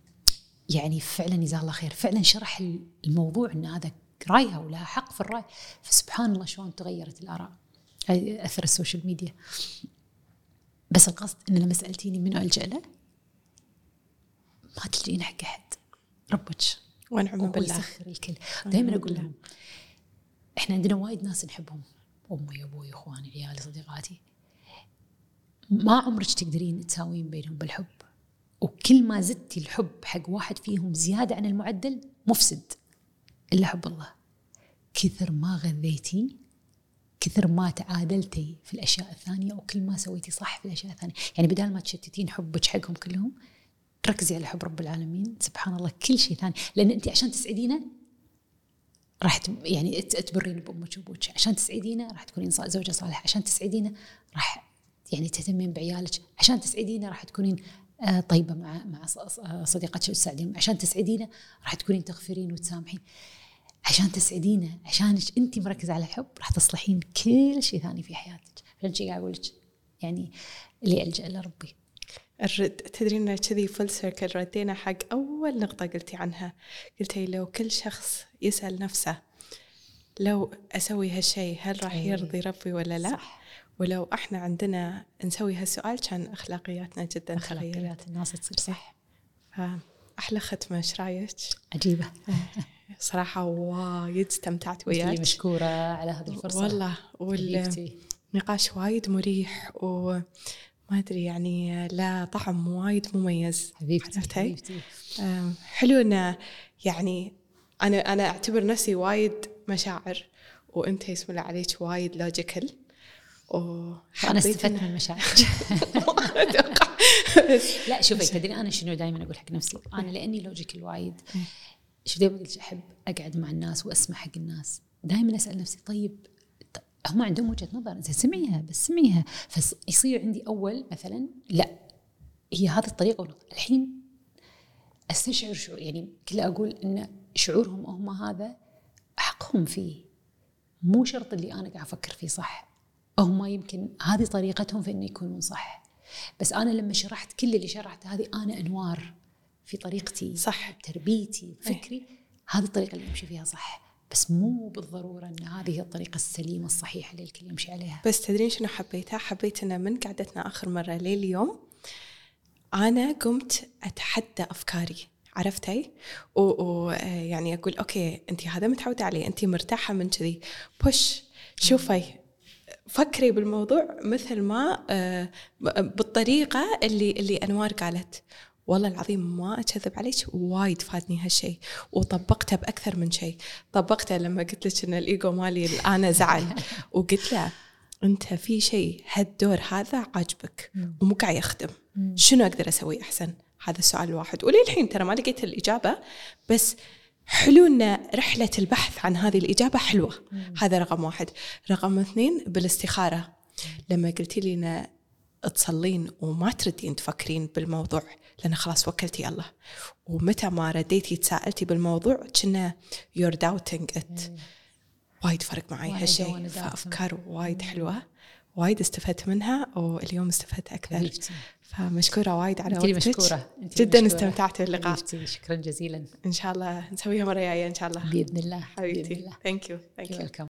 فعلا جزاه الله خير، فعلا شرح الموضوع أن هذا رأيها ولها حق في الرأي. فسبحان الله شلون تغيرت الآراء أثر السوشيال ميديا. بس القصد إن لما سألتيني منو ألجأ له، ما تلجئين حق أحد، ربك ونعم بالله يسخر الكل. دائما أقول لهم إحنا عندنا وايد ناس نحبهم، أمي وأبوي وإخواني عيالي صديقاتي، ما عمرك تقدرين تساوين بينهم بالحب، وكل ما زدتي الحب حق واحد فيهم زيادة عن المعدل مفسد، إلا حب الله. كثر ما غذيتي كثر ما تعادلتي في الأشياء الثانية، وكل ما سويتي صح في الأشياء الثانية. يعني بدال ما تشتتين حبك حقهم كلهم، ركزي على حب رب العالمين سبحان الله كل شيء ثاني. لأن أنت عشان تسعدينه راح يعني تبرين بأمك وأبوك، عشان تسعدينه راح تكونين زوجة صالحة، عشان تسعدينه راح يعني تهتمين بعيالك، عشان تسعدينه راح تكونين طيبة مع صديقتك وتساعدين، عشان تسعدينه راح تكونين تغفرين وتسامحين، عشان تسعدينه، عشانك أنت مركزة على الحب راح تصلحين كل شيء ثاني في حياتك. عشان شيء قاعد أقولك يعني اللي ألجأ لربي. تدرين كذي فل سيركل، ردينا حق أول نقطة قلتي عنها، قلتي لو كل شخص يسأل نفسه لو أسوي هالشيء هل راح يرضي ربي ولا لا؟ صح. ولو إحنا عندنا نسوي هالسؤال كان أخلاقياتنا جدا تغيرت، أخلاقيات الناس تصير صح. أحلى ختمة، إيش رأيك؟ عجيبة صراحة، وايد استمتعت وياك، مشكورة على هذه الفرصة والله، والنقاش وايد مريح، وما أدري يعني لا طعم وايد مميز حبيبتي. حلو إن يعني أنا أعتبر نفسي وايد مشاعر، وأنت اسم الله عليك وايد لوجيكال، وأنا استفدت من مشاعر. لا شوفي تدري أنا شنو دائما أقول حق نفسي، أنا لأني لوجيكال وايد شو دايما قلت أحب أقعد مع الناس وأسمع حق الناس، دايما أسأل نفسي طيب هم عندهم وجهة نظر أنت سمعيها، فيصير عندي أول مثلا لا هي هذه الطريقة ونظر. الحين أستشعر شعور، يعني كل أقول إن شعورهم هم هذا حقهم فيه، مو شرط اللي أنا قاعد أفكر فيه صح، هم يمكن هذه طريقتهم في إنه يكونون صح، بس أنا لما شرحت كل اللي شرحته هذه أنا أنوار في طريقتي صح، تربيتي فكري هذه الطريقة اللي أمشي فيها صح، بس مو بالضرورة أن هذه الطريقة السليمة الصحيحة اللي الكل يمشي عليها. بس تدرين شنو حبيت أن من قعدتنا آخر مرة لليوم أنا قمت أتحدى أفكاري، عرفتي؟ ويعني أقول أوكي أنت هذا متعودة عليه، أنت مرتاحة من كذي، بوش شوفي فكري بالموضوع مثل ما بالطريقة اللي أنوار قالت. والله العظيم ما أكذب عليك، وايد فادني هالشيء، وطبقته بأكثر من شيء. طبقته لما قلت لك إن الإيجو مالي أنا زعل، وقلت له أنت في شيء هالدور هذا عاجبك ومو قاعد يخدم، شنو أقدر أسوي أحسن؟ هذا السؤال الواحد، وللحين ترى ما لقيت الإجابة، بس حلو إن رحلة البحث عن هذه الإجابة حلوة. هذا رقم واحد. رقم اثنين بالاستخارة. لما قلتي لي إن تصلين وما تردين تفكرين بالموضوع لأن خلاص وكلتي الله، ومتى ما رديتي تساءلتي بالموضوع كنا you're doubting it. وايد فرق معي هالشيء، فأفكار وايد حلوة وايد استفدت منها، واليوم استفدت أكثر. فمشكورة وايد على وقتك، جدا استمتعت باللقاء. شكرا جزيلا، إن شاء الله نسويها مرة جاية إن شاء الله بإذن الله. حبيبتي، thank you.